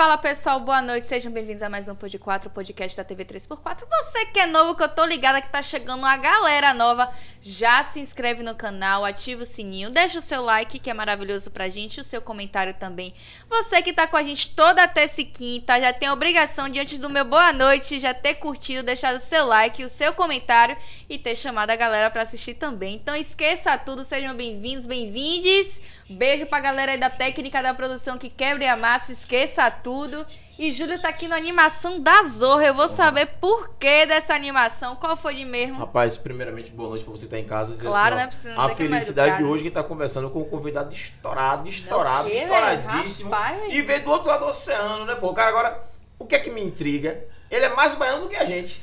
Fala pessoal, boa noite, sejam bem-vindos a mais um Podpah, o podcast da TV 3x4. Você que é novo, que eu tô ligada que tá chegando uma galera nova, já se inscreve no canal, ativa o sininho, deixa o seu like que é maravilhoso pra gente, o seu comentário também. Você que tá com a gente toda terça e quinta, já tem a obrigação de antes do meu boa noite, já ter curtido, deixado o seu like, o seu comentário e ter chamado a galera pra assistir também. Então esqueça tudo, sejam bem-vindos, bem-vindes. Beijo pra galera aí da técnica da produção que quebre a massa, esqueça tudo. E Júlio tá aqui na animação da Zorra. Eu vou saber por que dessa animação, qual foi de mesmo. Rapaz, primeiramente, boa noite pra você que tá em casa. Claro, assim, né? Precisa não a felicidade de hoje que tá conversando com um convidado estouradíssimo. Rapaz, e veio do outro lado do oceano, né, pô? Cara, agora, o que é que me intriga? Ele é mais baiano do que a gente.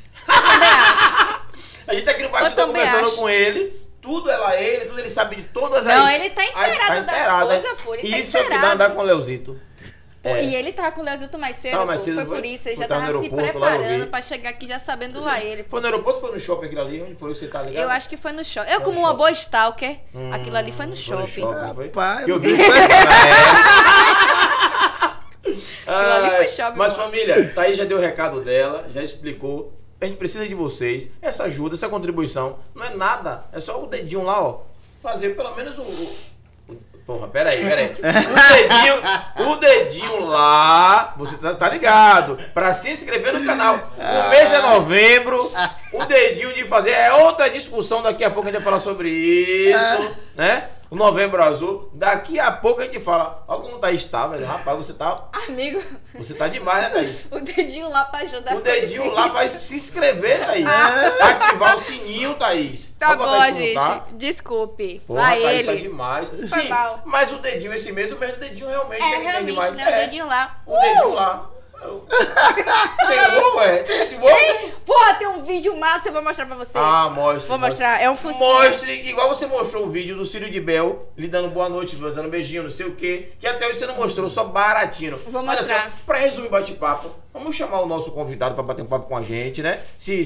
A gente tá aqui no bairro conversando com ele. Tudo ela é ele, tudo ele sabe de todas as... Não, ele tá inteirado das coisas, pô. Isso é o que dá andar com o Leozito. É. E ele tava com o Leozito mais cedo, foi por isso. Ele já tava se preparando pra chegar aqui já sabendo lá ele. Pô. Foi no aeroporto ou foi no shopping aquilo ali? Onde foi? Você tá ligado? Eu acho que foi no shopping. Eu como uma boa stalker, aquilo ali foi no shopping. Rapaz, eu vi isso. Aquilo ali foi shopping. Mas família, Thaís já deu o recado dela, já explicou. A gente precisa de vocês, essa ajuda, essa contribuição, não é nada, é só o dedinho lá, ó, fazer pelo menos Porra, peraí. O dedinho lá, você tá ligado, pra se inscrever no canal. O mês é novembro, o dedinho de fazer é outra discussão, daqui a pouco a gente vai falar sobre isso, né? O Novembro Azul, daqui a pouco a gente fala. Olha como Thaís tá, velho. Rapaz, você tá... Amigo. Você tá demais, né, Thaís? O dedinho lá pra ajudar. O dedinho lá vai se inscrever, Thaís. Ativar o sininho, Thaís. Tá bom, Thaís, gente. Tá? Desculpe. Porra, vai Thaís, ele. Tá demais. Foi sim, mal. Mas o dedinho, esse mês, o mesmo dedinho realmente. É, realmente, né? O dedinho lá. O dedinho lá. Tem esse bolo? Porra, tem um vídeo massa, eu vou mostrar pra você. Ah, mostra. Vou mostrar, é um focinho. Mostre, igual você mostrou o vídeo do Círio de Bel, lhe dando boa noite, lhe dando beijinho, não sei o quê. Que até hoje você não mostrou, só baratino. Vou mostrar. Olha só, pra resumir o bate-papo, vamos chamar o nosso convidado pra bater um papo com a gente, né? Se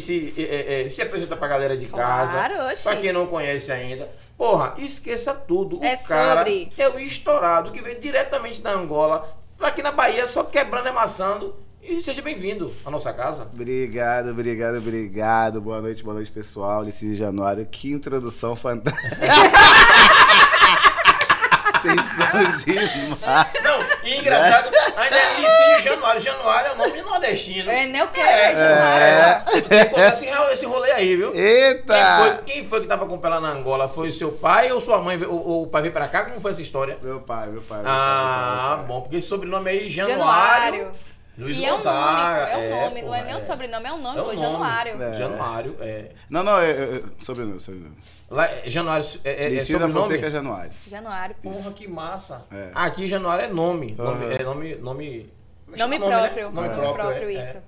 apresenta pra galera de casa. Claro, oxi. Pra quem não conhece ainda. Porra, esqueça tudo. O cara é o estourado que veio diretamente da Angola. Aqui na Bahia, só quebrando e amassando. E seja bem-vindo à nossa casa. Obrigado. Boa noite, pessoal. Licínio Januário. Que introdução fantástica. Vocês são demais. Não, e engraçado, ainda é Licínio Januário. Januário é o nome de nordestino. É, nem eu quero. Você conhece esse rolê aí, viu? Eita! Quem foi que tava com ela na Angola? Foi o seu pai ou sua mãe? Ou o pai veio pra cá? Como foi essa história? Meu pai. Bom, porque esse sobrenome aí, Januário. Luiz e Gonzaga, é um nome, não é nem um sobrenome, é um nome, pô, Januário. Januário. Não, sobrenome. Lá, Januário, sobrenome? Fonseca Januário. Januário, porra, que massa. É. Aqui, Januário é nome. Nome próprio. Né? Nome próprio.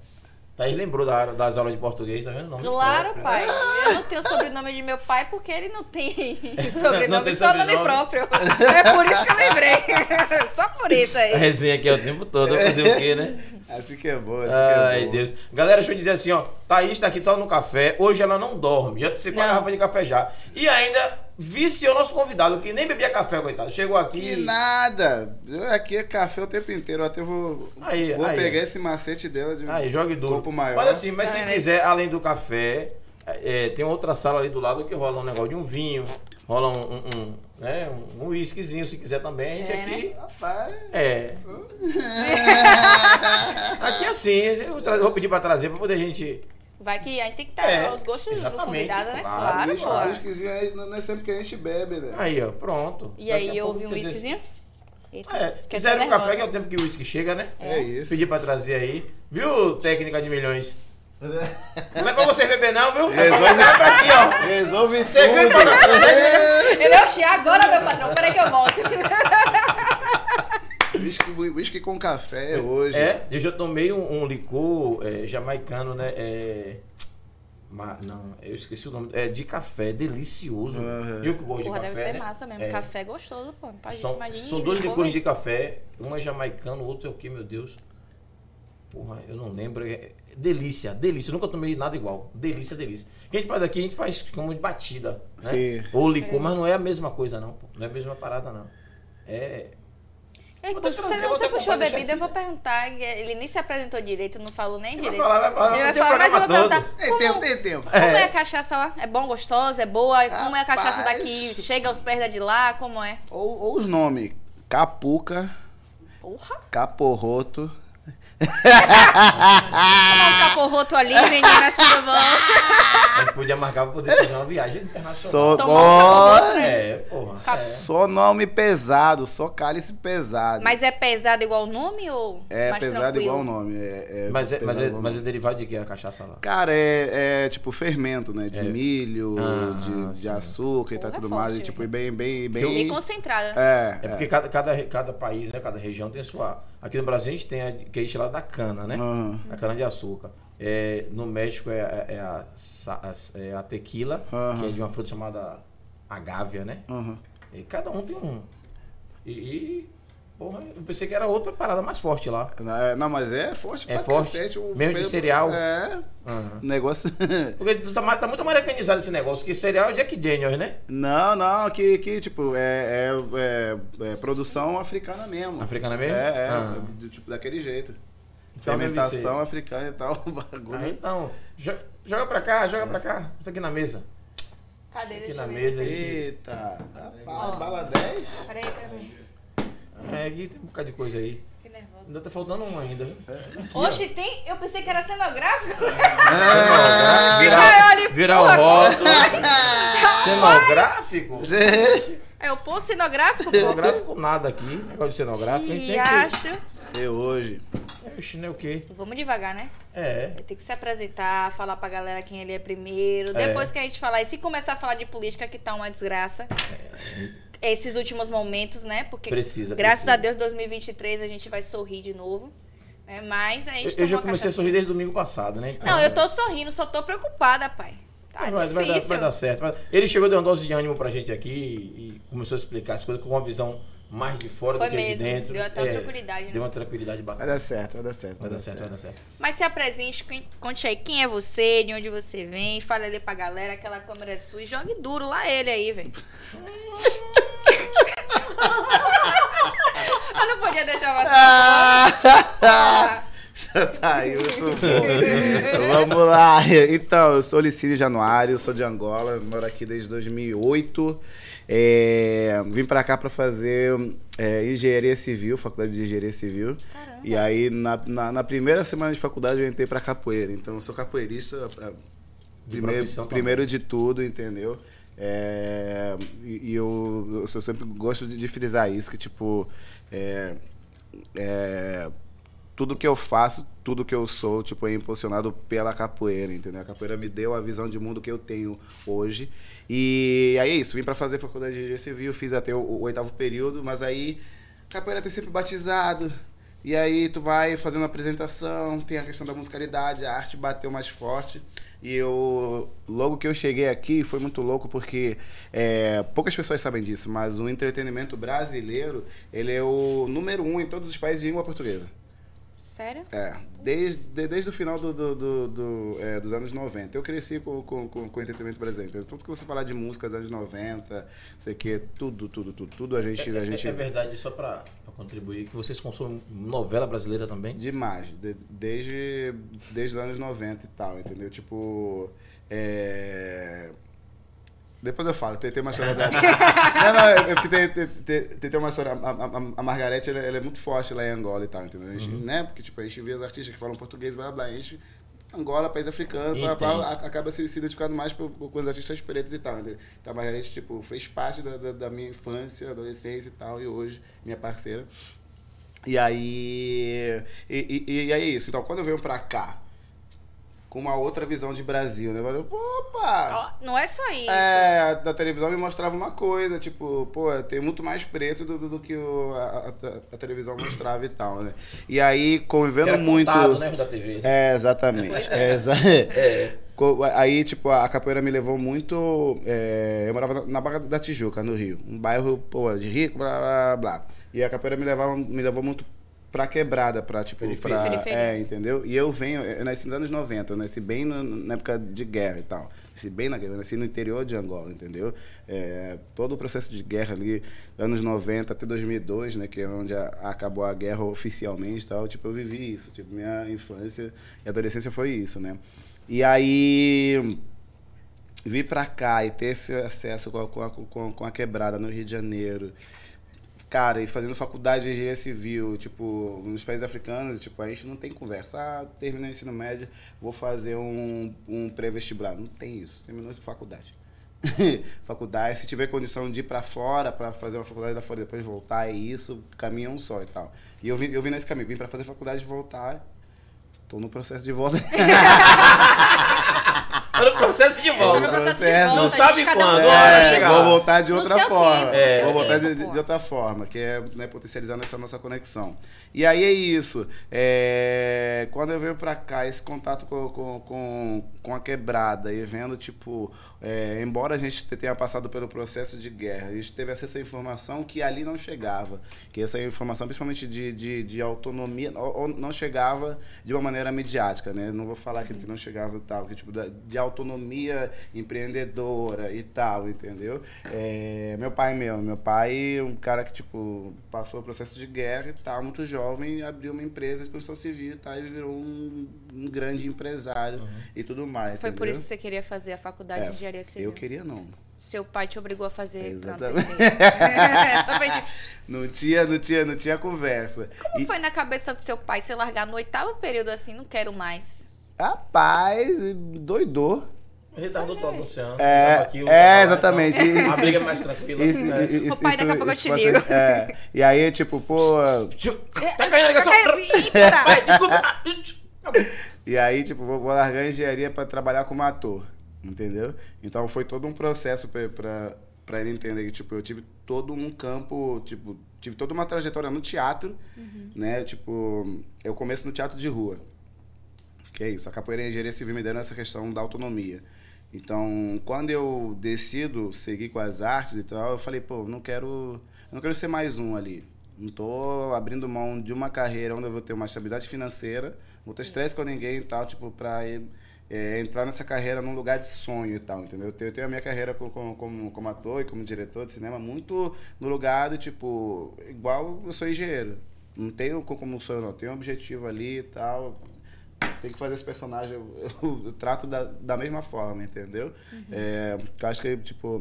Thaís lembrou das aulas de português, tá vendo? Pai. Eu não tenho o sobrenome de meu pai porque ele não tem sobrenome, nome próprio. É por isso que eu lembrei. Só por isso aí. A resenha aqui é o tempo todo, fazer o quê, né? Assim que é boa, Ai, Deus. Galera, deixa eu dizer assim, ó. Thaís tá aqui só no café. Hoje ela não dorme. Já disse com a garrafa de café já. E ainda viciou nosso convidado, que nem bebia café, coitado. Chegou aqui... Que nada. Aqui é café o tempo inteiro. Eu até vou pegar esse macete dela de jogue duro. Corpo maior. Mas assim, mas se quiser, além do café, tem outra sala ali do lado que rola um negócio de um vinho. Rola um whiskyzinho, se quiser também. A gente aqui... Rapaz... Aqui assim, eu vou pedir pra trazer, pra poder a gente... Vai que a gente tem que estar os gostos do convidado, né? Claro. O whiskyzinho não é sempre que a gente bebe, né? Aí, ó, pronto. E aí, eu ouvi um whiskyzinho? Quiseram um café, que é o tempo que o whisky chega, né? É isso. Pedir pra trazer aí. Viu, técnica de milhões? Não é pra você beber, não, viu? Resolve tudo. Ele é o Xia agora, meu patrão. Peraí que eu volto. Whisky com café hoje. Eu já tomei um licor jamaicano, né? Não, eu esqueci o nome. É de café, delicioso. Eu que gosto de café. Deve ser massa mesmo. Café é gostoso, pô. Imagina. São dois licores de café. Um é jamaicano, o outro é o quê, meu Deus? Porra, eu não lembro. Delícia. Eu nunca tomei nada igual. Delícia. O que a gente faz aqui, a gente faz como de batida, né? Sim. Ou licor, mas não é a mesma coisa, não, pô. Não é a mesma parada, não. Você puxou a bebida, eu vou perguntar. Ele nem se apresentou direito, não falou nem direito. Ele vai falar, mas eu vou perguntar. Tem tempo. Como é a cachaça lá? É bom, gostosa? É boa? Rapaz, como é a cachaça daqui? Chega aos pés da de lá? Como é? Ou os nomes. Capuca. Porra. Caporroto. Tomar um caporroto ali, menina, tudo bom? A gente podia marcar pra poder fazer uma viagem internacional. Só nome pesado, só cálice pesado. Mas é pesado igual o nome ou é pesado igual o nome? Mas é derivado de que a cachaça lá? Cara, é tipo fermento, né? De milho, de açúcar e tal, tudo mais. E tipo, bem concentrada. É porque cada país, né? Cada região tem sua. Aqui no Brasil a gente tem a que é destilado da cana, né? Uhum. A cana de açúcar. No México é a tequila, uhum, que é de uma fruta chamada agávea, né? Uhum. E cada um tem um. Porra, eu pensei que era outra parada mais forte lá. Não, mas é forte pra cacete. Mesmo de cereal. É. Uhum. Negócio... Porque tá muito americanizado esse negócio, que cereal é Jack Daniels, né? Não, que tipo, é produção africana mesmo. Africana mesmo? Tipo, daquele jeito. Então, fermentação africana e tal, bagulho. Ah, então, joga pra cá. Isso aqui na mesa. Cadê? Aqui na mesa. Eita, rapaz, bala 10. Peraí. Aqui tem um bocado de coisa aí. Que nervoso. Ainda tá faltando um ainda. Oxe, tem? Eu pensei que era cenográfico. Virar o rótulo. Cenográfico? Eu pô, cenográfico? Cenográfico nada aqui. Negócio de cenográfico. E acho. Eu hoje. Oxe, não é o quê? Vamos devagar, né? Ele tem que se apresentar, falar pra galera quem ele é primeiro. Depois que a gente falar. E se começar a falar de política, que tá uma desgraça. Esses últimos momentos, né? Porque graças a Deus, 2023 a gente vai sorrir de novo, né? Mas a gente eu já comecei a sorrir desde domingo passado, né? Então, não, eu tô sorrindo, só tô preocupada, pai. Tá difícil. Vai dar certo. Ele chegou, deu uma dose de ânimo pra gente aqui e começou a explicar as coisas com uma visão mais de fora do que de dentro. Deu até uma tranquilidade, né? Deu uma tranquilidade bacana. Vai dar certo. Mas se apresente, conte aí quem é você, de onde você vem, fala ali pra galera, aquela câmera é sua e jogue duro lá ele aí, velho. Eu não podia deixar você. Tá aí, muito bom. Vamos lá. Então, eu sou Licínio Januário, sou de Angola, moro aqui desde 2008. Vim pra cá pra fazer engenharia civil, faculdade de engenharia civil. Caramba. E aí, na primeira semana de faculdade, eu entrei pra capoeira. Então, eu sou capoeirista, primeiro de tudo, entendeu? Eu sempre gosto de frisar isso, que tipo, tudo que eu faço, tudo que eu sou, tipo, é impulsionado pela capoeira, entendeu? A capoeira me deu a visão de mundo que eu tenho hoje. E aí é isso, vim pra fazer faculdade de engenharia civil, fiz até o oitavo período, mas aí capoeira tem sempre batizado. E aí tu vai fazendo a apresentação, tem a questão da musicalidade, a arte bateu mais forte. E eu, logo que eu cheguei aqui, foi muito louco porque poucas pessoas sabem disso, mas o entretenimento brasileiro, ele é o número 1 em todos os países de língua portuguesa. Sério? Desde o final dos anos 90. Eu cresci com o entretenimento brasileiro. Tudo que você falar de música dos anos 90, não sei o que, tudo a gente... É verdade, só pra contribuir, que vocês consomem novela brasileira também? Demais, desde os anos 90 e tal, entendeu? Tipo, Depois eu falo, tem uma história dela. É porque tem uma história. A Margarete, ela é muito forte lá em Angola e tal, entendeu? A gente, uhum, né? Porque tipo, a gente vê os artistas que falam português, blá blá, a gente. Angola, país africano, acaba se identificando mais com os artistas pretos e tal, entendeu? Então a Margarete, tipo, fez parte da minha infância, adolescência e tal, e hoje, minha parceira. E aí. E aí é isso. Então, quando eu venho pra cá, com uma outra visão de Brasil, né? Eu falei, opa! Não é só isso. Da televisão me mostrava uma coisa, tipo, pô, tem muito mais preto do que a televisão mostrava e tal, né? E aí, convivendo era muito... Era contado, né? Da TV. Né? Exatamente. Aí, tipo, a capoeira me levou muito... eu morava na Barra da Tijuca, no Rio. Um bairro, pô, de rico, blá, blá, blá. E a capoeira me levou muito pra quebrada, pra, tipo, periferia. Pra... Periferia. É, entendeu? E eu venho, eu nasci nos anos 90, eu nasci bem na época de guerra e tal. Nasci bem na guerra, eu nasci no interior de Angola, entendeu? É, todo o processo de guerra ali, anos 90 até 2002, né, que é onde acabou a guerra oficialmente e tal, tipo, eu vivi isso, tipo, minha infância e adolescência foi isso, né? E aí... vir pra cá e ter esse acesso com a quebrada no Rio de Janeiro, cara, e fazendo faculdade de engenharia civil, tipo, nos países africanos, tipo, a gente não tem conversa. Ah, terminei o ensino médio, vou fazer um pré-vestibular. Não tem isso, terminou de faculdade. Faculdade, se tiver condição de ir pra fora, pra fazer uma faculdade da fora e depois voltar, é isso, caminho um só e tal. E eu vim nesse caminho, vim pra fazer faculdade e voltar, tô no processo de volta. Tá no processo de volta. Não sabe quando. Vou voltar de outra forma. Vou voltar de outra forma, que é, né, potencializando essa nossa conexão. E aí é isso. É, quando eu venho pra cá, esse contato com a quebrada e vendo, tipo, embora a gente tenha passado pelo processo de guerra, a gente teve acesso à informação que ali não chegava. Que essa informação, principalmente de autonomia, não chegava de uma maneira midiática, né? Não vou falar aquilo que não chegava e tal, que tipo, de autonomia empreendedora e tal, entendeu? É, meu pai, um cara que, tipo, passou o processo de guerra e tal, muito jovem, abriu uma empresa de construção civil e tal, e virou um grande empresário e tudo mais, Foi entendeu? Por isso que você queria fazer a faculdade de engenharia civil? Eu queria, não. Seu pai te obrigou a fazer... Exatamente. Não tinha conversa. Como foi na cabeça do seu pai você largar no 8º período assim, não quero mais? Rapaz, doidou. Retardou todo o oceano. Exatamente. A briga é mais tranquila. O pai daqui a pouco eu te ligo. E aí, tipo, pô... Tá caindo a ligação. Pai, desculpa. E aí, tipo, vou largar a engenharia pra trabalhar como ator. Entendeu? Então, foi todo um processo pra ele entender que, tipo, eu tive todo um campo, tipo... Tive toda uma trajetória no teatro, né? Tipo, eu começo no teatro de rua. Que é isso, a capoeira e a engenharia civil me deram essa questão da autonomia. Então, quando eu decido seguir com as artes e tal, eu falei, pô, eu não quero ser mais um ali. Não tô abrindo mão de uma carreira onde eu vou ter uma estabilidade financeira, não ter estresse com ninguém e tal, tipo, pra entrar nessa carreira num lugar de sonho e tal, entendeu? Eu tenho a minha carreira como ator e como diretor de cinema muito no lugar de, tipo, igual eu sou engenheiro. Não tenho como sonho, não. Tenho um objetivo ali e tal... Tem que fazer esse personagem, eu trato da mesma forma, entendeu? Eu acho que, tipo,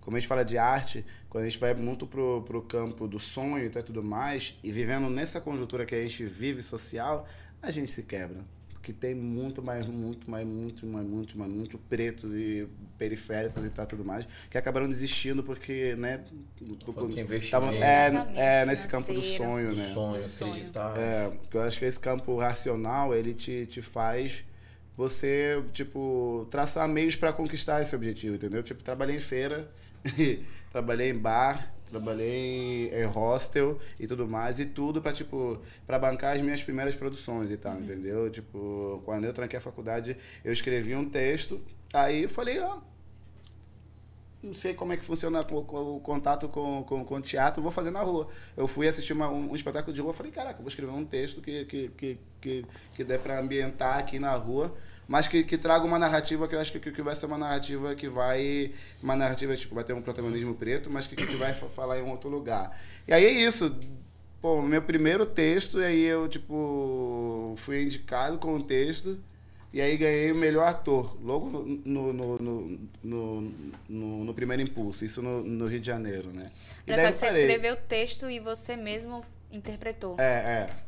como a gente fala de arte, quando a gente vai muito pro campo do sonho e tudo mais, e vivendo nessa conjuntura que a gente vive social, a gente se quebra. Porque tem muito pretos e periféricos e tal, tudo mais, que acabaram desistindo porque, né, nesse campo do sonho, né? Do sonho, acreditar. Eu acho que esse campo racional, ele te faz você, tipo, traçar meios para conquistar esse objetivo, entendeu? Tipo, trabalhei em feira, trabalhei em bar, trabalhei em hostel e tudo mais, e tudo pra, tipo, pra bancar as minhas primeiras produções e tal, entendeu? Tipo, quando eu tranquei a faculdade, eu escrevi um texto, aí falei, não sei como é que funciona o contato com o teatro, vou fazer na rua. Eu fui assistir um espetáculo de rua, falei, caraca, vou escrever um texto que dê pra ambientar aqui na rua, mas que traga uma narrativa que eu acho que vai ser uma narrativa que vai... Uma narrativa, tipo, vai ter um protagonismo preto, mas que vai falar em um outro lugar. E aí é isso. Pô, meu primeiro texto, e aí eu, tipo, fui indicado com o texto, e aí ganhei o melhor ator, logo no primeiro impulso, isso no Rio de Janeiro, né? E daí você escreveu o texto e você mesmo... Interpretou.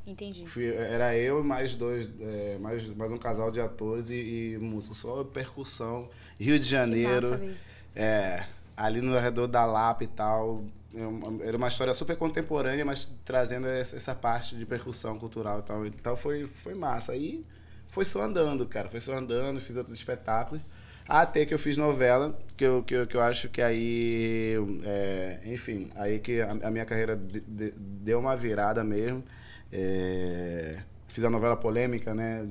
Entendi. Era eu e mais dois, mais um casal de atores e músicos, só percussão, Rio de Janeiro, massa, ali no arredor da Lapa e tal. Era uma história super contemporânea, mas trazendo essa parte de percussão cultural e tal. Então foi massa. Aí foi só andando, cara. Foi só andando, fiz outros espetáculos. Até que eu fiz novela, que eu acho que aí, enfim, aí que a minha carreira deu uma virada mesmo. Fiz a novela polêmica, né?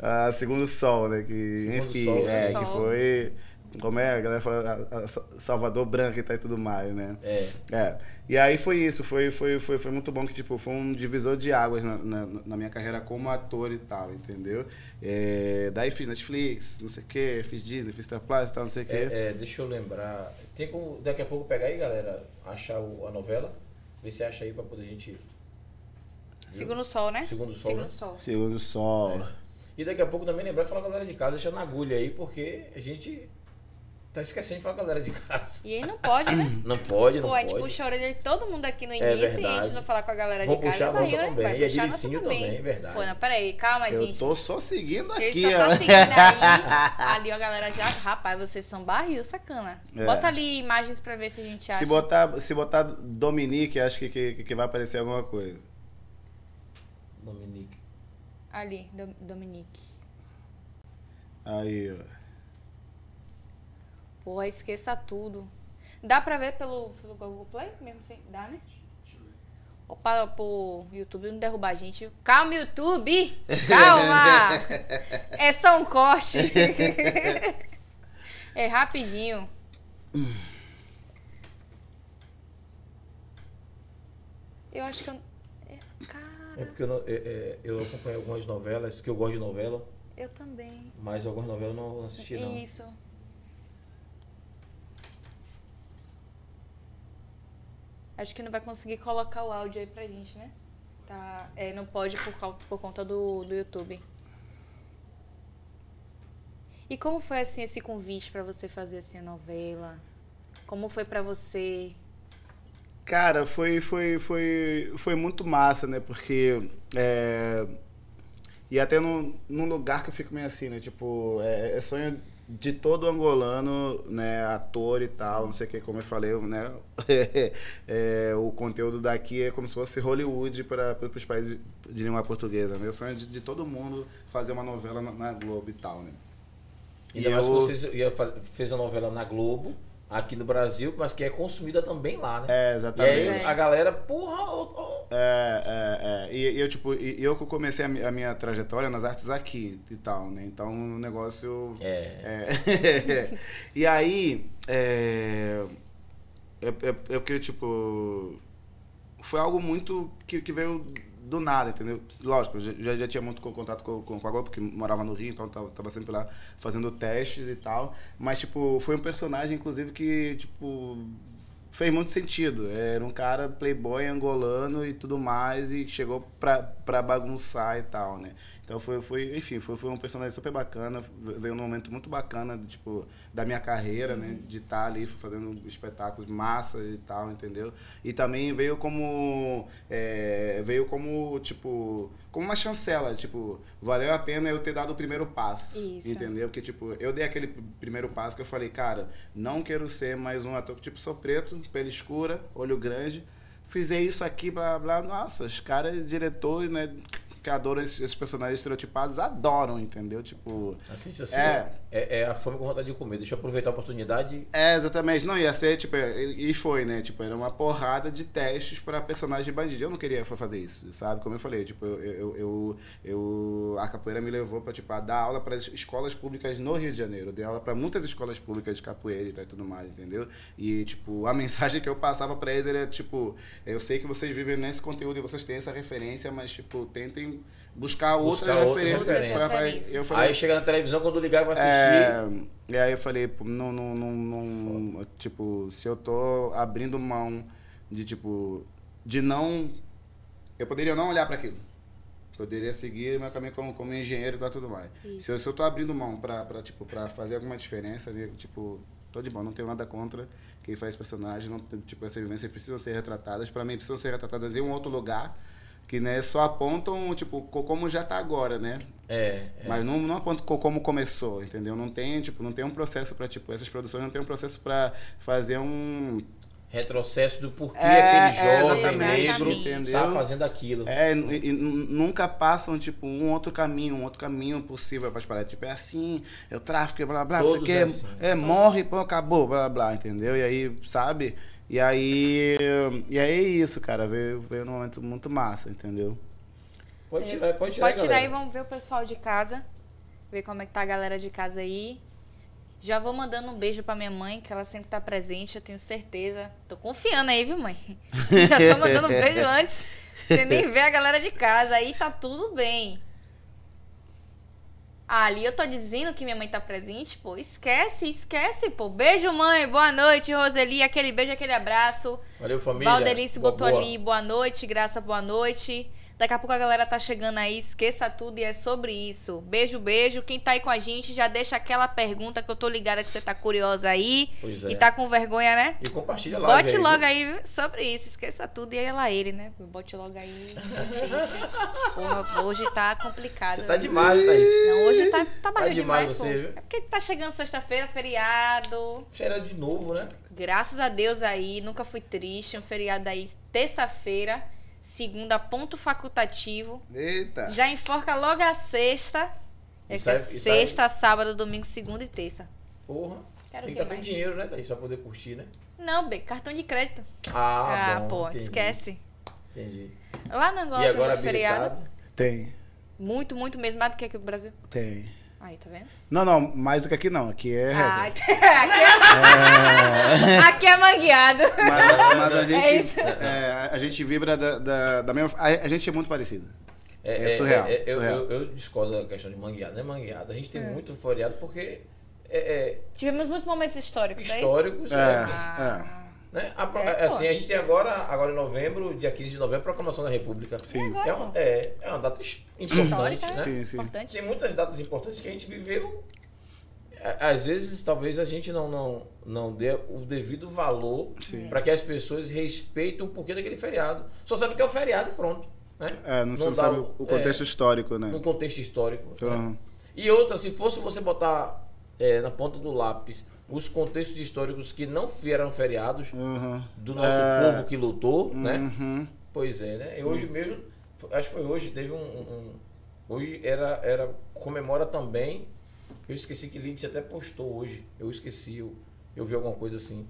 A Segundo Sol, né? Que, enfim, Sol. Que foi Como é, a galera fala a Salvador branca e tal e tudo mais, né? É. E aí foi isso, foi muito bom que, tipo, foi um divisor de águas na minha carreira como ator e tal, entendeu? Daí fiz Netflix, não sei o quê, fiz Disney, fiz Star Plus e tal, não sei o quê. Deixa eu lembrar, tem como daqui a pouco pegar aí, galera, achar a novela, ver se acha aí pra poder a gente... Segundo Sol, né? Segundo Sol. E daqui a pouco também lembrar de falar com a galera de casa, deixando na agulha aí, porque a gente tá esquecendo de falar com a galera de casa. E aí não pode, né? Não pode. Pô, a gente puxa a orelha de todo mundo aqui no início e a gente não falar com a galera de casa. Vou puxar a nossa também, e a de Licínio também, é verdade. Pô, não, peraí, calma, gente. Eu tô só seguindo aqui, ó. Ele só tá seguindo aí. Ali, ó, a galera já... Rapaz, vocês são barril, sacana. Bota ali imagens pra ver se a gente acha. Se botar Dominique, acho que vai aparecer alguma coisa. Dominique. Ali, Dominique. Aí, ó. Pô, esqueça tudo. Dá pra ver pelo Google Play mesmo assim? Dá, né? Deixa eu ver. Opa, pro YouTube não derrubar a gente. Calma, YouTube! Calma! É só um corte. É rapidinho. Eu acho que eu... É porque eu acompanho algumas novelas, que eu gosto de novela. Eu também. Mas algumas novelas eu não assisti, não. Isso. Acho que não vai conseguir colocar o áudio aí pra gente, né? Tá, não pode por conta do YouTube. E como foi, assim, esse convite pra você fazer, assim, a novela? Como foi pra você... Cara, foi muito massa, né? Porque... E até num lugar que eu fico meio assim, né? Tipo, é sonho de todo angolano, né? Ator e tal, não sei o que, como eu falei, né? O conteúdo daqui é como se fosse Hollywood para os países de língua portuguesa, né? O sonho de todo mundo fazer uma novela na Globo e tal, né? Ainda mais que você fez a novela na Globo... Aqui no Brasil, mas que é consumida também lá, né? Exatamente. E aí a galera, porra... E eu, tipo, eu comecei a minha trajetória nas artes aqui e tal, né? Então, o negócio... E aí... porque, tipo... Foi algo muito que veio... Do nada, entendeu? Lógico, já tinha muito contato com a Globo, porque morava no Rio, então tava sempre lá fazendo testes e tal. Mas, tipo, foi um personagem, inclusive, que, tipo, fez muito sentido. Era um cara playboy, angolano e tudo mais, e chegou pra bagunçar e tal, né? Então, foi um personagem super bacana, veio num momento muito bacana, tipo, da minha carreira, né? De estar ali fazendo espetáculos massa e tal, entendeu? E também veio como uma chancela, tipo, valeu a pena eu ter dado o primeiro passo, isso. Entendeu? Porque, tipo, eu dei aquele primeiro passo que eu falei, cara, não quero ser mais um ator, tipo, sou preto, pele escura, olho grande, fizer isso aqui, blá, blá, nossa, os caras, diretores, né? Que adoram esses personagens estereotipados, adoram, entendeu? Tipo... Assim, é a fome com vontade de comer. Deixa eu aproveitar a oportunidade. Exatamente. Não, ia ser, tipo... E foi, né? Tipo, era uma porrada de testes pra personagem bandido. Eu não queria fazer isso, sabe? Como eu falei, tipo, a capoeira me levou pra, tipo, dar aula pras escolas públicas no Rio de Janeiro. Eu dei aula pra muitas escolas públicas de capoeira e tal e tudo mais, entendeu? E, tipo, a mensagem que eu passava pra eles era, tipo... Eu sei que vocês vivem nesse conteúdo e vocês têm essa referência, mas, tipo, tentem buscar outra referência. Aí chega na televisão, quando ligar pra assistir... E aí eu falei, não, tipo, se eu tô abrindo mão de, tipo, de não... Eu poderia não olhar pra aquilo. Poderia seguir meu caminho como engenheiro e tal, tudo mais. Se eu tô abrindo mão pra fazer alguma diferença, tipo... Tô de bom, não tenho nada contra quem faz personagem, não, tipo, essas vivências precisam ser retratadas. Pra mim, precisam ser retratadas em um outro lugar. Que, né, só apontam, tipo, como já tá agora, né? Mas não apontam como começou, entendeu? Não tem um processo pra, tipo, essas produções não tem um processo pra fazer um... Retrocesso do porquê aquele jovem negro tá fazendo aquilo. E nunca passam, tipo, um outro caminho possível para as paradas. Tipo, é assim, é o tráfico, blá, blá, todos não sei o que, morre, pô, acabou, blá, blá, entendeu? E aí, sabe? E aí é isso, cara, veio num momento muito massa, entendeu? Pode tirar aí, vamos ver o pessoal de casa, ver como é que tá a galera de casa aí. Já vou mandando um beijo pra minha mãe, que ela sempre tá presente, eu tenho certeza. Tô confiando aí, viu, mãe? Já tô mandando um beijo antes. Você nem vê a galera de casa. Aí tá tudo bem. Ali eu tô dizendo que minha mãe tá presente, pô. Esquece, pô. Beijo, mãe. Boa noite, Roseli. Aquele beijo, aquele abraço. Valeu, família. Valdelice botou boa. Ali. Boa noite, Graça. Boa noite. Daqui a pouco a galera tá chegando aí. Esqueça tudo e é sobre isso. Beijo. Quem tá aí com a gente, já deixa aquela pergunta que eu tô ligada que você tá curiosa aí. Pois é. E tá com vergonha, né? E compartilha lá. Bote logo aí, viu? Sobre isso. Esqueça tudo e ele, né? Bote logo aí. Porra, hoje tá complicado. Você tá demais, Thaís. Não, hoje tá barril demais, você, viu? É porque tá chegando sexta-feira, feriado. Será de novo, né? Graças a Deus aí. Nunca fui triste. Um feriado aí, terça-feira. Segunda, ponto facultativo. Eita. Já enforca logo a sexta. Sexta, sábado, domingo, segunda e terça. Porra. Tem que estar com dinheiro, né, Thaís? Pra poder curtir, né? Não, B, cartão de crédito. Ah, pô, entendi. Esquece. Entendi. Lá no Angola tem muito feriado? Tem. Muito mesmo. Mais do que aqui no Brasil? Tem. Aí, tá vendo? Não, mais do que aqui não. Aqui é regra. Aqui é mangueado. Mas a gente, isso. A gente vibra da mesma... A gente é muito parecido. É surreal. Surreal. Eu discordo da questão de mangueado. Não é mangueado. A gente tem muito feriado porque... Tivemos muitos momentos históricos, é isso? Né? A gente tem agora em novembro, dia 15 de novembro, a Proclamação da República. Sim. É uma data importante, né? Sim. Importante. Tem muitas datas importantes que a gente viveu. Às vezes, talvez a gente não dê o devido valor para que as pessoas respeitem o porquê daquele feriado. Só sabe que é o feriado e pronto. Né? Não sabe o contexto histórico, né? No contexto histórico. Uhum. Né? E outra, se fosse você botar na ponta do lápis... os contextos históricos que não vieram feriados do nosso povo que lutou, né? Pois é, né? E hoje mesmo, acho que foi hoje, teve hoje era comemora também, eu esqueci que Lídice até postou hoje, eu vi alguma coisa assim.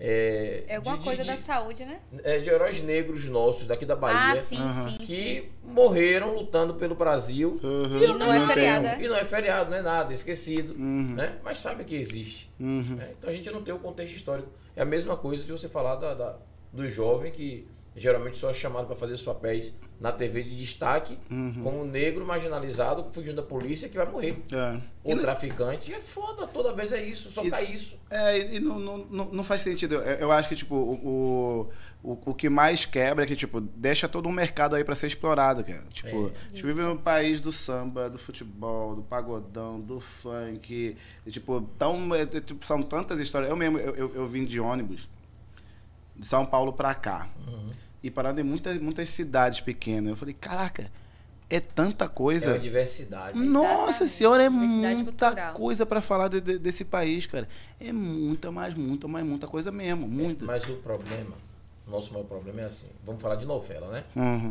É alguma coisa da saúde, né? É de heróis negros nossos, daqui da Bahia. Ah, sim. Que morreram lutando pelo Brasil. E não é feriado, né? E não é feriado, não é nada, esquecido. Né? Mas sabe que existe. Né? Então a gente não tem o contexto histórico. É a mesma coisa de você falar do jovem que geralmente só é chamado para fazer os papéis na TV de destaque, como um negro marginalizado, fugindo da polícia, que vai morrer. O traficante é foda, toda vez é isso, só tá isso. Não faz sentido. Eu acho que, tipo, o que mais quebra é que, tipo, deixa todo um mercado aí pra ser explorado, cara. Tipo, a gente vive num país do samba, do futebol, do pagodão, do funk, e, tipo, são tantas histórias. Eu mesmo, eu vim de ônibus, de São Paulo pra cá. E parado em muitas cidades pequenas. Eu falei, caraca, é tanta coisa. É uma diversidade. Nossa senhora, é muita coisa pra falar desse país, cara. É muita coisa mesmo. Muito. Mas o problema, nosso maior problema é assim, vamos falar de novela, né?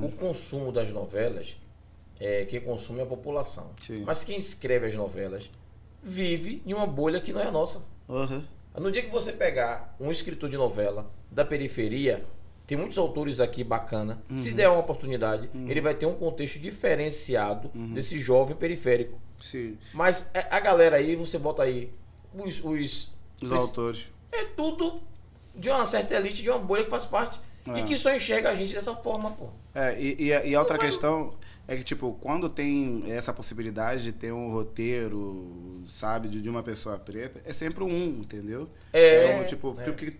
O consumo das novelas, quem consome é a população. Sim. Mas quem escreve as novelas vive em uma bolha que não é a nossa. No dia que você pegar um escritor de novela da periferia... Tem muitos autores aqui bacana. Se der uma oportunidade, ele vai ter um contexto diferenciado desse jovem periférico. Sim. Mas a galera aí, você bota aí os autores. É tudo de uma certa elite, de uma bolha que faz parte e que só enxerga a gente dessa forma, pô. E a outra questão é que, tipo, quando tem essa possibilidade de ter um roteiro, sabe, de uma pessoa preta, é sempre entendeu? Então, tipo, porque...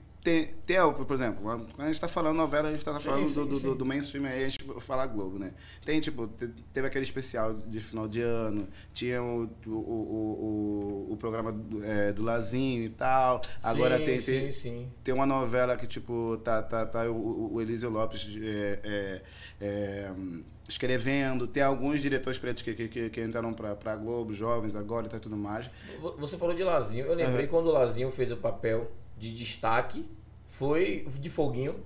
por exemplo, quando a gente está falando novela, a gente está falando do mainstream, aí a gente fala Globo, né? Tem, tipo, teve aquele especial de final de ano, tinha o programa do Lazinho e tal, agora tem uma novela que, tipo, tá o Elísio Lopes escrevendo, tem alguns diretores pretos que entraram pra Globo, jovens agora e tá tudo mais. Você falou de Lazinho, eu lembrei quando o Lazinho fez o papel de destaque, foi de Foguinho,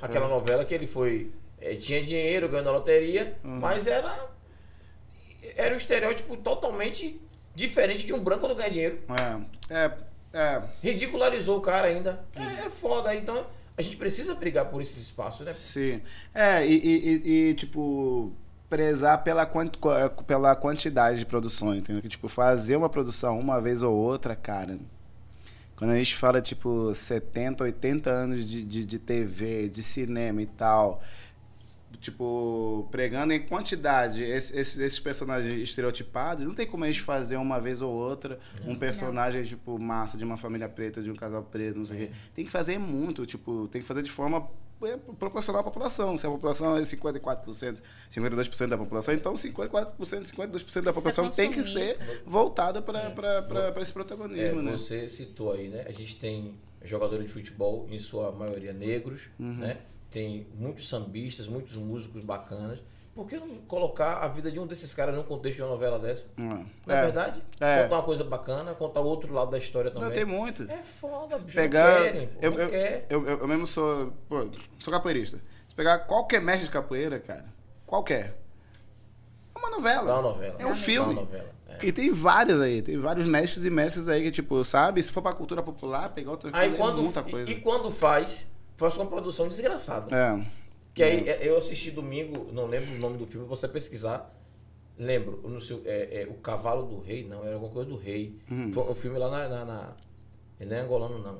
aquela novela que ele foi... tinha dinheiro, ganhou na loteria, mas era um estereótipo totalmente diferente de um branco que não ganha dinheiro. Ridicularizou o cara ainda. É foda, então a gente precisa brigar por esses espaços, né? Sim. Tipo... prezar pela quantidade de produção, entendeu? Que, tipo, fazer uma produção uma vez ou outra, cara, Quando a gente fala, tipo, 70, 80 anos de TV, de cinema e tal, tipo, pregando em quantidade esses personagens estereotipados, não tem como a gente fazer uma vez ou outra um personagem, tipo, massa, de uma família preta, de um casal preto, não sei o quê. Tem que fazer muito, tipo, tem que fazer de forma proporcional à população. Se a população é 54%, 52% da população, então 54%, 52% da população tem que ser voltada para esse protagonismo, né? Você citou aí, né? A gente tem jogadores de futebol, em sua maioria negros, né? Tem muitos sambistas, muitos músicos bacanas. Por que não colocar a vida de um desses caras num contexto de uma novela dessa? Não é verdade? Contar uma coisa bacana, contar o outro lado da história também. Não, tem muito. É foda, bicho. Eu mesmo sou... Pô, sou capoeirista. Se pegar qualquer mestre de capoeira, cara, qualquer, é uma novela. É uma novela. É um filme. É uma novela. E tem vários aí, tem vários mestres e mestres aí que, tipo, sabe? Se for pra cultura popular, pegar outra coisa, é muita coisa. E quando faz uma produção desgraçada. Que aí eu assisti domingo, não lembro o nome do filme, você pesquisar, lembro, não sei, O Cavalo do Rei, não, era alguma coisa do Rei. Foi um filme lá Ele não é angolano, não,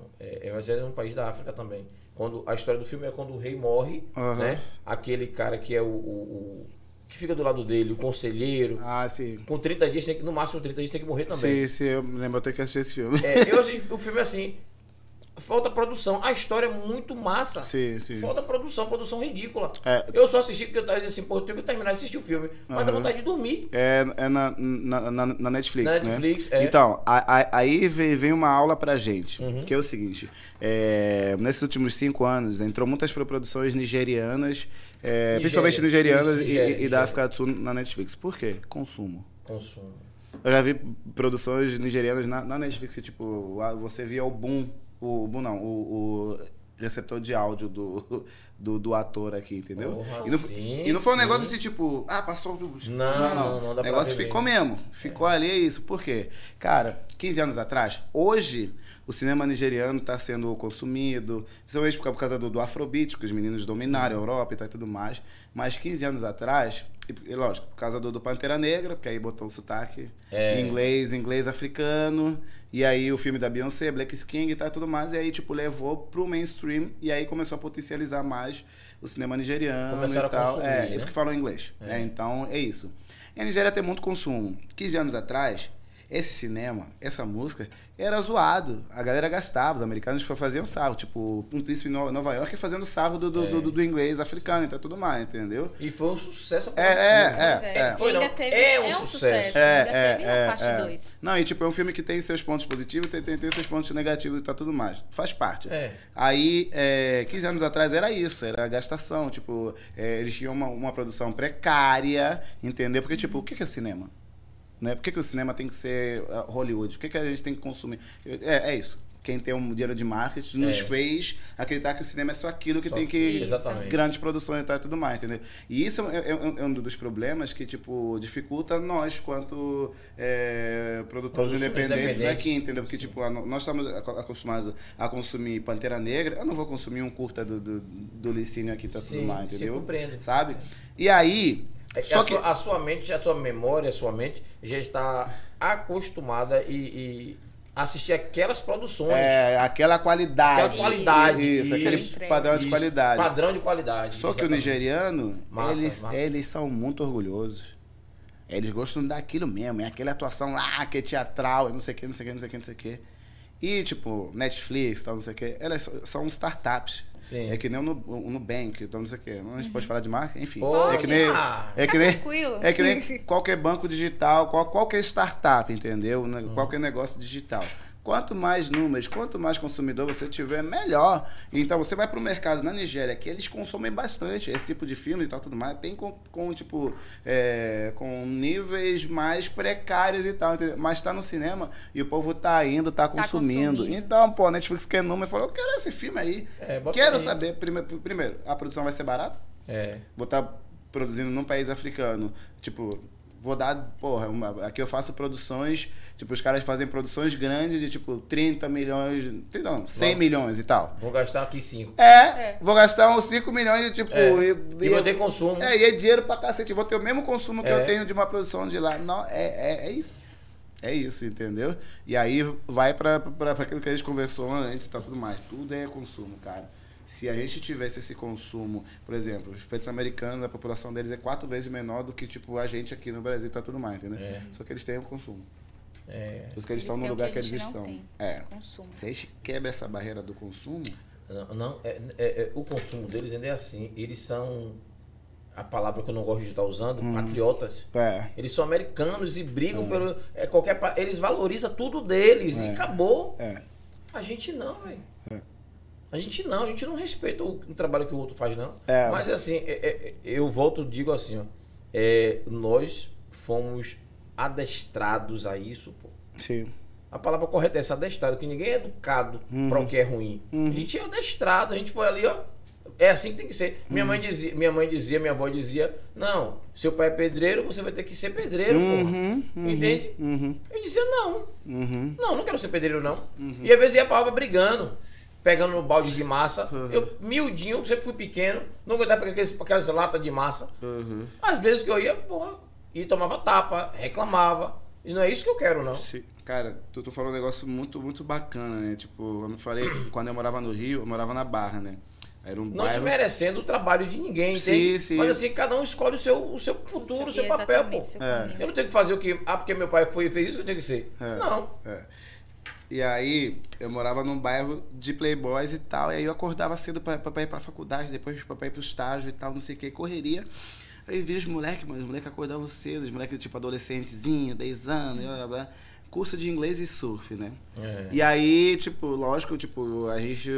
mas é um país da África também. Quando, a história do filme é quando o rei morre, né? Aquele cara que é o que fica do lado dele, o conselheiro. Ah, sim. Com 30 dias, no máximo 30 dias, tem que morrer também. Sim, eu lembro até que assisti esse filme. Eu assisti o filme assim. Falta produção. A história é muito massa. Sim. Falta produção ridícula. Eu só assisti porque eu tava dizendo assim, pô, eu tenho que terminar de assistir o filme. Mas dá vontade de dormir. Na Netflix, né? Então, aí vem uma aula pra gente, que é o seguinte. Nesses últimos 5 anos, entrou muitas produções nigerianas, principalmente nigerianas e da África do Sul na Netflix. Por quê? Consumo. Eu já vi produções nigerianas na Netflix que, tipo, você via o boom. O receptor de áudio do ator aqui, entendeu? E não foi um negócio assim, tipo, passou o... Não. O negócio ficou mesmo. Ficou ali, é isso. Por quê? Cara, 15 anos atrás, hoje, o cinema nigeriano está sendo consumido, principalmente por causa do Afrobeat, que os meninos dominaram a Europa e tal e tudo mais. Mas 15 anos atrás... E lógico, por causa do Pantera Negra, porque aí botou o sotaque em inglês africano, e aí o filme da Beyoncé, Black Skin e tal, tudo mais, e aí tipo levou pro mainstream, e aí começou a potencializar mais o cinema nigeriano. Começaram e tal. Consumir, né? Porque falam inglês. Então é isso. E a Nigéria tem muito consumo. 15 anos atrás, esse cinema, essa música, era zoado. A galera gastava, os americanos faziam sarro. Tipo, um príncipe em Nova York fazendo sarro do inglês africano e tá tudo mais, entendeu? E foi um sucesso. É um sucesso. Ainda teve parte 2. Não, e tipo, é um filme que tem seus pontos positivos, tem seus pontos negativos e tá tudo mais. Faz parte. Aí, 15 anos atrás era isso, era a gastação. Tipo, eles tinham uma produção precária, entendeu? Porque, tipo, o que é cinema? Né? Por que o cinema tem que ser Hollywood? Por que a gente tem que consumir? É isso. Quem tem um dinheiro de marketing nos fez acreditar que o cinema é só aquilo que só tem que... Exatamente. Grandes produções e tal e tudo mais, entendeu? E isso é um dos problemas que, tipo, dificulta nós, quanto produtores independentes aqui, entendeu? Porque, tipo, nós estamos acostumados a consumir Pantera Negra. Eu não vou consumir um curta do Licínio aqui e tá tudo mais, entendeu? Se compreende. Sabe? E aí... Só que a sua mente, a sua memória, a sua mente já está acostumada e assistir aquelas produções. Aquela qualidade. Isso, aquele padrão de qualidade. Só que o nigeriano, eles são muito orgulhosos. Eles gostam daquilo mesmo, é aquela atuação lá que é teatral, não sei o quê. E, tipo, Netflix, tal, não sei o quê, elas são startups. Sim. É que nem o Nubank, tal, não sei o quê. A gente pode falar de marca? Enfim. Pode. É que nem qualquer banco digital, qualquer startup, entendeu? Qualquer negócio digital. Quanto mais números, quanto mais consumidor você tiver, melhor. Então, você vai para o mercado na Nigéria, que eles consomem bastante esse tipo de filme e tal, tudo mais. Tem com níveis mais precários e tal. Entendeu? Mas está no cinema e o povo está indo, está consumindo. Então, pô, a Netflix quer número e falou, eu quero esse filme aí. Quero saber, primeiro, a produção vai ser barata? Vou estar produzindo num país africano, tipo... Vou dar, aqui eu faço produções, tipo, os caras fazem produções grandes de, tipo, 30 milhões, não, 100 milhões e tal. Vou gastar aqui 5. Vou gastar uns 5 milhões de, tipo... E vou ter consumo. E é dinheiro pra cacete, vou ter o mesmo consumo que eu tenho de uma produção de lá. Não, é isso. É isso, entendeu? E aí vai para aquilo que a gente conversou antes e tá, tudo mais. Tudo é consumo, cara. Se a gente tivesse esse consumo, por exemplo, os pretos americanos, a população deles é 4 vezes menor do que tipo, a gente aqui no Brasil e tá, tudo mais, entendeu? É. Só que eles têm o consumo. É. Por isso que eles estão no lugar que eles estão. É. Consumo. Se a gente quebra essa barreira do consumo... Não, o consumo deles ainda é assim. Eles são... a palavra que eu não gosto de estar usando, patriotas. É. Eles são americanos e brigam pelo... eles valorizam tudo deles e acabou. É. A gente não, velho. É. A gente não respeita o trabalho que o outro faz, não. É. Mas assim, eu volto e digo assim, ó. Nós fomos adestrados a isso, pô. Sim. A palavra correta é essa, adestrado, que ninguém é educado para o que é ruim. A gente é adestrado, a gente foi ali, ó. É assim que tem que ser. Minha mãe dizia, minha avó dizia, não, seu pai é pedreiro, você vai ter que ser pedreiro, porra. Entende? Eu dizia, não. Não quero ser pedreiro, não. E às vezes ia pra obra brigando, pegando no balde de massa. Eu, miudinho, sempre fui pequeno, não aguentava pegar aquelas latas de massa. Às vezes que eu ia, porra, e tomava tapa, reclamava. E não é isso que eu quero, não. Sim. Cara, tu falou um negócio muito, muito bacana, né? Tipo, eu me falei, quando eu morava no Rio, eu morava na Barra, né? Era um não bairro... desmerecendo o trabalho de ninguém, sim. Mas assim, cada um escolhe o seu futuro, o seu papel, pô. Eu não tenho que fazer o que... Ah, porque meu pai fez isso que eu tenho que ser. Não. E aí, eu morava num bairro de playboys e tal, e aí eu acordava cedo pra ir pra faculdade, depois pra ir pro estágio e tal, não sei o que, correria. Aí vi os moleques, mano, os moleques acordavam cedo, os moleques tipo adolescentezinho, 10 anos, blá, blá, blá. Curso de inglês e surf, né? E aí, tipo, lógico, tipo, a gente...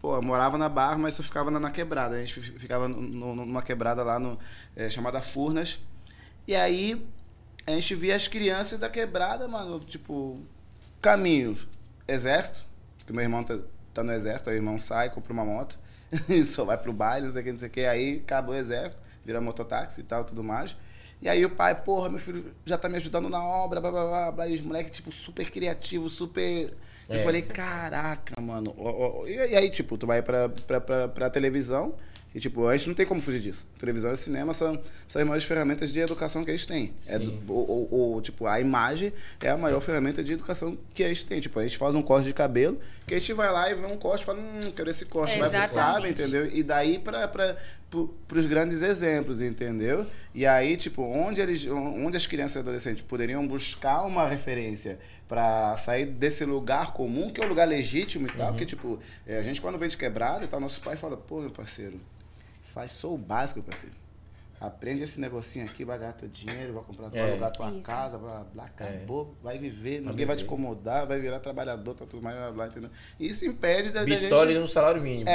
Pô, eu morava na Barra, mas só ficava na quebrada. A gente ficava numa quebrada lá chamada Furnas. E aí, a gente via as crianças da quebrada, mano, tipo, caminhos. Exército, porque meu irmão tá no exército, aí o irmão sai, compra uma moto, só vai pro baile, não sei o que. Aí, acabou o exército, vira mototáxi e tal, tudo mais. E aí o pai, porra, meu filho já tá me ajudando na obra, blá, blá, blá, blá. E os moleques, tipo, super criativos, super... Eu falei, caraca, mano. E aí, tipo, tu vai pra televisão e, tipo, a gente não tem como fugir disso. Televisão e cinema são as maiores ferramentas de educação que a gente tem. Tipo, a imagem é a maior ferramenta de educação que a gente tem. Tipo, a gente faz um corte de cabelo, que a gente vai lá e vê um corte e fala, quero esse corte. Mas sabe, entendeu? E daí pros grandes exemplos, entendeu? E aí, tipo, onde as crianças e adolescentes poderiam buscar uma referência para sair desse lugar comum, que é um lugar legítimo e tal, porque, tipo, a gente quando vem de quebrada e tal, nosso pai fala, pô, meu parceiro, faz só o básico, parceiro. Aprende esse negocinho aqui, vai ganhar teu dinheiro, vai comprar, vai alugar tua casa, blá, blá, acabou, vai viver, ninguém vai te incomodar, vai virar trabalhador, tá tudo mais, blá, blá, entendeu? Isso impede da gente... Vitória no salário mínimo.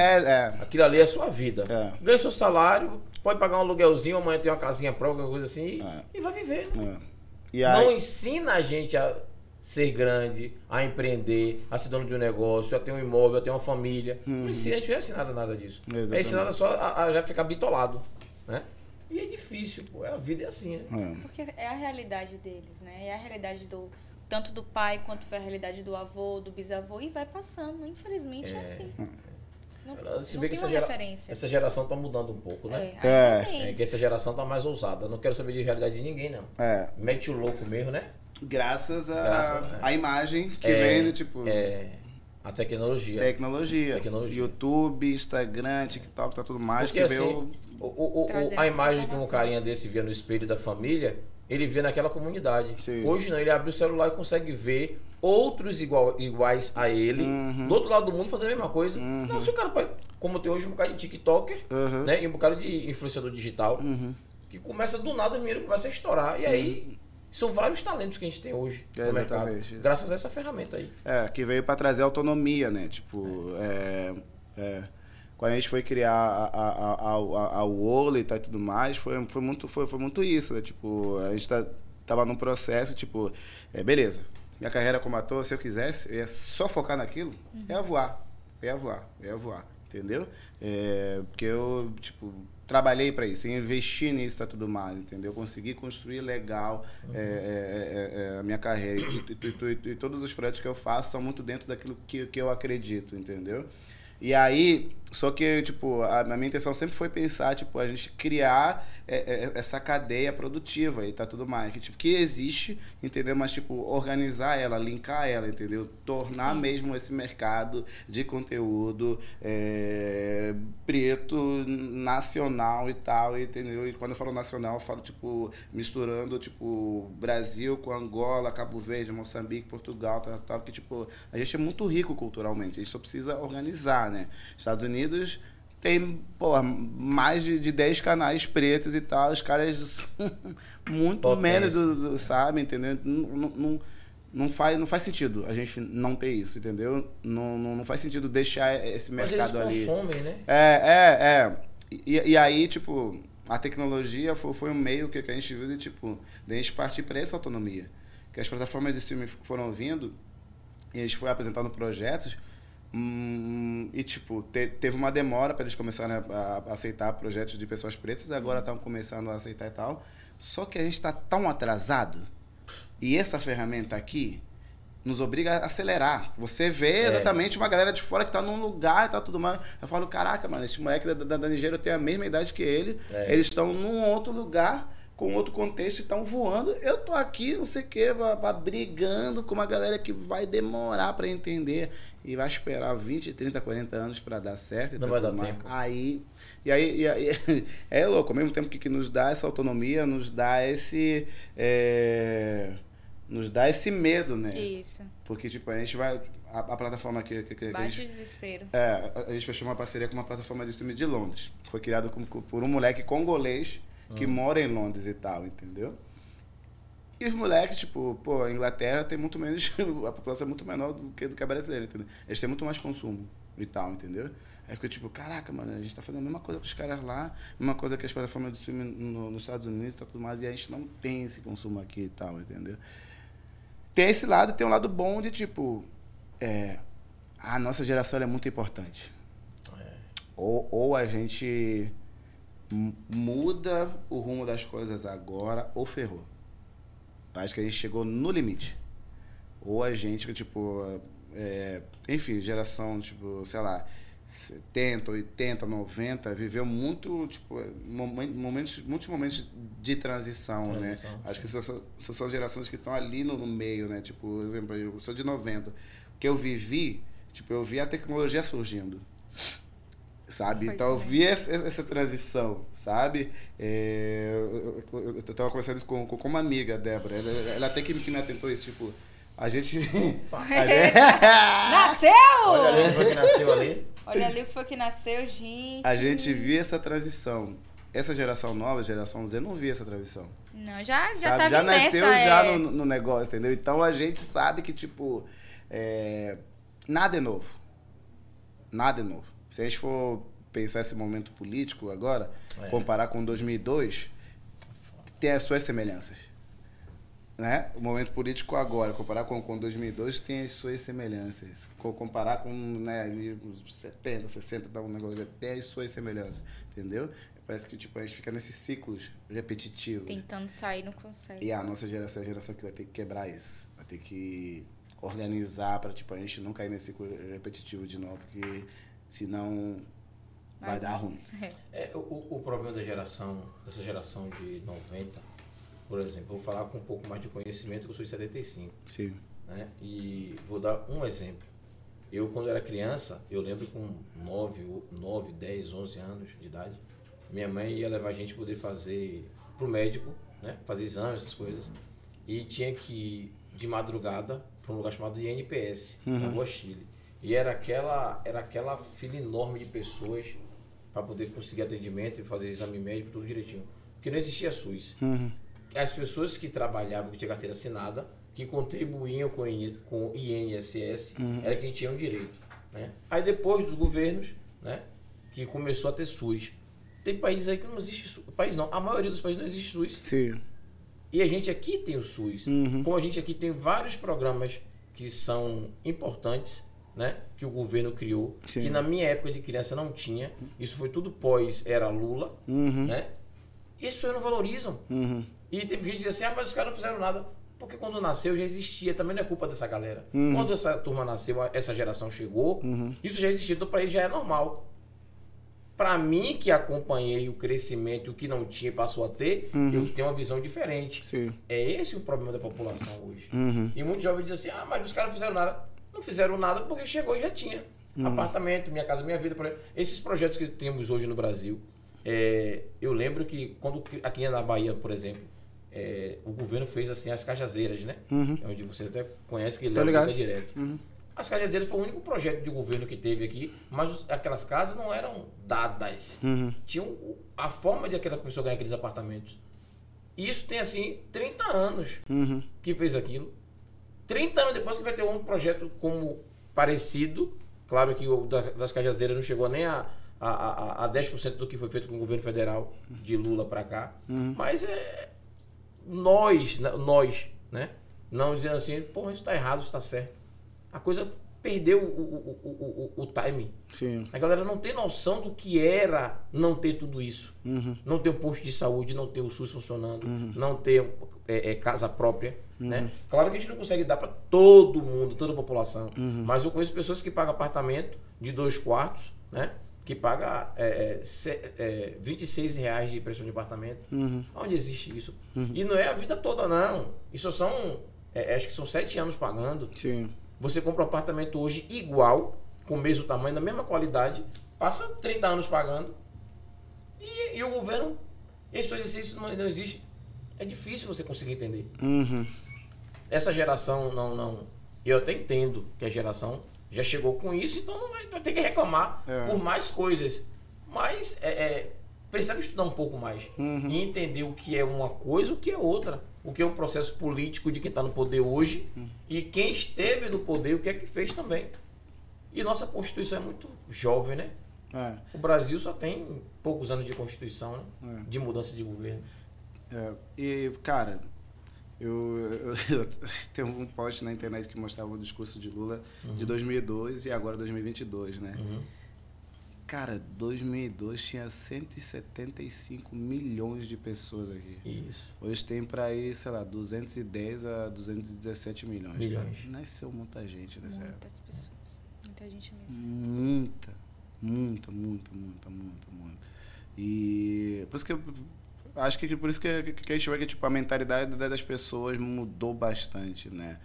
Aquilo ali é a sua vida. Ganha seu salário, pode pagar um aluguelzinho, amanhã tem uma casinha própria, alguma coisa assim, e vai viver, né? E aí... Não ensina a gente a ser grande, a empreender, a ser dono de um negócio, a ter um imóvel, a ter uma família. Não ensina, a gente não é ensinado nada disso. Exatamente. É ensinado só a já ficar bitolado, né? E é difícil, pô. A vida é assim, né? Porque é a realidade deles, né? É a realidade tanto do pai quanto foi a realidade do avô, do bisavô, e vai passando. Infelizmente é assim. Não, se bem que essa geração tá mudando um pouco, né? Que essa geração tá mais ousada. Não quero saber de realidade de ninguém, não. Mete o louco mesmo, né? Graças à imagem que vem do tipo... A tecnologia. YouTube, Instagram, TikTok, tá tudo mais. Porque, que assim, veio... a imagem que um carinha desse via no espelho da família, ele vê naquela comunidade. Sim. Hoje não, ele abre o celular e consegue ver outros iguais a ele, do outro lado do mundo, fazendo a mesma coisa. Não, se o cara pode, como tem hoje um bocado de TikToker, né, e um bocado de influenciador digital, que começa do nada, o dinheiro começa a estourar. E aí... São vários talentos que a gente tem hoje no mercado, graças a essa ferramenta aí. Que veio para trazer autonomia, né? Tipo, quando a gente foi criar a Wolo e tal e tudo mais, foi muito isso, né? Tipo, a gente tava num processo, tipo, beleza, minha carreira como ator, se eu quisesse, eu ia só focar naquilo, ia voar, entendeu? Porque eu, tipo... Trabalhei para isso, investi nisso e tá tudo mais, entendeu? Consegui construir legal a minha carreira. E todos os projetos que eu faço são muito dentro daquilo que eu acredito, entendeu? E aí, Só que, tipo, a minha intenção sempre foi pensar, tipo, a gente criar essa cadeia produtiva e tá tudo mais. Que, tipo, que existe, entendeu? Mas, tipo, organizar ela, linkar ela, entendeu? Tornar Sim. mesmo esse mercado de conteúdo preto, nacional e tal, entendeu? E quando eu falo nacional, eu falo, tipo, misturando, tipo, Brasil com Angola, Cabo Verde, Moçambique, Portugal, tal, tal. Que, tipo, a gente é muito rico culturalmente, a gente só precisa organizar, né? Estados Unidos tem, porra, mais de 10 canais pretos e tal, os caras muito Potência. Menos, sabe, entendeu? Não faz sentido a gente não ter isso, entendeu? Não faz sentido deixar esse mercado ali. Eles consomem, né? E aí, tipo, a tecnologia foi um meio que a gente viu de, tipo, de a gente partir para essa autonomia. Que as plataformas de filme foram vindo e a gente foi apresentando projetos. E, tipo, teve uma demora para eles começarem a aceitar projetos de pessoas pretas, agora estão começando a aceitar e tal. Só que a gente está tão atrasado, e essa ferramenta aqui nos obriga a acelerar. Você vê exatamente uma galera de fora que está num lugar e tá tudo mais. Eu falo, caraca, mano, esse moleque da Nigéria tem a mesma idade que ele, eles estão num outro lugar, com outro contexto, estão voando. Eu tô aqui, não sei o que, brigando com uma galera que vai demorar para entender e vai esperar 20, 30, 40 anos para dar certo. E não vai dar tempo. Aí, é louco. Ao mesmo tempo que nos dá essa autonomia, nos dá esse medo, né? Isso. Porque, tipo, a gente vai... A plataforma que Baixa a gente, o desespero. A gente fechou uma parceria com uma plataforma de streaming de Londres. Foi criada por um moleque congolês que mora em Londres e tal, entendeu? E os moleques, tipo, pô, a Inglaterra tem muito menos... A população é muito menor do que a brasileira, entendeu? Eles têm muito mais consumo e tal, entendeu? Aí ficou tipo, caraca, mano, a gente tá fazendo a mesma coisa com os caras lá, a mesma coisa que as plataformas de streaming nos Estados Unidos e tudo mais, e a gente não tem esse consumo aqui e tal, entendeu? Tem esse lado, tem um lado bom de, tipo, a nossa geração é muito importante. Ou a gente... muda o rumo das coisas agora ou ferrou. Acho que a gente chegou no limite. Ou a gente, tipo, enfim, geração, tipo, sei lá, 70, 80, 90, viveu muito, tipo, muitos momentos de transição, né? Sim. Acho que são gerações que estão ali no meio, né? Tipo, por exemplo, eu sou de 90. O que eu vivi, tipo, eu vi a tecnologia surgindo. Sabe? Pois então eu vi essa transição, sabe? Eu estava conversando isso com uma amiga, Débora. Ela até que me atentou isso, tipo, a gente... Nasceu! Olha ali o que foi que nasceu ali. Olha ali o que foi que nasceu, gente. A gente viu essa transição. Essa geração nova, geração Z, não via essa transição. Não, já tá. Já nasceu já no negócio, entendeu? Então a gente sabe que, tipo, nada é novo. Nada é novo. Se a gente for pensar esse momento político agora, comparar com 2002, tem as suas semelhanças, né? O momento político agora, comparar com 2002, tem as suas semelhanças. Comparar com, né, 70, 60, tá um negócio, tem as suas semelhanças, entendeu? Parece que, tipo, a gente fica nesses ciclos repetitivos. Tentando sair, não consegue. E a nossa geração é a geração que vai ter que quebrar isso, vai ter que organizar para, tipo, a gente não cair nesse ciclo repetitivo de novo, porque... senão vai dar ruim. O problema dessa geração de 90, por exemplo, eu vou falar com um pouco mais de conhecimento, que eu sou de 75. Sim. Né? E vou dar um exemplo. Eu, quando era criança, eu lembro com 9, 10, 11 anos de idade, minha mãe ia levar a gente poder fazer pro médico, né? Fazer exames, essas coisas, e tinha que ir de madrugada para um lugar chamado INPS, na Rua Chile. E era aquela fila enorme de pessoas para poder conseguir atendimento e fazer exame médico, tudo direitinho. Porque não existia SUS. As pessoas que trabalhavam, que tinham carteira assinada, que contribuíam com o INSS, era quem tinha um direito. Né? Aí depois dos governos, né, que começou a ter SUS. Tem países aí que não existe SUS. País não, a maioria dos países não existe SUS. Sim. E a gente aqui tem o SUS. Como a gente aqui tem vários programas que são importantes, né, que o governo criou, Sim. que na minha época de criança não tinha. Isso foi tudo pós era Lula, né? Isso eles não valorizam. E tem gente que diz assim, mas os caras não fizeram nada. Porque quando nasceu já existia, também não é culpa dessa galera. Quando essa turma nasceu, essa geração chegou, isso já existia, então para eles já é normal. Pra mim, que acompanhei o crescimento, o que não tinha passou a ter, eu tenho uma visão diferente. Sim. É esse o problema da população hoje. E muitos jovens dizem assim, ah, mas os caras não fizeram nada. Não fizeram nada porque chegou e já tinha. Apartamento, Minha Casa Minha Vida, por exemplo. Esses projetos que temos hoje no Brasil, eu lembro que quando aqui na Bahia, por exemplo, o governo fez assim as cajazeiras, né? Onde você até conhece, que lembra até direto. As cajazeiras foi o único projeto de governo que teve aqui, mas aquelas casas não eram dadas. Tinham a forma de aquela pessoa ganhar aqueles apartamentos. E isso tem, assim, 30 anos que fez aquilo. 30 anos depois que vai ter um projeto como parecido. Claro que o das cajazeiras não chegou nem a 10% do que foi feito com o governo federal de Lula para cá. Mas nós, né? Não dizendo assim, pô, isso tá errado, isso tá certo. A coisa perdeu o time. Sim. A galera não tem noção do que era não ter tudo isso. Não ter um posto de saúde, não ter o SUS funcionando, não ter casa própria. Né? Claro que a gente não consegue dar para todo mundo, toda a população. Mas eu conheço pessoas que pagam apartamento de 2 quartos, né? Que paga R$26 de pressão de apartamento. Onde existe isso? E não é a vida toda, não. Isso são, acho que são 7 anos pagando. Sim. Você compra um apartamento hoje igual, com o mesmo tamanho, da mesma qualidade, passa 30 anos pagando. E o governo, esse exercício não existe. É difícil você conseguir entender. Essa geração não. Eu até entendo que a geração já chegou com isso, então não vai ter que reclamar por mais coisas. Mas precisa estudar um pouco mais e entender o que é uma coisa, o que é outra. O que é um processo político de quem está no poder hoje e quem esteve no poder, o que é que fez também. E nossa Constituição é muito jovem, né? O Brasil só tem poucos anos de Constituição, né? De mudança de governo. E, cara, eu tenho um post na internet que mostrava o discurso de Lula de 2002 e agora 2022, né? Cara, 2002 tinha 175 milhões de pessoas aqui. Isso. Hoje tem para ir, sei lá, 210 a 217 milhões. Nasceu muita gente nessa época. Muitas pessoas. Muita gente mesmo. Muita. E por isso que eu acho que por isso que a gente vê que tipo, a mentalidade das pessoas mudou bastante, né?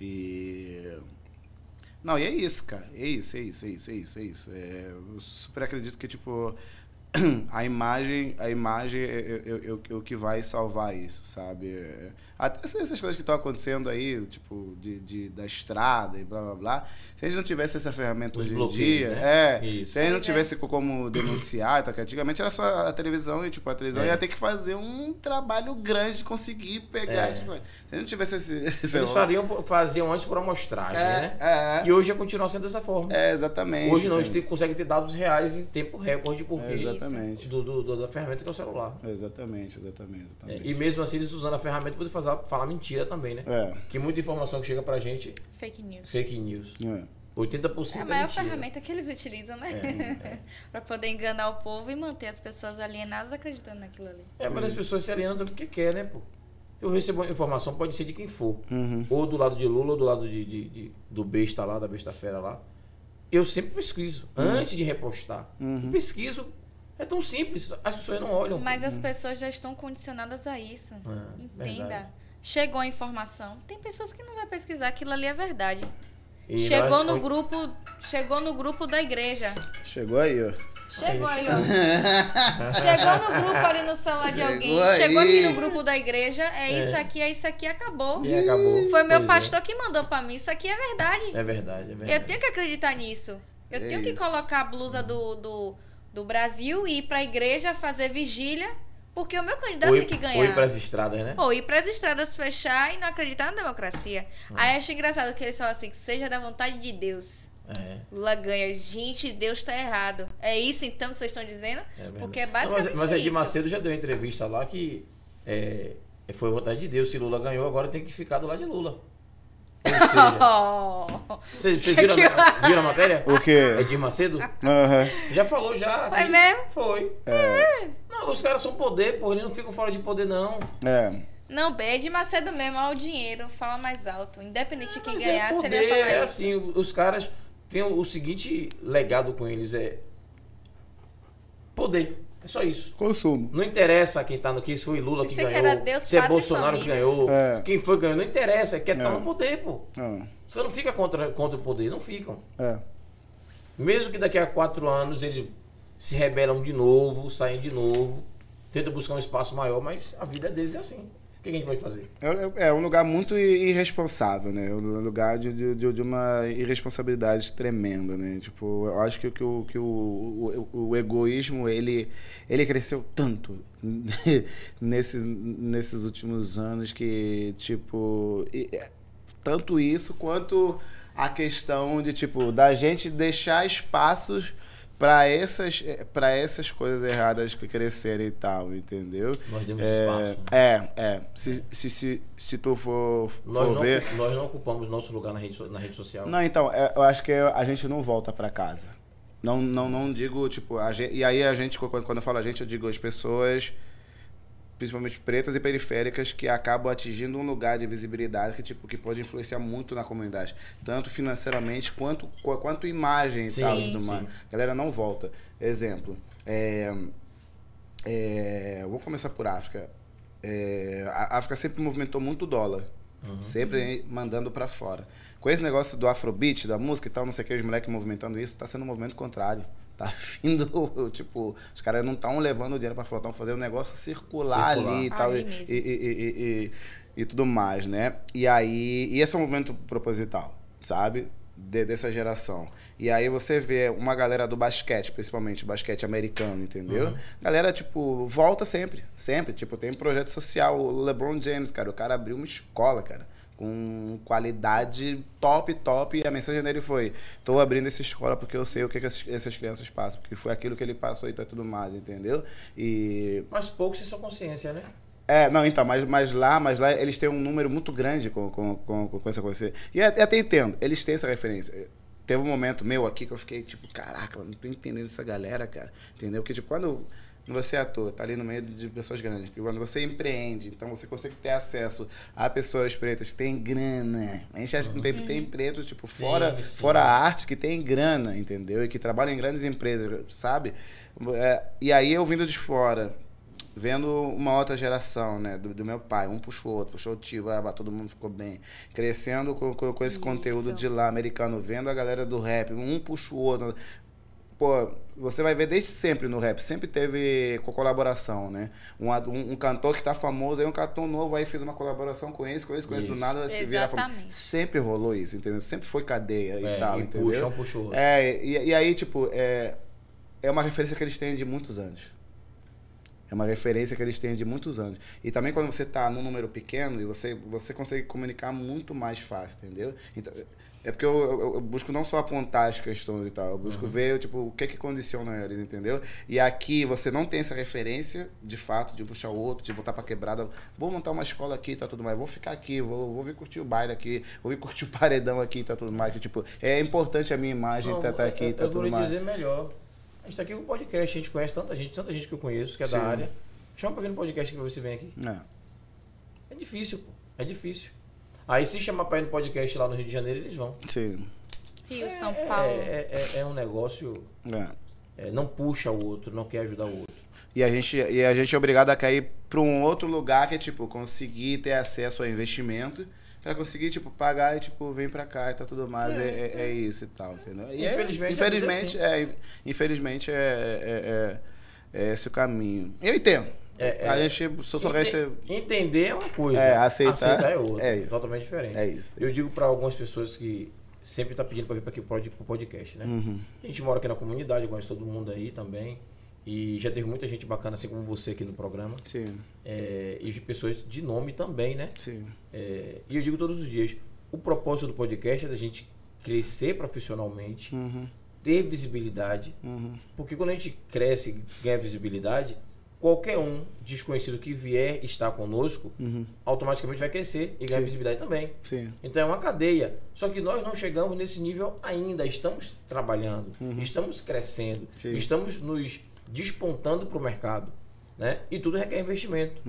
E... Não, e é isso, cara. É isso. Eu super acredito que, tipo, a imagem é o que vai salvar isso, sabe? Até essas coisas que estão acontecendo aí, tipo, da estrada e blá, blá, blá. Se a gente não tivesse essa ferramenta hoje em dia... Né? Se a gente não tivesse como denunciar, tá? Antigamente era só a televisão e, tipo, a televisão ia ter que fazer um trabalho grande de conseguir pegar... Tipo, se a gente não tivesse esse... Eles faziam antes por amostragem, né? E hoje ia continuar sendo dessa forma. Exatamente. Hoje não, a gente consegue ter dados reais em tempo recorde por Exatamente. Da ferramenta que é o celular. Exatamente. E mesmo assim eles usando a ferramenta para falar mentira também, né? Que muita informação que chega pra gente... Fake news. 80% é a maior ferramenta que eles utilizam, né? Pra poder enganar o povo e manter as pessoas alienadas acreditando naquilo ali. Mas as pessoas se alienam porque quer, né, pô? Eu recebo uma informação, pode ser de quem for. Ou do lado de Lula, ou do lado do besta lá, da besta fera lá. Eu sempre pesquiso, antes de repostar. Pesquiso. É tão simples, as pessoas não olham. Mas as pessoas já estão condicionadas a isso. Entenda. Verdade. Chegou a informação. Tem pessoas que não vão pesquisar, aquilo ali é verdade. E chegou no grupo, da igreja. Chegou aí, ó. Chegou no grupo ali no celular de alguém. Chegou aqui no grupo da igreja. Isso aqui, acabou. E acabou. Foi meu pastor que mandou pra mim. Isso aqui é verdade. É verdade. Eu tenho que acreditar nisso. Eu tenho que colocar a blusa do Brasil e ir pra igreja fazer vigília, porque o meu candidato tem que ganhar. Ou ir pras estradas, né? Ou ir pras estradas, fechar e não acreditar na democracia. Aí acho engraçado que eles falam assim, que seja da vontade de Deus. Lula ganha. Gente, Deus tá errado. É isso então que vocês estão dizendo? Porque é basicamente isso. Mas Edir Macedo já deu entrevista lá que foi vontade de Deus. Se Lula ganhou, agora tem que ficar do lado de Lula. Vocês viram a matéria? O quê? Edir Macedo? Já falou, já. Foi mesmo? Foi. Não, os caras são poder, pô. Eles não ficam fora de poder, não. Não, Edir Macedo mesmo. Olha o dinheiro. Fala mais alto. Independente de quem ganhar, poder, você vai falar isso. Assim, os caras têm o seguinte legado com eles. poder. É só isso. Consumo. Não interessa quem tá no que. Se foi Lula que ganhou, se é Bolsonaro que ganhou, quem foi ganhou. Não interessa. Quer estar no poder, pô. Os caras não ficam contra o poder. Não ficam. É. Mesmo que daqui a 4 anos eles se rebelam de novo, saem de novo, tentam buscar um espaço maior, mas a vida deles é assim. O que a gente vai fazer? É um lugar muito irresponsável, né? Um lugar de uma irresponsabilidade tremenda, né? Tipo, eu acho que o egoísmo, ele cresceu tanto nesses últimos anos que, tipo... Tanto isso quanto a questão de, tipo, da gente deixar espaços para essas coisas erradas que crescerem e tal, entendeu? Nós demos espaço. Se tu for ver... Nós não ocupamos nosso lugar na rede social. Não, então, eu acho que a gente não volta para casa. Não digo, tipo... E aí a gente, quando eu falo a gente, eu digo as pessoas... principalmente pretas e periféricas, que acabam atingindo um lugar de visibilidade que pode influenciar muito na comunidade, tanto financeiramente quanto imagem e tal. A galera não volta. Exemplo, vou começar por África. A África sempre movimentou muito dólar, sempre mandando pra fora. Com esse negócio do Afrobeat, da música e tal, não sei o que, os moleques movimentando isso, tá sendo um movimento contrário. Tá vindo, tipo, os caras não estão levando o dinheiro pra fora, estão fazendo o negócio circular. Ali e tal, e tudo mais, né? E aí, esse é um movimento proposital, sabe? Dessa geração. E aí você vê uma galera do basquete, principalmente basquete americano, entendeu? Galera, tipo, volta sempre. Tipo, tem um projeto social, o LeBron James, cara, o cara abriu uma escola, cara, com qualidade top, e a mensagem dele foi: tô abrindo essa escola porque eu sei o que essas crianças passam, porque foi aquilo que ele passou e tá tudo mais, entendeu? E... Mas poucos sem sua consciência, né? Mas lá eles têm um número muito grande com essa coisa. E eu até entendo, eles têm essa referência. Teve um momento meu aqui que eu fiquei tipo, caraca, eu não tô entendendo essa galera, cara, entendeu? Porque tipo, quando... você é ator, tá ali no meio de pessoas grandes. Quando você empreende, então você consegue ter acesso a pessoas pretas que têm grana. A gente acha que tem pretos, tipo, fora a arte, que tem grana, entendeu? E que trabalham em grandes empresas, sabe? E aí eu vindo de fora, vendo uma outra geração, né? Do meu pai, um puxou o tio, todo mundo ficou bem. Crescendo com esse conteúdo de lá, americano, vendo a galera do rap, um puxa o outro. Pô, você vai ver desde sempre no rap, sempre teve colaboração, né? Um cantor que tá famoso, aí um cantor novo, aí fez uma colaboração com esse, do nada se vira famoso. Sempre rolou isso, entendeu? Sempre foi cadeia e tal, e entendeu? Puxou. E aí, tipo, é uma referência que eles têm de muitos anos. E também quando você tá num número pequeno, e você consegue comunicar muito mais fácil, entendeu? Então... É porque eu busco não só apontar as questões e tal, eu busco ver, tipo, o que é que condiciona eles, entendeu? E aqui você não tem essa referência, de fato, de puxar o outro, de voltar pra quebrada, vou montar uma escola aqui e tá, tudo mais, vou ficar aqui, vou vir curtir o baile aqui, vou vir curtir o paredão aqui e tá, tudo mais, que, tipo, é importante a minha imagem estar tá aqui e tá, tudo mais. Eu vou lhe dizer melhor, a gente tá aqui com o podcast, a gente conhece tanta gente que eu conheço, que é da área, chama pra vir no podcast que você vem aqui. Não. É difícil, pô, é difícil. Aí se chamar pra ir no podcast lá no Rio de Janeiro, eles vão. Sim. Rio, São Paulo. É um negócio... não puxa o outro, não quer ajudar o outro. E a gente é obrigado a cair pra um outro lugar que é, tipo, conseguir ter acesso a investimento pra conseguir, tipo, pagar e, tipo, vem pra cá e tá tudo mais. É isso e tal, entendeu? E infelizmente, esse é o caminho. Eu entendo. A gente só resta... Entender é uma coisa, aceitar é outra. É isso. Totalmente diferente. É isso. Eu digo para algumas pessoas que sempre estão pedindo para vir para aqui pro podcast, né? A gente mora aqui na comunidade, eu gosto de todo mundo aí também. E já teve muita gente bacana, assim como você aqui no programa. Sim. E de pessoas de nome também, né? Sim. E eu digo todos os dias, o propósito do podcast é da gente crescer profissionalmente, ter visibilidade. Porque quando a gente cresce e ganha visibilidade... Qualquer um desconhecido que vier estar conosco, automaticamente vai crescer e ganhar visibilidade também. Sim. Então é uma cadeia. Só que nós não chegamos nesse nível ainda. Estamos trabalhando, estamos crescendo, estamos nos despontando para o mercado, né? E tudo requer investimento.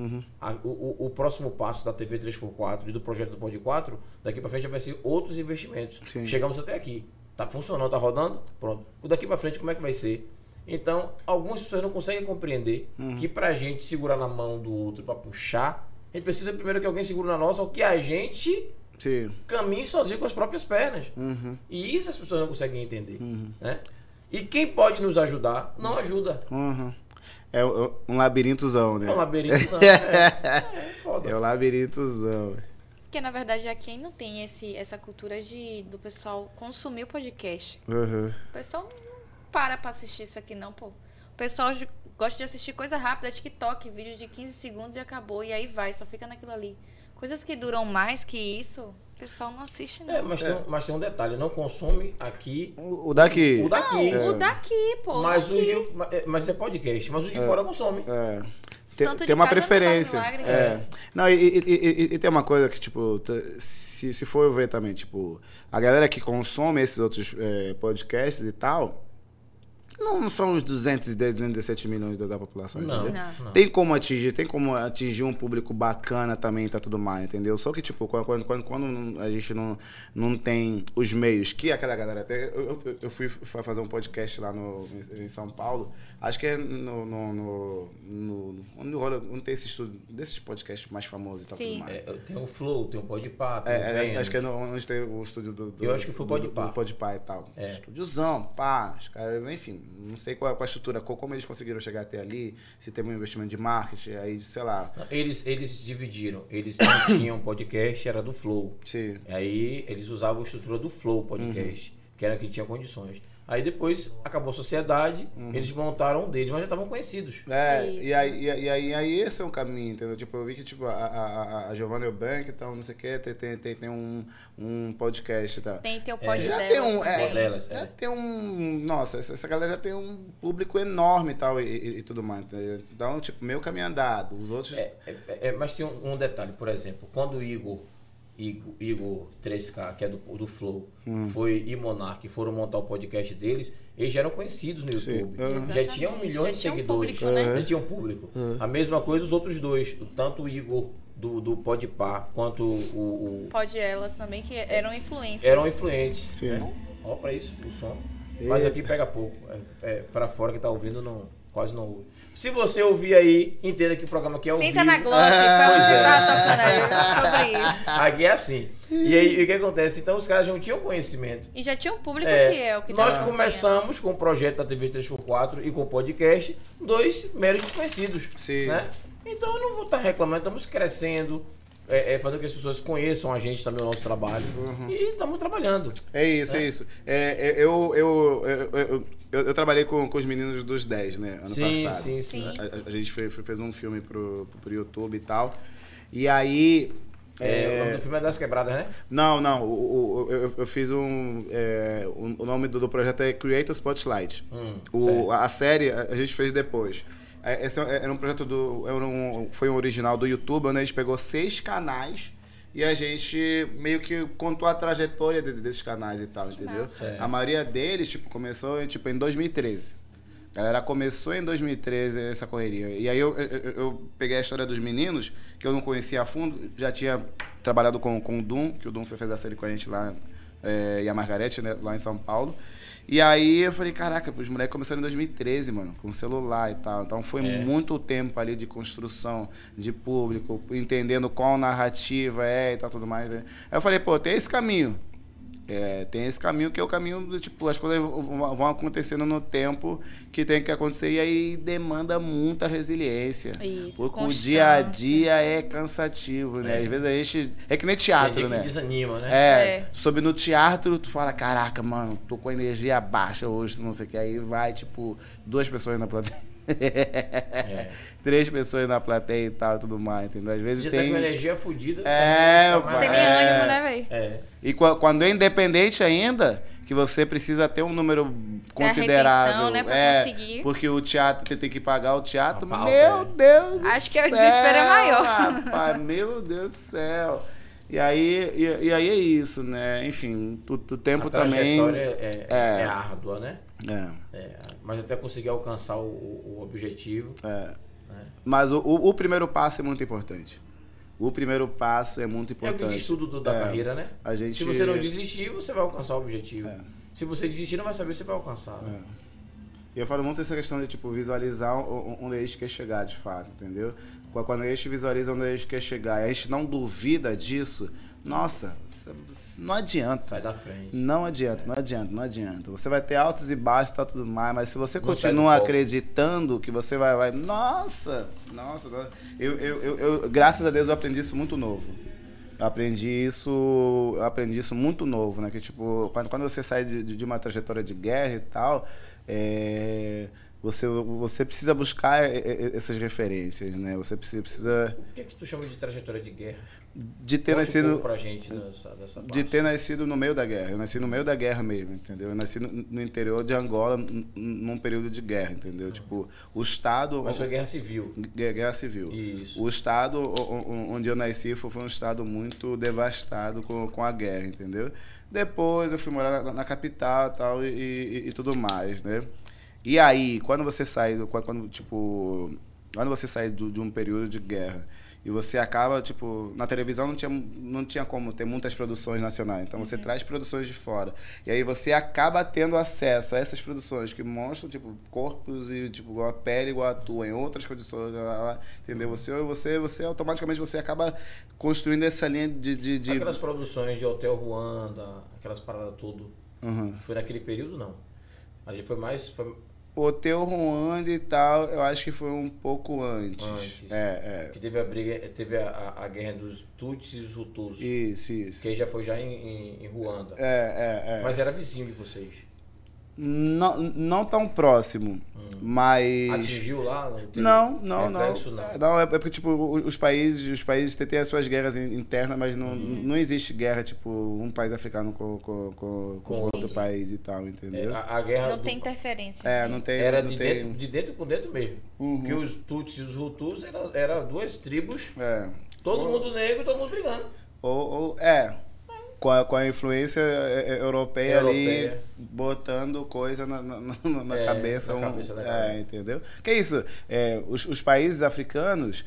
O próximo passo da TV 3x4 e do projeto do Pod 4, daqui para frente vai ser outros investimentos. Sim. Chegamos até aqui. Tá funcionando, tá rodando? Pronto. O daqui para frente como é que vai ser? Então, algumas pessoas não conseguem compreender que pra gente segurar na mão do outro pra puxar, a gente precisa primeiro que alguém segure na nossa, ou que a gente caminhe sozinho com as próprias pernas. E isso as pessoas não conseguem entender, né? E quem pode nos ajudar, não ajuda. É um labirintozão, né? É um labirintozão, é foda. É um labirintozão. Porque, na verdade, aqui não tem essa cultura do pessoal consumir o podcast. O pessoal não para pra assistir isso aqui, não, pô. O pessoal gosta de assistir coisa rápida, TikTok, vídeos de 15 segundos e acabou. E aí vai, só fica naquilo ali. Coisas que duram mais que isso, o pessoal não assiste, não. Mas tem um detalhe, não consome aqui... O daqui. O daqui. Não, o daqui, pô. Mas é podcast, mas o de fora consome. Tem uma preferência. Não, e tem uma coisa que, tipo, se for eu ver também, tipo, a galera que consome esses outros podcasts e tal... Não são os 210, 217 milhões da população, entendeu? Não. Tem como atingir um público bacana também, tá tudo mal, entendeu? Só que, tipo, quando a gente não tem os meios que aquela galera tem... Eu fui fazer um podcast lá em São Paulo, acho que é onde tem esse estudo, desses podcasts mais famosos e tal, tudo mais. Tem o Flow, tem o Podpah, tem o Vênus. Acho que é onde tem o estúdio do... Eu acho que foi o Podpah e tal. Estúdiozão, pá, os caras, enfim... Não sei qual a estrutura, como eles conseguiram chegar até ali, se teve um investimento de marketing, aí, sei lá. Eles dividiram. Eles tinham podcast, era do Flow. Sim. Aí eles usavam a estrutura do Flow Podcast, que era que tinha condições. Aí depois acabou a sociedade, eles montaram um deles, mas já estavam conhecidos. E aí esse é um caminho, entendeu? Tipo, eu vi que tipo, a Giovanna Ewbank e tal, não sei o que, tem um podcast e tal. Tem teu pod já delas. Nossa, essa galera já tem um público enorme tal, e tudo mais. Entendeu? Então, tipo, meio caminho andado. Os outros... mas tem um detalhe, por exemplo, quando o Igor 3K, que é do Flow, foi e Monark, foram montar o podcast deles, eles já eram conhecidos no YouTube. Já tinham 1 milhão de seguidores. Já tinham público. A mesma coisa os outros dois, tanto o Igor do Podpah, quanto o... Pod Elas também, que eram influentes. Né? Ó, pra isso, o som. Mas aqui pega pouco. Pra fora que tá ouvindo, quase não ouve. Se você ouvir aí, entenda que o programa aqui é um vídeo. Senta na Globo, sobre isso. Aqui é assim. E aí, o que acontece? Então, os caras já não tinham conhecimento. E já tinham um público fiel. Nós começamos com o projeto da TV 3x4 e com o podcast, dois meros desconhecidos. Sim. Né? Então, eu não vou estar reclamando, estamos crescendo. Fazer com que as pessoas conheçam a gente também, o nosso trabalho. E estamos trabalhando. É isso. Eu trabalhei com os meninos dos 10, né? Ano passado. Sim. A gente fez um filme pro YouTube e tal. E aí... O nome do filme é Das Quebradas, né? Não. Eu fiz um... o nome do projeto é Creator Spotlight. A série a gente fez depois. Esse era um projeto foi um original do YouTube, onde a gente pegou 6 canais e a gente meio que contou a trajetória desses canais e tal, entendeu? A maioria deles começou em 2013. A galera começou em 2013 essa correria. E aí eu peguei a história dos meninos, que eu não conhecia a fundo, já tinha trabalhado com o Dum, que o Dum fez a série com a gente lá, e a Margarete, né, lá em São Paulo. E aí eu falei, caraca, os moleques começaram em 2013, mano, com celular e tal. Então foi muito tempo ali de construção de público, entendendo qual narrativa é e tal, tudo mais. Aí eu falei, pô, tem esse caminho. Tem esse caminho que é o caminho do tipo, as coisas vão acontecendo no tempo que tem que acontecer, e aí demanda muita resiliência. Isso, porque o dia a dia é cansativo, né? Às vezes a gente. É que nem teatro, né? Desanima, né? Sobre no teatro, tu fala, caraca, mano, tô com a energia baixa hoje, não sei o que. Aí vai, tipo, 2 pessoas na plateia. 3 pessoas na plateia e tal, tudo mais, entendeu? Às vezes tem... Tá com energia fodida. Não tem nem ânimo, né, velho? E quando é independente ainda, que você precisa ter um número considerável. Né, pra conseguir. Porque o teatro, tem que pagar o teatro. Meu Deus do céu! Acho que o desespero é maior. Rapaz, meu Deus do céu! E aí é isso, né? Enfim, o tempo também... A trajetória é árdua, né? Mas até conseguir alcançar o objetivo. Mas o primeiro passo é muito importante. É o que diz tudo da carreira, né? Se você não desistir, você vai alcançar o objetivo. Se você desistir, não vai saber se vai alcançar, né? E eu falo muito essa questão de, tipo, visualizar onde a gente quer chegar, de fato, entendeu? Quando a gente visualiza onde a gente quer chegar e a gente não duvida disso, nossa, não adianta. Sai da frente. Não adianta, não adianta. Você vai ter altos e baixos, tá, tudo mais, mas se você continua acreditando que você vai... Nossa. Eu, graças a Deus, eu aprendi isso muito novo. Eu aprendi isso muito novo, né? Que, tipo, quando você sai de uma trajetória de guerra e tal, você precisa buscar essas referências, né? Você precisa... O que é que tu chama de trajetória de guerra? De ter nascido... pra gente dessa parte. De ter nascido no meio da guerra. Eu nasci no meio da guerra mesmo, entendeu? Eu nasci no interior de Angola, num período de guerra, entendeu? Ah. Tipo, o estado... Mas foi guerra civil. Guerra civil. Isso. O estado onde eu nasci foi um estado muito devastado com a guerra, entendeu? Depois eu fui morar na capital tal, e tudo mais, né? E aí, quando você sai de um período de guerra e você acaba, tipo, na televisão não tinha como ter muitas produções nacionais, então você traz produções de fora. E aí você acaba tendo acesso a essas produções que mostram, tipo, corpos e, tipo, a pele igual a tua, em outras condições, entendeu? Você automaticamente você acaba construindo essa linha de... Aquelas produções de Hotel Ruanda, aquelas paradas tudo, foi naquele período, não? Ali foi mais... Hotel Ruanda e tal, eu acho que foi um pouco antes. Que teve a briga, teve a guerra dos Tutsis e os Hutus. Isso. Que já foi já em Ruanda. Mas era vizinho de vocês. Não tão próximo, mas... Atingiu lá? Não, é porque, tipo, os países têm as suas guerras internas, mas não existe guerra, tipo, um país africano com outro país e tal, entendeu? A guerra não tem interferência. Não tem. Era não de, tem... Dentro, de dentro com dentro mesmo. Porque os Tutsis e os Hutus eram duas tribos, todo mundo negro, todo mundo brigando. Com a influência europeia ali, botando coisa na cabeça. Na cabeça da galera. Entendeu? Que é isso? Os países africanos,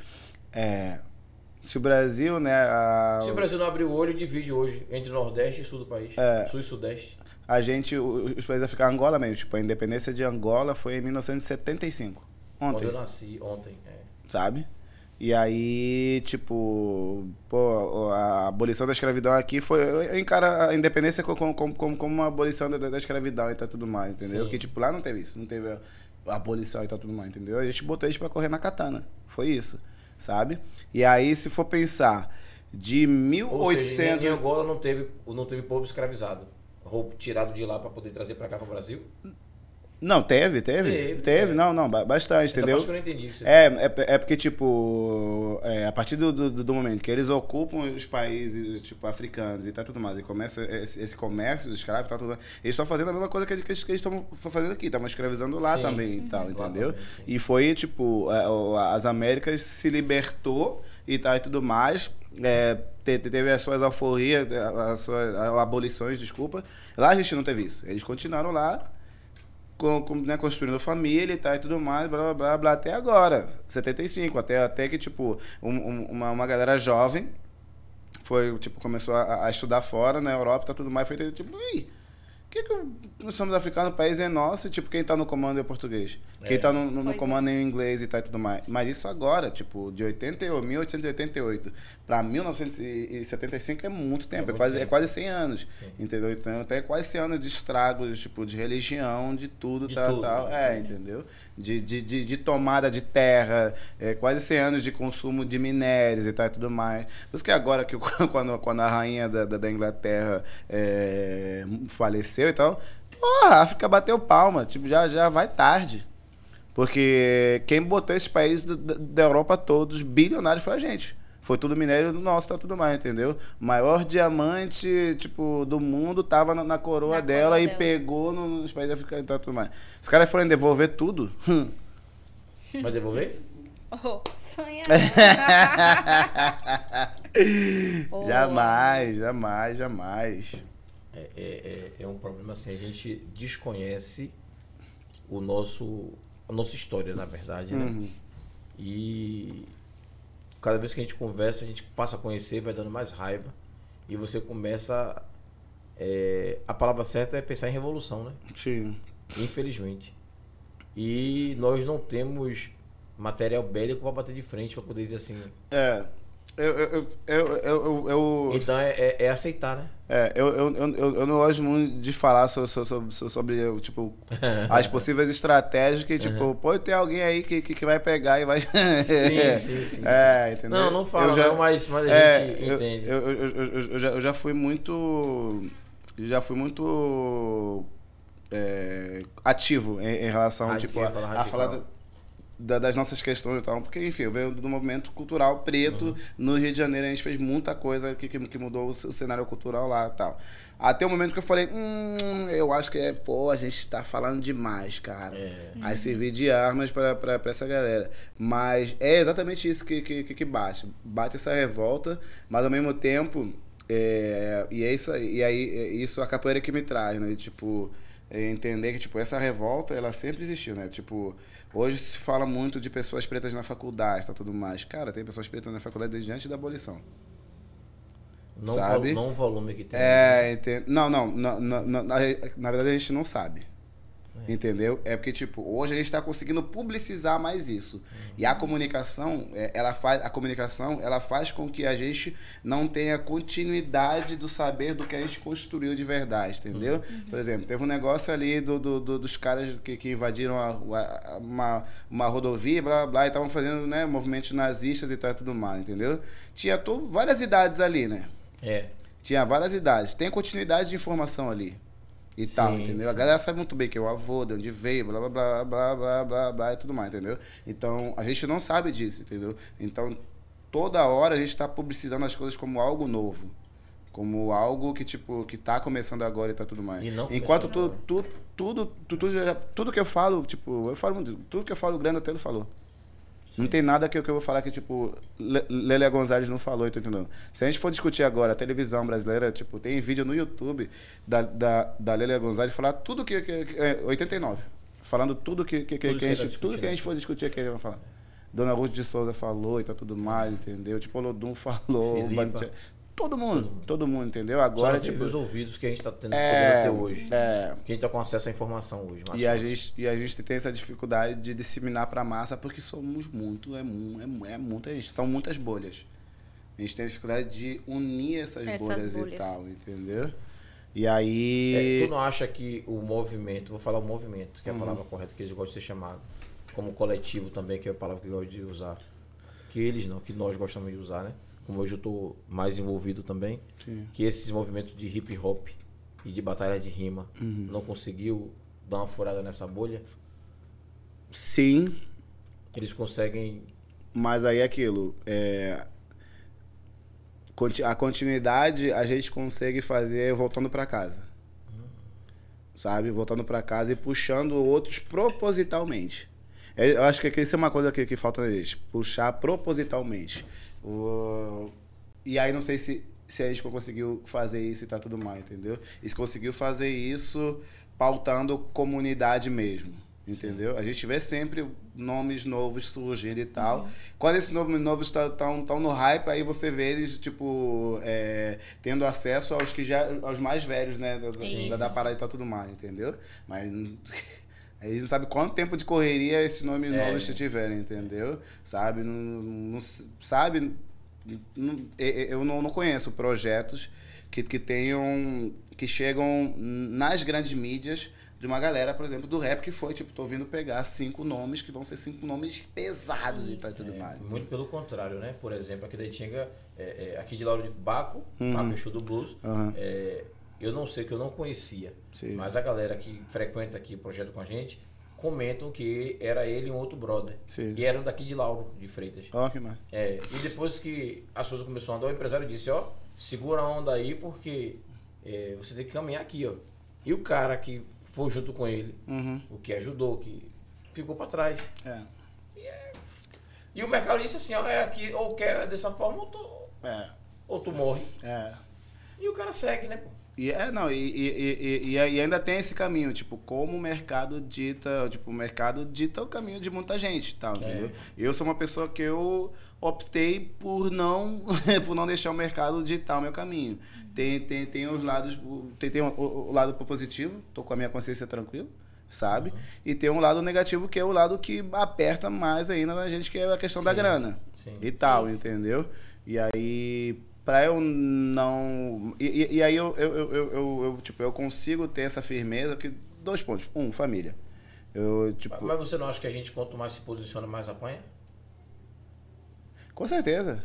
se o Brasil, né... Se o Brasil não abrir o olho, divide hoje entre Nordeste e Sul do país. Sul e Sudeste. Os países africanos, Angola mesmo. Tipo, a independência de Angola foi em 1975. Quando eu nasci, ontem. Sabe? E aí, tipo, a abolição da escravidão aqui foi... Eu encaro a independência como uma abolição da escravidão e tal, tudo mais, entendeu? Sim. Que, tipo, lá não teve isso, não teve a abolição e tal, tudo mais, entendeu? A gente botou eles pra correr na katana, foi isso, sabe? E aí, se for pensar, de 1800... Ou seja, em Angola não teve povo escravizado, roubo tirado de lá pra poder trazer pra cá, pro Brasil? Não, teve. Não, bastante, essa entendeu? Parte que eu não entendi que você porque, tipo, a partir do momento que eles ocupam os países, tipo, africanos e tal, tudo mais, e começa esse comércio dos escravos e tal, tudo mais, eles estão fazendo a mesma coisa que eles estão fazendo aqui, estavam escravizando lá, sim, também e tal, entendeu? Também, e foi, tipo, as Américas se libertou e tal e tudo mais, teve as suas alforrias, as suas abolições, desculpa, lá a gente não teve isso, eles continuaram lá, né, construindo família e tal e tudo mais, blá, blá, blá, até agora, 75, até que, tipo, uma galera jovem foi, tipo, começou a estudar fora, na Europa e tal, tudo mais, foi, tipo, ei, que nós somos africanos, o país é nosso, e, tipo, quem tá no comando é o português, quem tá no comando é o inglês e tal e tudo mais, mas isso agora, tipo, de 1888 pra 1975 é muito tempo, é quase 100 anos, sim, entendeu? Então tem quase 100 anos de estragos, tipo, de religião, de tudo, tal, né? Entendeu? De tomada de terra, quase 100 anos de consumo de minérios e tal e tudo mais, por isso que agora, que quando a rainha da Inglaterra faleceu e tal, porra, a África bateu palma, tipo, já vai tarde, porque quem botou esses países da Europa todos bilionários foi a gente, foi tudo minério nosso, tá, tudo mais, entendeu? O maior diamante, tipo, do mundo tava na coroa dela e pegou nos países africanos e tal, tudo mais. Os caras foram devolver tudo. Vai devolver? Oh, sonha. Jamais. É um problema assim, a gente desconhece a nossa história, na verdade, né? E cada vez que a gente conversa, a gente passa a conhecer, vai dando mais raiva. E você começa... a palavra certa é pensar em revolução, né? Sim. Infelizmente. E nós não temos material bélico para bater de frente, para poder dizer assim... É. Então é aceitar, né? É, eu não gosto muito de falar sobre tipo, as possíveis estratégias que, tipo, pode ter alguém aí que vai pegar e vai... sim. É, entendeu? Não falo, mas a gente entende. Eu já fui muito... ativo em relação a falar das nossas questões e tal, porque, enfim, eu venho do movimento cultural preto. No Rio de Janeiro a gente fez muita coisa que mudou o cenário cultural lá e tal. Até o momento que eu falei, eu acho que a gente tá falando demais, cara. Aí servir de armas pra essa galera. Mas é exatamente isso que bate. Bate essa revolta, mas ao mesmo tempo... isso a capoeira que me traz, né? Tipo, entender que, tipo, essa revolta, ela sempre existiu, né? Tipo, hoje se fala muito de pessoas pretas na faculdade, tá, tudo mais. Cara, tem pessoas pretas na faculdade desde antes da abolição. Não, sabe? Não o volume que tem. Na verdade a gente não sabe. Entendeu? É porque, tipo, hoje a gente está conseguindo publicizar mais isso. E a comunicação, ela faz com que a gente não tenha continuidade do saber do que a gente construiu de verdade, entendeu? Por exemplo, teve um negócio ali dos caras que invadiram uma rodovia, blá, blá, e estavam fazendo, né, movimentos nazistas e tal, tudo mais, entendeu? Tinha várias idades ali, né? Tinha várias idades. Tem continuidade de informação ali. E sim, tal, entendeu? Sim. A galera sabe muito bem que é o avô, de onde veio, blá, blá, blá, blá, blá, blá, blá, e tudo mais, entendeu? Então, a gente não sabe disso, entendeu? Então, toda hora a gente tá publicizando as coisas como algo novo. Como algo que, tipo, que tá começando agora e tá tudo mais. E enquanto tudo que eu falo, tipo, tudo que eu falo, o grande até falou. Sim. Não tem nada que eu vou falar que, tipo, Lelia Gonzalez não falou, entendeu? Se a gente for discutir agora a televisão brasileira, tipo, tem vídeo no YouTube da Lelia Gonzalez falar tudo que 89. Falando tudo que a gente for discutir aqui, ele vai falar. Dona Ruth de Souza falou e tá tudo mais, entendeu? Tipo, o Dum falou, todo mundo, entendeu? Agora, tipo, os ouvidos que a gente tá tendo poder até hoje. Que a gente tá com acesso à informação hoje. Mas a gente tem essa dificuldade de disseminar pra massa porque somos muito, são muitas bolhas. A gente tem a dificuldade de unir essas bolhas e tal, entendeu? E aí... tu não acha que o movimento, vou falar o movimento, que é a palavra correta que eles gostam de ser chamado, como coletivo também, que é a palavra que eu gosto de usar, que nós gostamos de usar, né? Como hoje eu estou mais envolvido também, sim, que esses movimentos de hip hop e de batalha de rima não conseguiu dar uma furada nessa bolha? Sim. Eles conseguem... Mas aí a continuidade a gente consegue fazer voltando para casa. Sabe? Voltando para casa e puxando outros propositalmente. Eu acho que isso é uma coisa que falta na gente. Puxar propositalmente. E aí não sei se a gente conseguiu fazer isso e tá tudo mais, entendeu? E se conseguiu fazer isso pautando comunidade mesmo, entendeu? Sim. A gente vê sempre nomes novos surgindo e tal. Quando esses nomes novos estão no hype, aí você vê eles, tipo, tendo acesso aos mais velhos, né? Da parada e tal, tudo mais, entendeu? Mas... a gente não sabe quanto tempo de correria esses nomes novos que tiverem, entendeu? Sabe? Eu não conheço projetos que chegam nas grandes mídias de uma galera, por exemplo, do rap, que foi, tipo, tô vindo pegar 5 nomes que vão ser 5 nomes pesados e tal e tudo mais. Muito pelo contrário, né? Por exemplo, aqui da Itinga, aqui de Lauro de Baco, Baco do Blues, eu não sei, que eu não conhecia, sim, mas a galera que frequenta aqui o projeto com a gente comentam que era ele e um outro brother. Sim. E eram daqui de Lauro de Freitas. Ó, que massa. E depois que a coisa começou a andar, o empresário disse, segura a onda aí porque você tem que caminhar aqui, E o cara que foi junto com ele, o que ajudou, que ficou pra trás. E o mercado disse assim, é aqui, ou quer dessa forma ou tu morre. E o cara segue, né, pô? E ainda tem esse caminho, tipo, como o mercado dita o caminho de muita gente, tal, entendeu? Eu sou uma pessoa que eu optei por não deixar o mercado ditar o meu caminho. Tem o lado positivo, tô com a minha consciência tranquila, sabe? Uhum. E tem um lado negativo que é o lado que aperta mais ainda na gente, que é a questão, sim, da grana, sim, e tal, sim, entendeu? E aí, pra eu não... E aí eu consigo ter essa firmeza que... Dois pontos. Família. Mas você não acha que a gente, quanto mais se posiciona, mais apanha? Com certeza.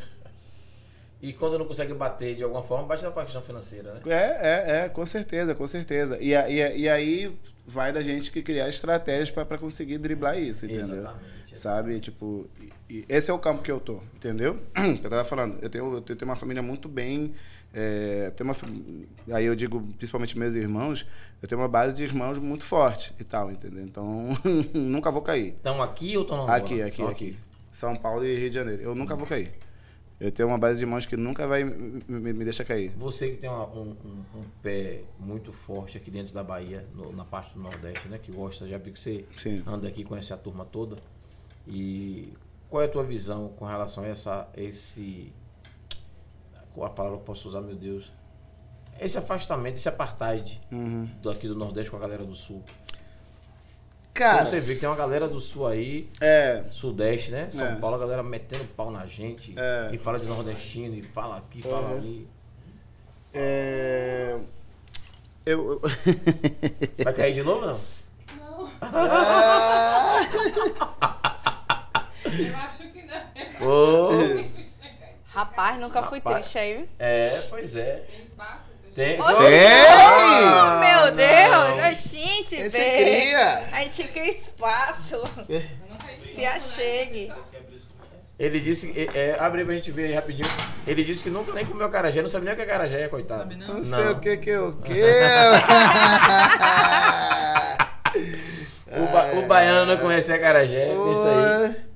E quando não consegue bater de alguma forma, bate na questão financeira, né? Com certeza. E aí vai da gente que criar estratégias para conseguir driblar isso, entendeu? Exatamente. Sabe, esse é o campo que eu tô, entendeu? Eu tava falando, eu tenho uma família muito bem... aí eu digo, principalmente meus irmãos, eu tenho uma base de irmãos muito forte e tal, entendeu? Então, nunca vou cair. Estão aqui ou estão na rua? Aqui. São Paulo e Rio de Janeiro. Eu nunca vou cair. Eu tenho uma base de irmãos que nunca vai me deixar cair. Você que tem um pé muito forte aqui dentro da Bahia, na parte do Nordeste, né? Que gosta, já vi que você, sim, anda aqui, conhece a turma toda. E qual é a tua visão com relação a esse... A palavra que eu posso usar, meu Deus. Esse afastamento, esse apartheid, uhum, daqui do Nordeste com a galera do Sul. Cara... Como você vê que tem uma galera do Sul aí, Sudeste, né? São Paulo, a galera metendo pau na gente, e fala de nordestino, e fala aqui, fala ali. Vai cair de novo, não? Não. Eu acho que não. Rapaz, nunca fui triste aí, viu? Pois é. Tem espaço? Tem. Meu Deus! A gente cria espaço. Se achegue. Ele disse... abre pra gente ver aí rapidinho. Ele disse que nunca nem comeu acarajé. Não sabe nem o que é acarajé, coitado. Sabe não sei o que é o quê. O baiano não conhece acarajé. É isso aí.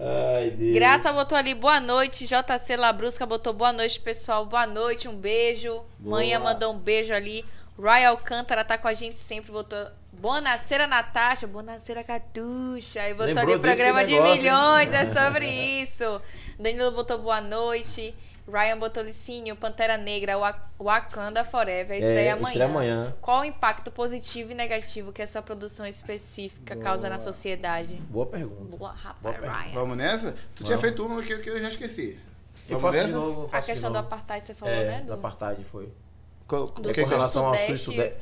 Ai, Deus. Graça botou ali, boa noite. JC Labrusca botou boa noite, pessoal. Boa noite, um beijo. Manhã mandou um beijo ali. Royal Alcântara tá com a gente sempre, botou boa-nascera, Natasha. Boa-nascera, Catuxa. E botou lembrou ali o programa negócio, de milhões, né? É sobre isso. Danilo botou boa noite. Ryan botou Licínio, Pantera Negra, Wakanda Forever, isso aí amanhã. Isso é amanhã. Qual o impacto positivo e negativo que essa produção específica causa na sociedade? Boa pergunta. Ryan. Vamos nessa? Tu tinha feito uma que eu já esqueci. Eu faço de novo. A questão do apartheid você falou, né? Do apartheid foi. Com relação ao Sul e Sudeste.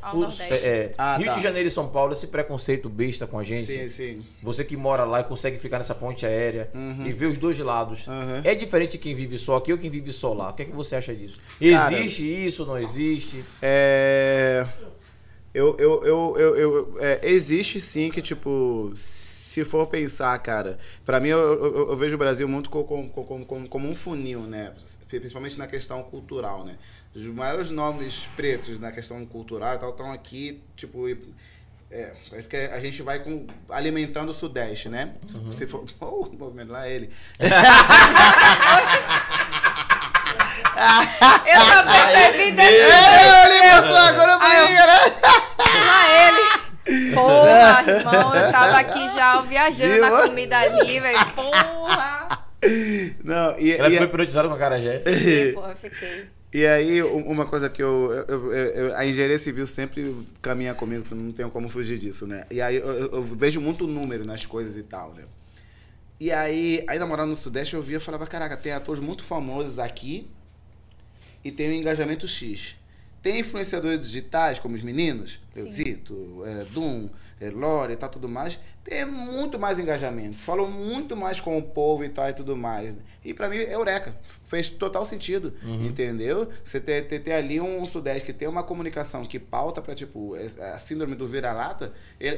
Rio de Janeiro e São Paulo, esse preconceito besta com a gente. Sim, sim. Você que mora lá e consegue ficar nessa ponte aérea, uhum, e ver os dois lados. Uhum. É diferente de quem vive só aqui ou quem vive só lá. O que é que você acha disso? Cara, existe isso, não existe? Existe sim, que se for pensar, cara, pra mim eu vejo o Brasil muito como um funil, né? Principalmente na questão cultural, né? Os maiores nomes pretos na questão cultural e tal estão aqui, parece que a gente vai alimentando o Sudeste, né? Uhum. Se for... lá ele. Eu só percebi ele. Porra, irmão, eu tava aqui já viajando na comida ali, velho. Porra. Não, ela foi hipnotizada com a acarajé. Porra, fiquei. E aí, uma coisa que a engenharia civil sempre caminha comigo, não tenho como fugir disso, né? E aí, eu vejo muito número nas coisas e tal, né? E aí, ainda morando no Sudeste, eu via e falava, caraca, tem atores muito famosos aqui e tem um engajamento X. Tem influenciadores digitais, como os meninos, Leozito, Dum, Lore e tal, tudo mais, tem muito mais engajamento, falam muito mais com o povo e tal e tudo mais. E pra mim, eureka, fez total sentido, uhum, entendeu? Você ter ali um Sudeste que tem uma comunicação que pauta pra, a síndrome do vira-lata, ele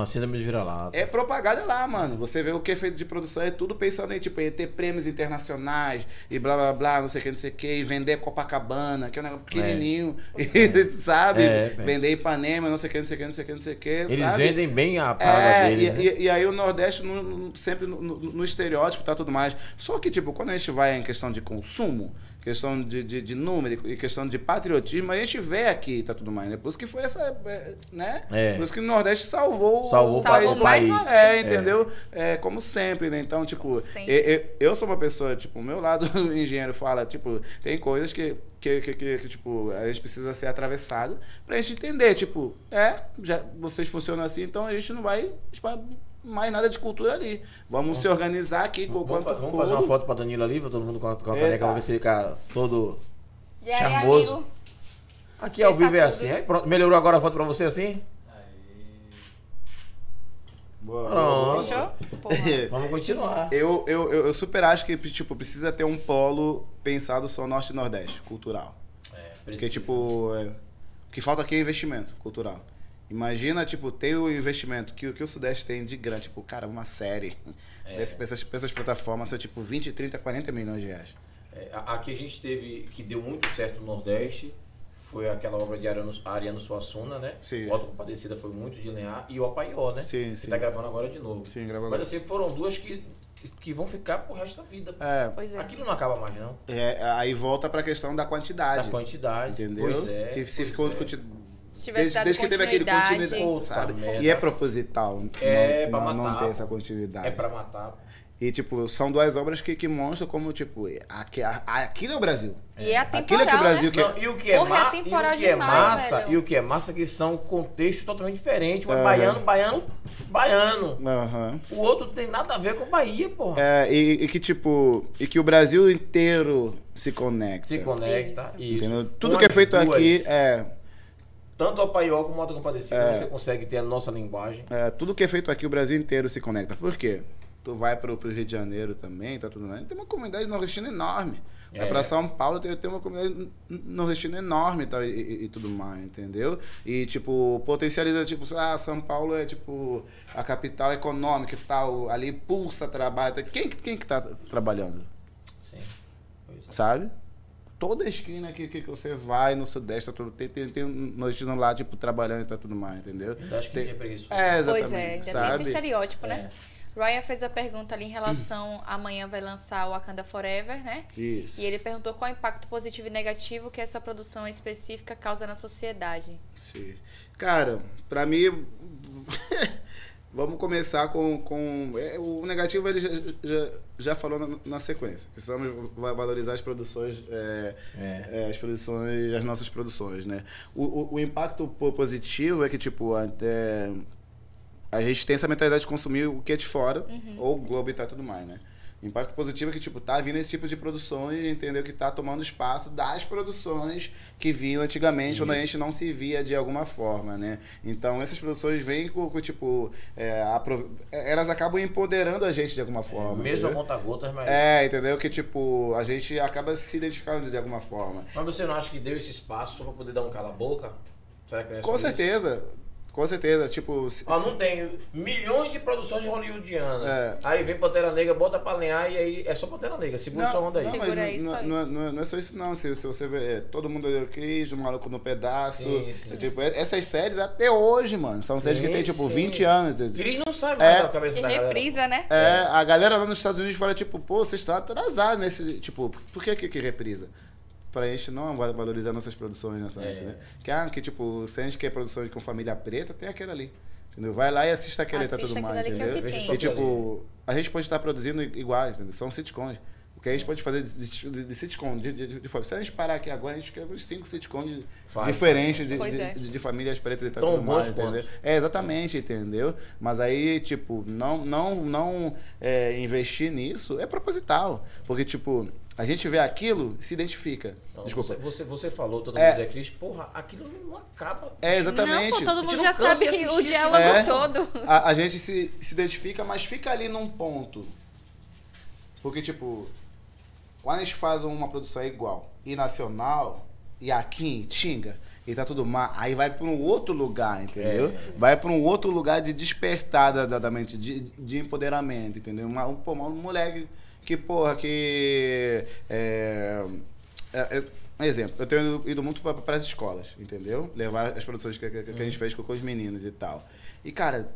a síndrome do vira-lata. É propagada lá, mano. Você vê o que é feito de produção, é tudo pensando em, em ter prêmios internacionais e blá, blá, blá, não sei o que, e vender Copacabana, que é um negócio pequenininho, sabe? Vender Ipanema, não sei o que. Eles sabe? Vendem bem a parada deles. E aí o Nordeste sempre no estereótipo, tá, tudo mais. Só que, quando a gente vai em questão de consumo, questão de número e questão de patriotismo, a gente vê aqui, tá, tudo mais, né? Por isso que foi essa, né? Por isso que o Nordeste salvou o país. Mais entendeu? Como sempre, né? Então, eu sou uma pessoa, o meu lado engenheiro fala, tem coisas que que tipo, a gente precisa ser atravessado pra gente entender, tipo, já vocês funcionam assim, então a gente não vai mais nada de cultura ali. Vamos se organizar aqui. Vamos fazer uma foto pra Danilo ali, pra todo mundo com a caneca, pra ver se ele fica todo charmoso. Amigo, aqui ao vivo é assim, aí pronto. Melhorou agora a foto pra você assim? Boa. Fechou? Vamos continuar. Eu super acho que, tipo, precisa ter um polo pensado só norte e nordeste, cultural. É, precisa. Porque, tipo, o que falta aqui é investimento cultural. Imagina, tipo, ter o investimento que o Sudeste tem de grande, tipo, cara, uma série. Essas plataformas são, tipo, 20, 30, 40 milhões de reais. A que a gente teve, que deu muito certo no Nordeste, foi aquela obra de Ariano Suassuna, né? Sim. Auto Compadecida foi muito de lenhar. E o Apaió, né? Sim, sim. Que tá gravando agora de novo. Sim, gravando. Mas assim, foram duas que vão ficar pro resto da vida. É. Pois é. Aquilo não acaba mais, não. Aí volta pra questão da quantidade. Da quantidade. Entendeu? Pois é. Se ficou desde que teve aquele continuidade, sabe? Merda. E é proposital. Pra matar. Não ter essa continuidade. É pra matar. E, tipo, são duas obras que mostram como, tipo, aquilo é o Brasil. E é atemporal, aquilo é que o Brasil, né? E o que é massa, velho. E o que é massa que são contextos totalmente diferentes. Um é baiano. Uhum. O outro tem nada a ver com Bahia, porra. E que o Brasil inteiro se conecta. Isso. Tudo que é feito aqui tanto a paiol como a Auto Compadecida, você consegue ter a nossa linguagem. Tudo que é feito aqui, o Brasil inteiro se conecta. Por quê? Tu vai pro Rio de Janeiro também, tá tudo bem. Tem uma comunidade nordestina enorme. Vai pra São Paulo, tem uma comunidade nordestina enorme, tá, e tudo mais, entendeu? E, tipo, potencializa, tipo, São Paulo é, tipo, a capital econômica e tal, ali pulsa, trabalho. Tá. Quem que tá trabalhando? Sim. Sabe? Toda esquina que você vai no Sudeste, tem um nordestino lá, tipo, trabalhando e tá tudo mais, entendeu? Eu acho que tem pra isso. Exatamente. Pois é, tem esse estereótipo, né? Ryan fez a pergunta ali em relação amanhã vai lançar o Wakanda Forever, né? Isso. E ele perguntou qual é o impacto positivo e negativo que essa produção específica causa na sociedade. Sim. Cara, pra mim, vamos começar com o negativo, ele já falou na sequência. Precisamos valorizar as produções, as nossas produções, né? O impacto positivo é que, tipo, até... A gente tem essa mentalidade de consumir o que é de fora, ou o Globo e tá tudo mais, né? O impacto positivo é que, tipo, tá vindo esse tipo de produções, entendeu? Que tá tomando espaço das produções que vinham antigamente, quando a gente não se via de alguma forma, né? Então, essas produções vêm com tipo... elas acabam empoderando a gente de alguma forma. Mesmo a monta-gotas, mas... entendeu? Que, tipo, a gente acaba se identificando de alguma forma. Mas você não acha que deu esse espaço só pra poder dar um cala-boca? Será que não é sobre isso? Com certeza, tipo... não tem milhões de produções hollywoodianas. Aí vem Pantera Negra, bota pra lenhar e aí é só Pantera Negra. Segura essa onda aí. Não é só isso não. Se você vê Todo Mundo Odeia o Chris, O Maluco no Pedaço. Sim. Tipo, essas séries até hoje, mano. São séries que tem, tipo, 20 anos. Chris não sabe mais da cabeça da galera. Reprisa, né? A galera lá nos Estados Unidos fala, tipo, pô, vocês estão atrasados nesse... Tipo, por que reprisa? Pra gente não valorizar nossas produções nessa época, né? Que tipo, se a gente quer produções com família preta, tem aquela ali. Entendeu? Vai lá e assista aquela ali, tá tudo mais, entendeu? E tipo, a gente pode estar produzindo iguais, entendeu? São sitcoms. O que a gente pode fazer de sitcom, de se a gente parar aqui agora, a gente quer uns 5 sitcoms diferentes de famílias pretas e tal, tudo mais, entendeu? Exatamente, entendeu? Mas aí, tipo, não investir nisso é proposital, porque, tipo... A gente vê aquilo e se identifica. Não, desculpa. Você falou, todo mundo é Cris, porra, aquilo não acaba. Exatamente. Não, todo mundo já sabe o diálogo todo. A gente se identifica, mas fica ali num ponto. Porque, tipo, quando a gente faz uma produção igual e nacional, e aqui em Tinga, e tá tudo mal, aí vai pra um outro lugar, entendeu? Vai pra um outro lugar de despertar da mente, de empoderamento, entendeu? Um moleque... Que, porra, que... exemplo, eu tenho ido muito para as escolas, entendeu? Levar as produções que a gente fez com os meninos e tal. E, cara,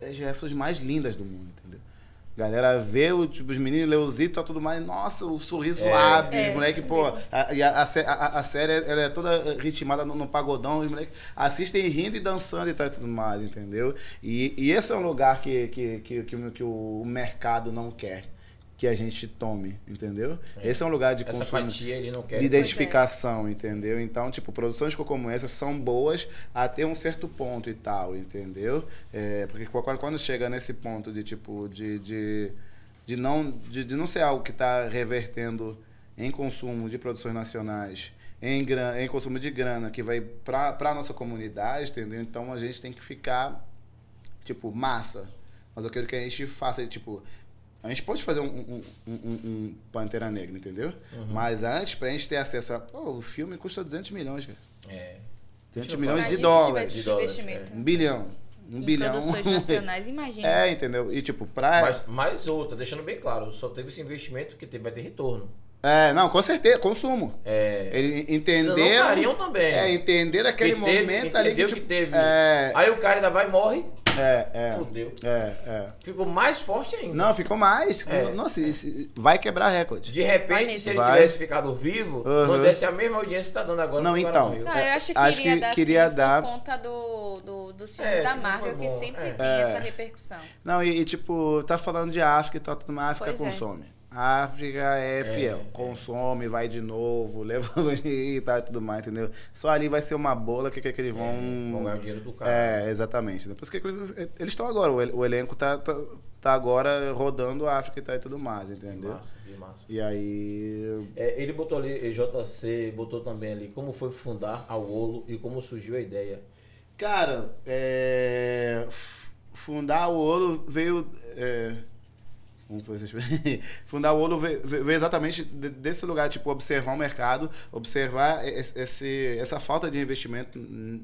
as reações mais lindas do mundo, entendeu? Galera vê os meninos, Leozito e tudo mais, nossa, o sorriso abre, os moleques, pô, a série ela é toda ritmada no pagodão, os moleques assistem rindo e dançando e tal, tudo mais, entendeu? E esse é um lugar que o mercado não quer. que a gente tome, entendeu? É. Esse é um lugar de essa consumo, fatia, ele não quer, de identificação, entendeu? Então, tipo, produções como essas são boas até um certo ponto e tal, entendeu? É, porque quando chega nesse ponto de, tipo, não ser algo que está revertendo em consumo de produções nacionais, em consumo de grana, que vai para a nossa comunidade, entendeu? Então, a gente tem que ficar, tipo, massa. Mas eu quero que a gente faça, tipo... A gente pode fazer um Pantera Negra, entendeu? Uhum. Mas antes, pra gente ter acesso a... Pô, o filme custa 200 milhões, cara. É. 200 milhões de dólares. É. Um bilhão. Produções nacionais, imagina. É, entendeu? E tipo, pra... Mas outra, deixando bem claro, só teve esse investimento que vai ter retorno. É, não, com certeza, consumo. É. Eles entenderam... Fariam também. É, entenderam aquele momento ali que... Tipo, que teve. É... Aí o cara ainda vai e morre. Fudeu. Ficou mais forte ainda. Não, ficou mais. Nossa, isso vai quebrar recorde. De repente, se ele tivesse ficado vivo, não desse a mesma audiência que tá dando agora. Não, então. Não, eu acho que queria dar por conta do filme da Marvel, que sempre tem essa repercussão. Não, tipo, tá falando de África e tal, mas a África consome. A África é fiel, consome, vai de novo, leva e tal e tudo mais, entendeu? Só ali vai ser uma bola que eles vão... Vão ganhar o dinheiro do cara. É, exatamente. Por isso que eles estão agora, o elenco tá agora rodando a África e tal e tudo mais, entendeu? Que massa. E aí... É, ele botou ali, JC, botou também ali, como foi fundar a Wolo e como surgiu a ideia? Cara, fundar a Wolo veio... Fundar o Wolo veio exatamente desse lugar, tipo, observar o mercado, observar essa falta de investimento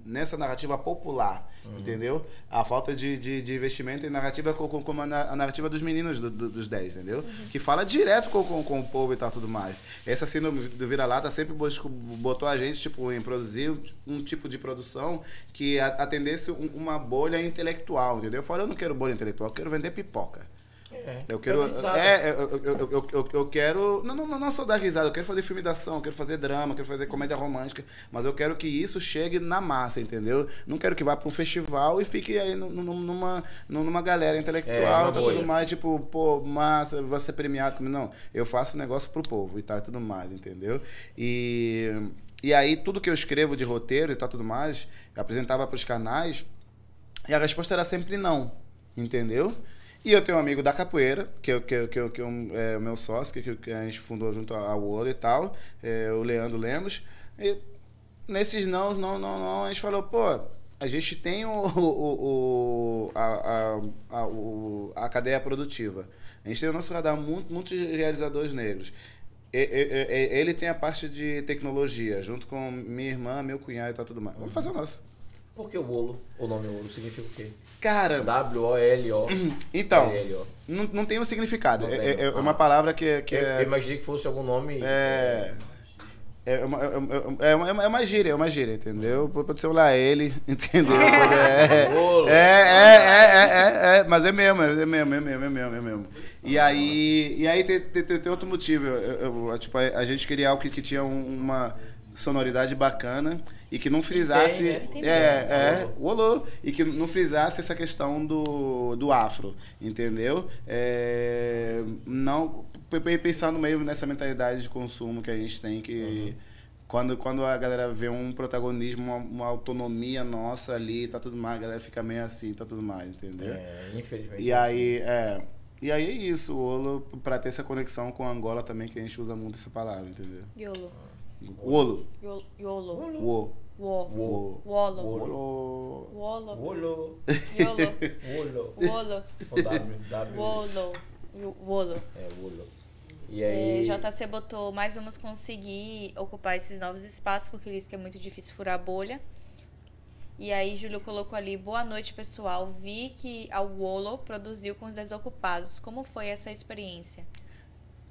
nessa narrativa popular, entendeu? A falta de investimento em narrativa como a narrativa dos meninos dos 10, entendeu? Uhum. Que fala direto com o povo e tal, tudo mais. Essa síndrome do vira-lata sempre botou a gente, tipo, em produzir um tipo de produção que atendesse uma bolha intelectual, entendeu? Eu falo, eu não quero bolha intelectual, eu quero vender pipoca. Eu quero. Não só dar risada, eu quero fazer filme de ação, eu quero fazer drama, eu quero fazer comédia romântica, mas eu quero que isso chegue na massa, entendeu? Não quero que vá para um festival e fique aí numa galera intelectual, tudo mais, tipo, pô, massa, vai ser premiado comigo. Não, eu faço negócio pro povo e tal, tudo mais, entendeu? E aí, tudo que eu escrevo de roteiro e tal, tudo mais, eu apresentava pros canais e a resposta era sempre não, entendeu? E eu tenho um amigo da capoeira, que é o meu sócio, que a gente fundou junto ao Wolo e tal, o Leandro Lemos. E nesses não, a gente falou, pô, a gente tem a cadeia produtiva. A gente tem no nosso radar muitos realizadores negros. Ele tem a parte de tecnologia, junto com minha irmã, meu cunhado e tal, tudo mais. Vamos fazer o nosso. Por que o Wolo? O nome Wolo significa o quê? Cara... W-O-L-O. Então, L-L-O. Não tem um significado. É uma palavra que é... Eu imaginei que fosse algum nome... É uma gíria, entendeu? Pode ser o lá ele, entendeu? Mas é mesmo. E aí tem outro motivo. Tipo, a gente queria algo que tinha uma sonoridade bacana e que não frisasse Wolo, e que não frisasse essa questão do afro, entendeu? Não pensar no meio nessa mentalidade de consumo que a gente tem, que quando a galera vê um protagonismo, uma autonomia nossa ali, tá tudo mais, a galera fica meio assim, tá tudo mais, entendeu? Infelizmente. E aí é isso, o Wolo, para ter essa conexão com Angola também, que a gente usa muito essa palavra, entendeu? Yolo. Wolo. Wolo. Wolo. Wolo. Wolo. Wolo. Wolo. Wolo. Wolo. Wolo. Wolo. E aí? JC botou, mas vamos conseguir ocupar esses novos espaços, porque ele disse que é muito difícil furar a bolha. E aí, Júlio colocou ali, boa noite, pessoal. Vi que a Wolo produziu com os desocupados. Como foi essa experiência?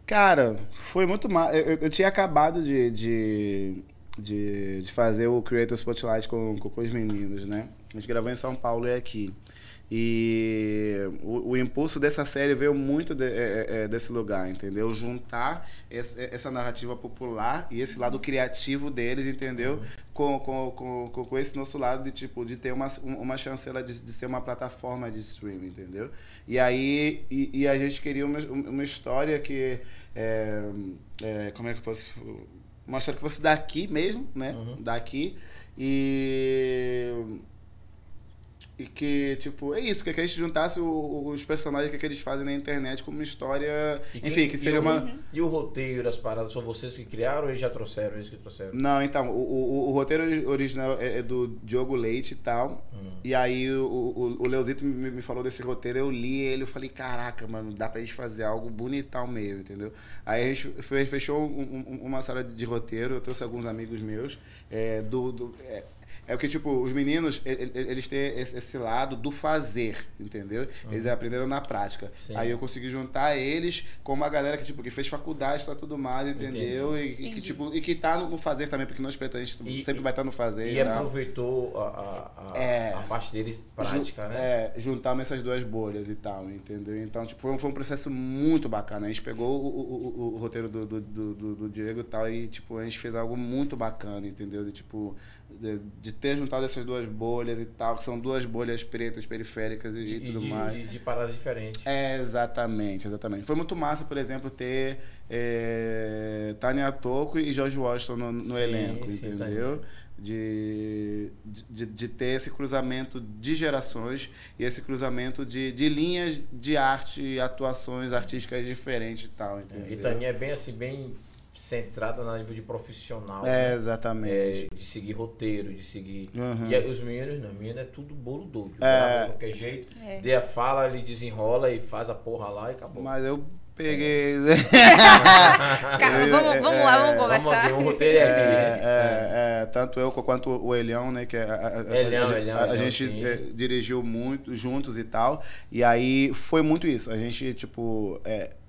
Cara, foi muito mal. Eu tinha acabado de fazer o Creator Spotlight com os meninos, né? A gente gravou em São Paulo e aqui. E o impulso dessa série veio muito desse lugar, entendeu? Juntar essa narrativa popular e esse lado criativo deles, entendeu? Com esse nosso lado de, tipo, de ter uma chancela de ser uma plataforma de streaming, entendeu? E aí a gente queria uma história que... como é que eu posso... Uma história que fosse daqui mesmo, né? Uhum. Daqui. E que, tipo, é isso, que a gente juntasse os personagens que eles fazem na internet como uma história... Enfim, que seria uma... E o roteiro das paradas, são vocês que criaram ou eles já trouxeram, eles que trouxeram? Não, então, o roteiro original é do Diogo Leite e tal, e aí o Leozito me falou desse roteiro, eu li ele, eu falei, caraca, mano, dá pra gente fazer algo bonitão mesmo, entendeu? Aí a gente fechou uma sala de roteiro, eu trouxe alguns amigos meus, é porque, tipo, os meninos, eles têm esse lado do fazer, entendeu? Eles aprenderam na prática. Sim. Aí eu consegui juntar eles com uma galera que, tipo, que fez faculdade e tá tudo mais, entendeu? E que, tipo, e que tá no fazer também, porque nós pretos, a gente sempre vai estar no fazer. E aproveitou a parte deles prática, né? É, juntaram essas duas bolhas e tal, entendeu? Então, tipo, foi um processo muito bacana. A gente pegou o roteiro do Diego e tal e, tipo, a gente fez algo muito bacana, entendeu? De, tipo... De ter juntado essas duas bolhas e tal, que são duas bolhas pretas, periféricas e tudo mais. De paradas diferentes. É, exatamente. Foi muito massa, por exemplo, ter Tânia Toco e George Washington no elenco, entendeu? Tá. De ter esse cruzamento de gerações e esse cruzamento de linhas de arte e atuações artísticas diferentes e tal, entendeu? E Tânia é bem assim, bem... centrada na nível de profissional. É, né? Exatamente. De seguir roteiro, de seguir... Uhum. E aí os meninos, não, menino é tudo bolo doido. Grava de qualquer jeito, dê a fala, ele desenrola e faz a porra lá e acabou. Mas eu peguei... Cara, vamos lá, vamos conversar. O roteiro é aquele, né? Tanto eu quanto o Elião, né? Que a gente dirigiu muito juntos e tal. E aí foi muito isso. A gente, tipo,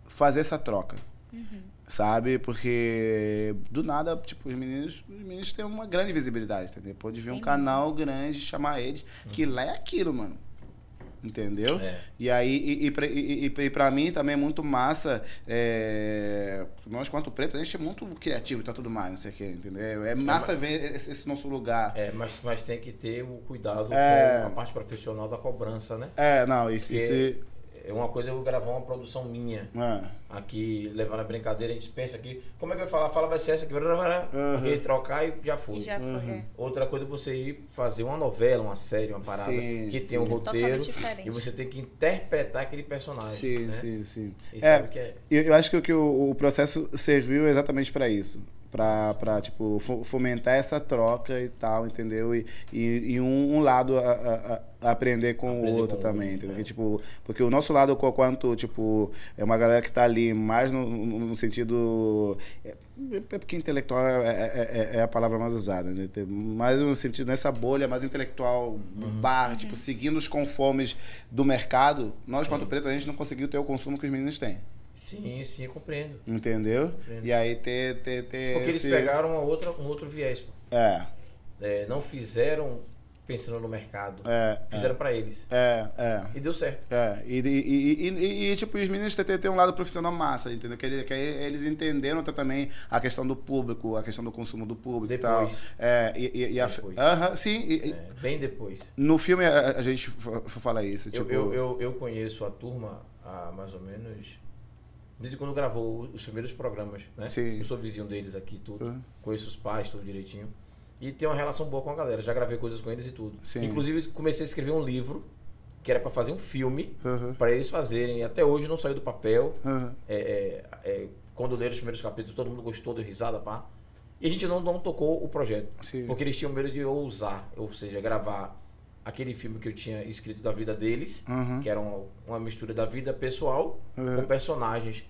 fazer essa troca. Uhum. Sabe? Porque do nada, tipo, os meninos têm uma grande visibilidade, entendeu? Pode vir um canal grande, chamar eles, que lá é aquilo, mano. Entendeu? É. E aí, e pra mim também é muito massa. Nós, quanto preto, a gente é muito criativo e tá tudo mais, não sei o que, entendeu? É massa ver esse nosso lugar. É, mas tem que ter o cuidado com a parte profissional da cobrança, né? É uma coisa eu gravar uma produção minha. Aqui, levando a brincadeira, a gente pensa aqui, como é que vai falar? Fala vai ser essa aqui, e trocar e já foi. Outra coisa é você ir fazer uma novela, uma série, uma parada que tem um roteiro e você tem que interpretar aquele personagem. Sim. E sabe que eu acho que o processo serviu exatamente para isso. Pra tipo, fomentar essa troca e tal, entendeu? E um lado aprender com o outro também, entendeu? Porque o nosso lado, quanto, tipo, é uma galera que tá ali mais no sentido... porque intelectual é a palavra mais usada, né? Tem mais um sentido nessa bolha mais intelectual, tipo, seguindo os conformes do mercado, nós, quanto preto, a gente não conseguiu ter o consumo que os meninos têm. Sim, eu compreendo. Entendeu? E aí ter porque eles pegaram um outro viés. Não fizeram pensando no mercado. Fizeram pra eles. E deu certo. E tipo, os meninos têm um lado profissional massa, entendeu? Que eles entenderam também a questão do público, a questão do consumo do público e tal. Depois. Bem depois. No filme a gente fala isso. Tipo... Eu conheço a turma há mais ou menos... Desde quando gravou os primeiros programas, né? Sim. Eu sou vizinho deles aqui, tudo. Conheço os pais, tudo direitinho. E tenho uma relação boa com a galera. Já gravei coisas com eles e tudo. Sim. Inclusive, comecei a escrever um livro, que era para fazer um filme, para eles fazerem. Até hoje não saiu do papel. Quando leram os primeiros capítulos, todo mundo gostou, deu risada, pá. E a gente não tocou o projeto. Sim. Porque eles tinham medo de ousar, ou seja, gravar aquele filme que eu tinha escrito da vida deles, que era uma mistura da vida pessoal com personagens.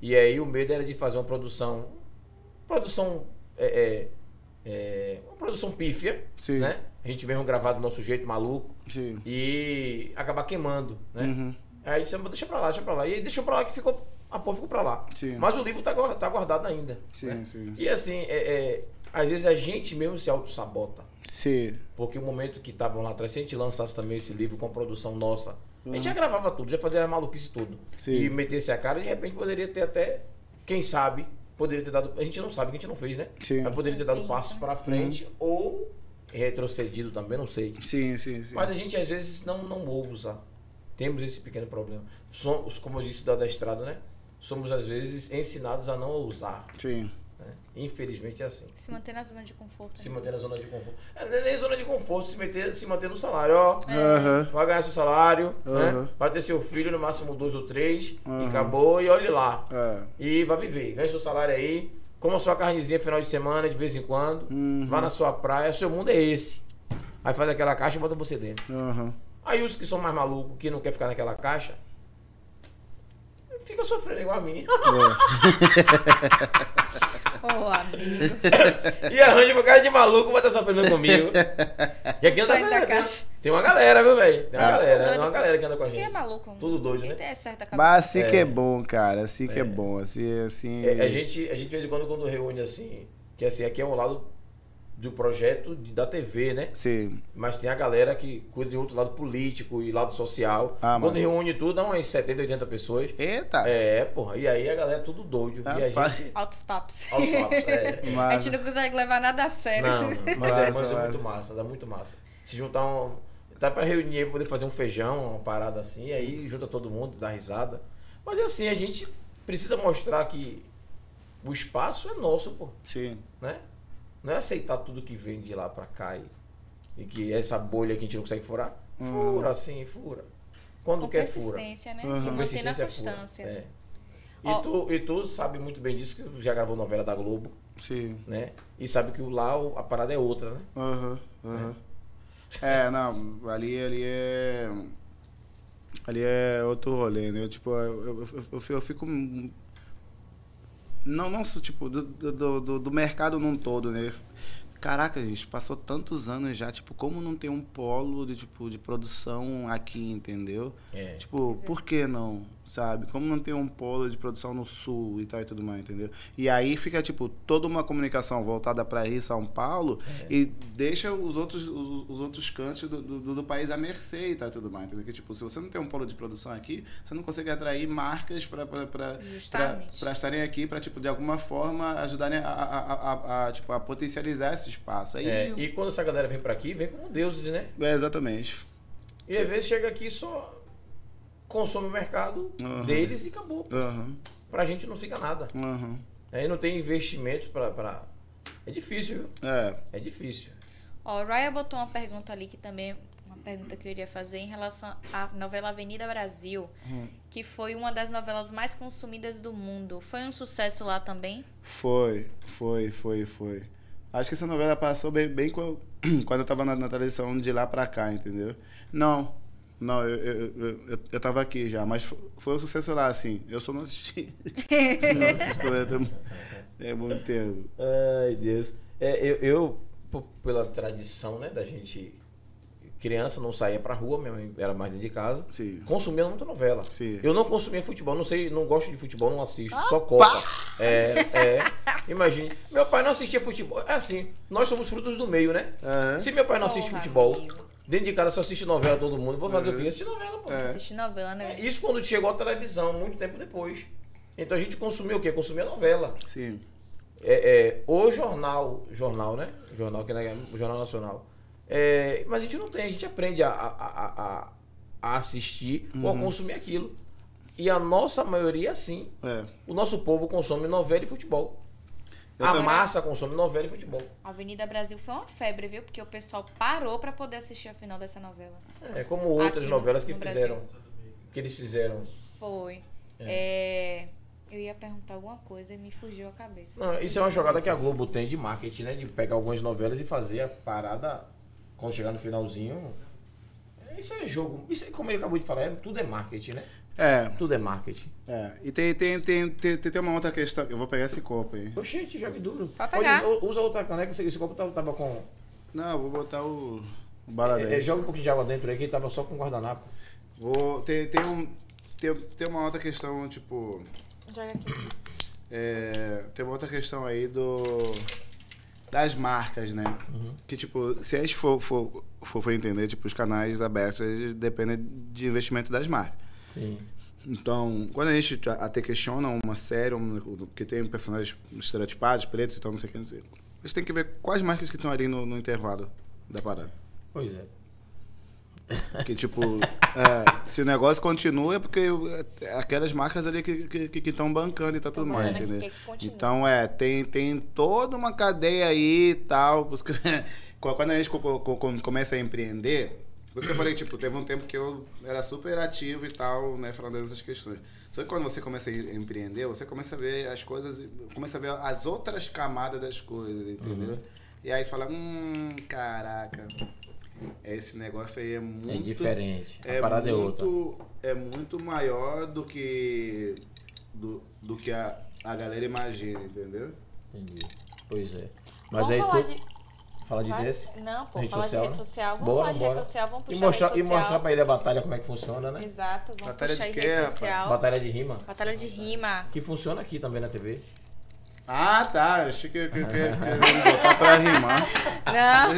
E aí o medo era de fazer uma produção pífia, sim, né? A gente mesmo gravar do nosso jeito maluco, sim, e acabar queimando, né? Aí disse, deixa pra lá. E aí deixou pra lá que ficou, a porra ficou pra lá. Sim. Mas o livro tá guardado ainda. Sim, né? Sim. E assim, às vezes a gente mesmo se auto-sabota. Sim. Porque o momento que estavam lá atrás, se a gente lançasse também esse livro com a produção nossa, a gente já gravava tudo, já fazia maluquice tudo. Sim. E metesse a cara, de repente poderia ter até, quem sabe, poderia ter dado... A gente não sabe, que a gente não fez, né? Sim. Mas poderia ter dado passos para frente ou retrocedido também, não sei. Sim, sim, sim. Mas a gente às vezes não ousa. Temos esse pequeno problema. Somos, como eu disse, da estrada, né? Somos às vezes ensinados a não ousar. Sim. Né? Infelizmente é assim. Se manter na zona de conforto. Se manter na zona de conforto. É, nem zona de conforto, se manter no salário. Ó, vai ganhar seu salário, né? Vai ter seu filho, no máximo 2 ou 3, e acabou, e olhe lá. E vai viver. Ganha seu salário aí, coma sua carnezinha final de semana, de vez em quando, vai na sua praia, seu mundo é esse. Aí faz aquela caixa e bota você dentro. Aí os que são mais malucos, que não quer ficar naquela caixa, fica sofrendo igual a mim. Ô, amigo. E arranja uma cara de maluco, vai estar sofrendo comigo. E aqui anda saindo. Tem uma galera, viu, velho? Tem uma galera, doido, uma galera que anda com a gente. É maluco, tudo doido, né? É certa cabeça. Mas assim que é bom, cara. Assim que é bom. Assim... A gente, de vez em quando reúne assim, que assim, aqui é um lado do projeto da TV, né? Sim. Mas tem a galera que cuida de outro lado político e lado social. Quando reúne tudo, dá umas 70, 80 pessoas. Eita! É, porra. E aí a galera é tudo doido. E a gente... Altos papos. Altos papos, Mas... A gente não consegue levar nada a sério. Não, mas é muito massa, dá muito massa. Se juntar um... Dá pra reunir pra poder fazer um feijão, uma parada assim, aí junta todo mundo, dá risada. Mas é assim, a gente precisa mostrar que o espaço é nosso, pô. Sim. Né? Não é aceitar tudo que vem de lá pra cá e que essa bolha que a gente não consegue furar. Fura assim, fura. Quando quer, fura. Consistência, né? Com persistência, constância. É. E tu sabe muito bem disso, que tu já gravou novela da Globo. Sim. Né? E sabe que lá a parada é outra, né? É, não, ali é... Ali é outro rolê, né? Eu, tipo, eu fico... Não, tipo, do mercado num todo, né? Caraca, gente, passou tantos anos já, tipo, como não tem um polo de, tipo, de produção aqui, entendeu? É. Tipo, por que não, sabe? Como não tem um polo de produção no sul e tal e tudo mais, entendeu? E aí fica, tipo, toda uma comunicação voltada pra Rio, São Paulo, e deixa os outros cantos do país à mercê e tal e tudo mais, entendeu? Porque, tipo, se você não tem um polo de produção aqui, você não consegue atrair marcas pra estarem aqui, pra, tipo, de alguma forma ajudarem a potencializar esse espaço. Aí e quando essa galera vem pra aqui, vem como deuses, né? É, exatamente. E às vezes chega aqui só consome o mercado deles e acabou. Pra gente não fica nada. Aí não tem investimentos pra... É difícil, viu? É difícil. Ó, o Raya botou uma pergunta ali que também... Uma pergunta que eu iria fazer em relação à novela Avenida Brasil, que foi uma das novelas mais consumidas do mundo. Foi um sucesso lá também? Foi. Acho que essa novela passou bem quando eu tava na televisão de lá pra cá, entendeu? Não, eu tava aqui já, mas foi um sucesso lá, assim. Eu só não assisti. Não assisto, é muito tempo. Ai, Deus. Eu, pela tradição, né, da gente... Criança não saía pra rua, minha mãe era mais dentro de casa. Sim. Consumia muita novela. Sim. Eu não consumia futebol, não sei, não gosto de futebol, não assisto, só Copa. Imagina. Meu pai não assistia futebol. É assim, nós somos frutos do meio, né? Se meu pai não assiste futebol, dentro de casa só assiste novela todo mundo, vou fazer o quê? Assistir novela, pô. Assistir novela, né? Isso quando chegou à televisão, muito tempo depois. Então a gente consumiu o quê? Consumia novela. Sim. O jornal, né? O Jornal Nacional. Mas a gente não tem, a gente aprende a assistir ou a consumir aquilo. E a nossa maioria, sim. O nosso povo consome novela e futebol. Massa consome novela e futebol. A Avenida Brasil foi uma febre, viu? Porque o pessoal parou pra poder assistir a final dessa novela. Como outras novelas que eles fizeram. Foi. Eu ia perguntar alguma coisa e me fugiu a cabeça. Não, isso é uma jogada que a Globo tem de marketing, né? De pegar algumas novelas e fazer a parada... Quando chegar no finalzinho, isso é jogo. Isso é, como ele acabou de falar, tudo é marketing, né? Tudo é marketing. E tem uma outra questão. Eu vou pegar esse copo aí. Oxê, jogue duro. Pode pegar. Usa outra caneca. Esse copo tava com... Não, vou botar o baladinho. Joga um pouquinho de água dentro aí, que ele tava só com guardanapo. Tem uma outra questão, tipo... Joga aqui. Tem uma outra questão aí do... das marcas, né? Uhum. Que, tipo, se a gente for entender, tipo, os canais abertos, eles dependem de investimento das marcas. Sim. Então, quando a gente até questiona uma série, que tem personagens estereotipados, pretos e tal, não sei o que, não sei. A gente tem que ver quais marcas que estão ali no intervalo da parada. Pois é. Que, tipo, se o negócio continua é porque aquelas marcas ali que estão bancando e tá tudo mais, entendeu? Que então, tem toda uma cadeia aí e tal. Quando a gente começa a empreender, por isso que eu falei, tipo, teve um tempo que eu era super ativo e tal, né, falando dessas questões. Só que quando você começa a empreender, você começa a ver as coisas, começa a ver as outras camadas das coisas, entendeu? Uhum. E aí você fala, caraca... Esse negócio aí é muito... É diferente, a parada é outra. É muito maior do que a galera imagina, entendeu? Entendi, pois é. Mas vamos aí falar tu... Fala de desse? Não, pô, rede falar social, de rede social. Né? Vamos bora, falar de rede social, vamos puxar rede social. E mostrar pra ele a batalha, como é que funciona, né? Exato, vamos batalha puxar de que, rede social. Batalha de rima. Batalha de rima. Que funciona aqui também na TV. Ah, tá. Achei que eu ia botar pra rimar. Não.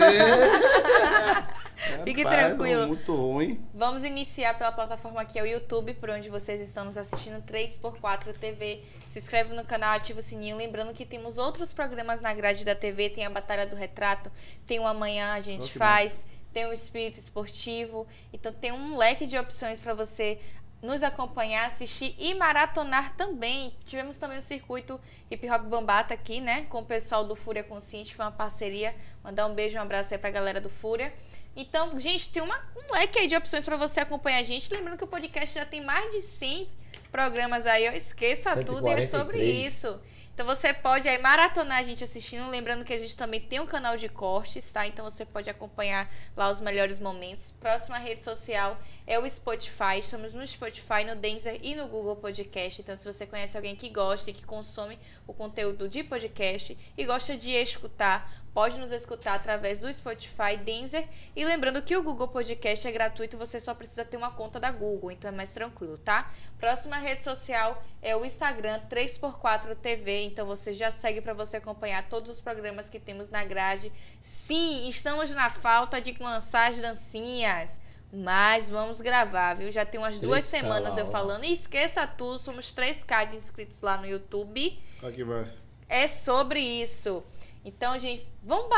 Fique tranquilo. Muito ruim. Vamos iniciar pela plataforma que é o YouTube, por onde vocês estão nos assistindo, 3x4 TV. Se inscreve no canal, ativa o sininho. Lembrando que temos outros programas na grade da TV. Tem a Batalha do Retrato, tem o Amanhã a Gente Faz, tem o Espírito Esportivo. Então tem um leque de opções pra você nos acompanhar, assistir e maratonar também. Tivemos também o circuito Hip Hop Bambata aqui, né? Com o pessoal do Fúria Consciente, foi uma parceria. Mandar um beijo, um abraço aí pra galera do Fúria. Então, gente, tem um leque aí de opções pra você acompanhar a gente. Lembrando que o podcast já tem mais de 100 programas aí, ó. Esqueça 143. Tudo, e é sobre isso. Então você pode aí maratonar a gente assistindo. Lembrando que a gente também tem um canal de cortes, tá? Então você pode acompanhar lá os melhores momentos. Próxima rede social é o Spotify. Estamos no Spotify, no Deezer e no Google Podcast. Então se você conhece alguém que gosta e que consome o conteúdo de podcast e gosta de escutar, pode nos escutar através do Spotify, Deezer. E lembrando que o Google Podcast é gratuito, você só precisa ter uma conta da Google, então é mais tranquilo, tá? Próxima rede social é o Instagram, 3x4 TV. Então você já segue para você acompanhar todos os programas que temos na grade. Sim, estamos na falta de lançar as dancinhas, mas vamos gravar, viu? Já tem umas 2 semanas eu falando. E esqueça tudo, somos 3K de inscritos lá no YouTube. Aqui embaixo. É sobre isso. Então, gente, vamos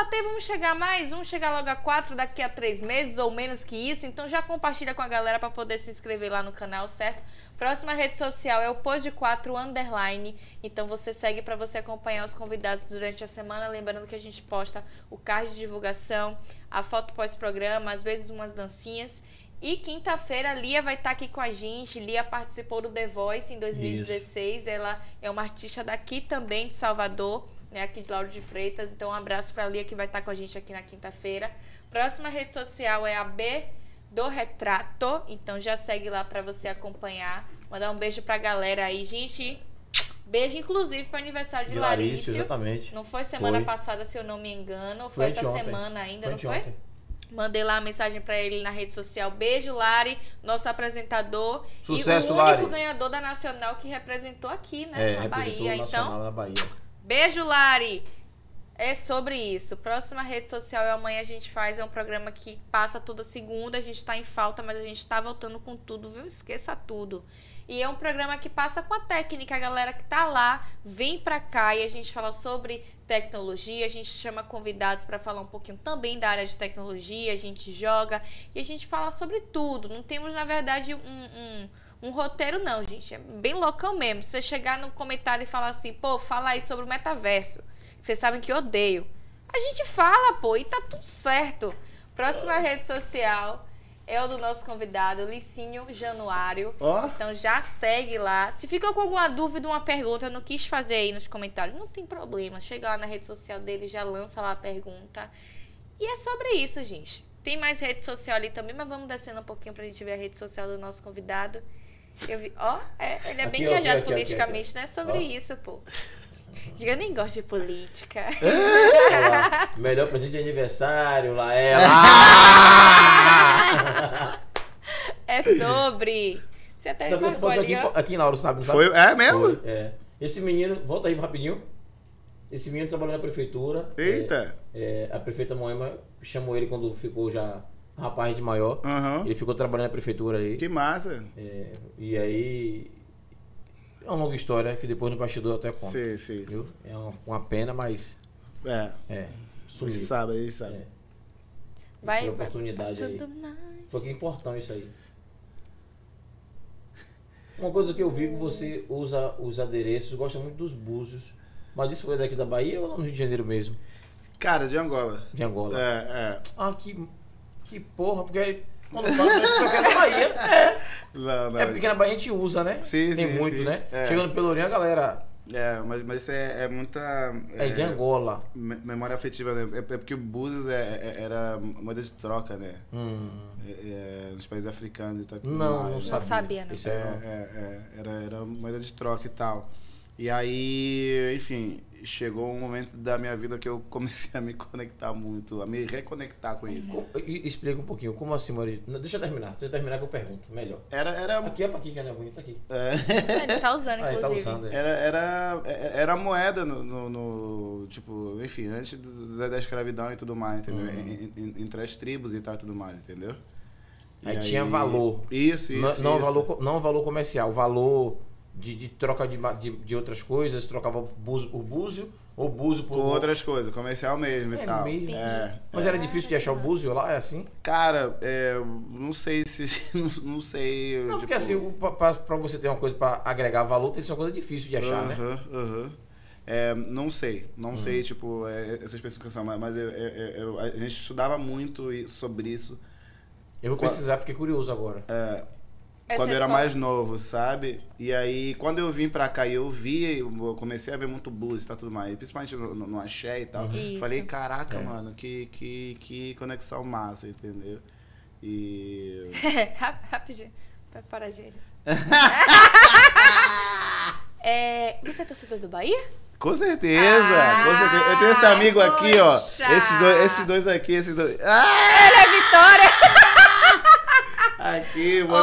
chegar mais, vamos chegar logo a 4 daqui a 3 meses ou menos que isso. Então já compartilha com a galera para poder se inscrever lá no canal, certo? Próxima rede social é o Pod4 _ Então você segue para você acompanhar os convidados durante a semana. Lembrando que a gente posta o card de divulgação, a foto pós-programa, às vezes umas dancinhas. E quinta-feira a Lia vai estar aqui com a gente. Lia participou do The Voice em 2016. Isso. Ela é uma artista daqui também, de Salvador. Né, aqui de Lauro de Freitas. Então, um abraço para a Lia, que vai estar com a gente aqui na quinta-feira. Próxima rede social é a B do Retrato. Então, já segue lá para você acompanhar. Mandar um beijo para a galera aí, gente. Beijo, inclusive, para o aniversário de Larício. Exatamente. Não foi semana passada, se eu não me engano. Foi essa semana ainda, não foi? Mandei lá a mensagem para ele na rede social. Beijo, Lari, nosso apresentador. Sucesso, Lari. E o único ganhador da Nacional que representou aqui, né? Na Bahia. Então, na Bahia. Beijo, Lari! É sobre isso. Próxima rede social é Amanhã a Gente Faz. É um programa que passa toda segunda. A gente tá em falta, mas a gente tá voltando com tudo, viu? Esqueça tudo. E é um programa que passa com a técnica. A galera que tá lá, vem pra cá e a gente fala sobre tecnologia. A gente chama convidados pra falar um pouquinho também da área de tecnologia. A gente joga e a gente fala sobre tudo. Não temos, na verdade, um roteiro não, gente, é bem loucão mesmo. Você chegar no comentário e falar assim, pô, fala aí sobre o metaverso, que vocês sabem que eu odeio. A gente fala, pô, e tá tudo certo. Próxima rede social é o do nosso convidado, Licínio Januário. Então já segue lá. Se ficou com alguma dúvida, uma pergunta, não quis fazer aí nos comentários, não tem problema. Chega lá na rede social dele, já lança lá a pergunta. E é sobre isso, gente. Tem mais rede social ali também, mas vamos descendo um pouquinho pra gente ver a rede social do nosso convidado. Eu vi, ele é bem engajado politicamente, aqui. Né? Sobre isso, pô. Eu nem gosto de política. Melhor presente de aniversário, lá ela. É sobre. Você até aqui em Lauro, sabe? Não sabe? Foi, é mesmo? Foi, é. Esse menino, volta aí rapidinho. Esse menino trabalhou na prefeitura. Eita! A prefeita Moema chamou ele quando ficou já rapaz de maior. Uhum. Ele ficou trabalhando na prefeitura aí. Que massa! E aí... É uma longa história que depois no bastidor eu até conto. Sim, sim. Viu? É uma pena, mas... Sumi. Ele sabe, ele sabe. Vai, oportunidade aí. Foi que é importante isso aí. Uma coisa que eu vi que você usa os adereços, gosta muito dos búzios. Mas isso foi daqui da Bahia ou lá no Rio de Janeiro mesmo? Cara, de Angola. De Angola. Ah, que porra, porque quando eu falo isso aqui é na Bahia. Não, porque na Bahia a gente usa, né? Sim, tem muito, sim. né? Chegando no Pelourinho, a galera... Mas isso é muita... É de Angola. Memória afetiva, né? Porque o Búzios era moeda de troca, né? Nos países africanos e tal. Não sabia. Isso era moeda de troca e tal. E aí, enfim, chegou um momento da minha vida que eu comecei a me conectar muito, a me reconectar com isso. Explica um pouquinho, como assim, Maurício? Deixa eu terminar que eu pergunto, melhor. Aqui é pra aqui, que é bonito aqui. Ele tá usando, inclusive. Era moeda no tipo, enfim, antes da escravidão e tudo mais, entendeu? Entre as tribos e tal e tudo mais, entendeu? Aí tinha valor. Isso. Não valor comercial, valor... De troca de outras coisas, trocava o búzio por outras coisas, comercial mesmo e tal. Mesmo. Mas era difícil de achar o búzio lá, é assim? Cara, não sei se... Não sei... Não, porque assim, pra você ter uma coisa pra agregar valor, tem que ser uma coisa difícil de achar, né? Não sei, tipo, essa especificação, mas a gente estudava muito sobre isso. Eu vou precisar, fiquei curioso agora. Quando eu era mais novo, sabe? E aí, quando eu vim pra cá e eu comecei a ver muito blues e tal, tudo mais. Principalmente no axé e tal. Uhum. Falei, caraca, mano, que conexão massa, entendeu? E... Rapidinho, vai parar de ir. Você é torcedor do Bahia? Com certeza, com certeza. Eu tenho esse amigo aqui, ó. Esses dois aqui. Ele é Vitória! Aqui, vou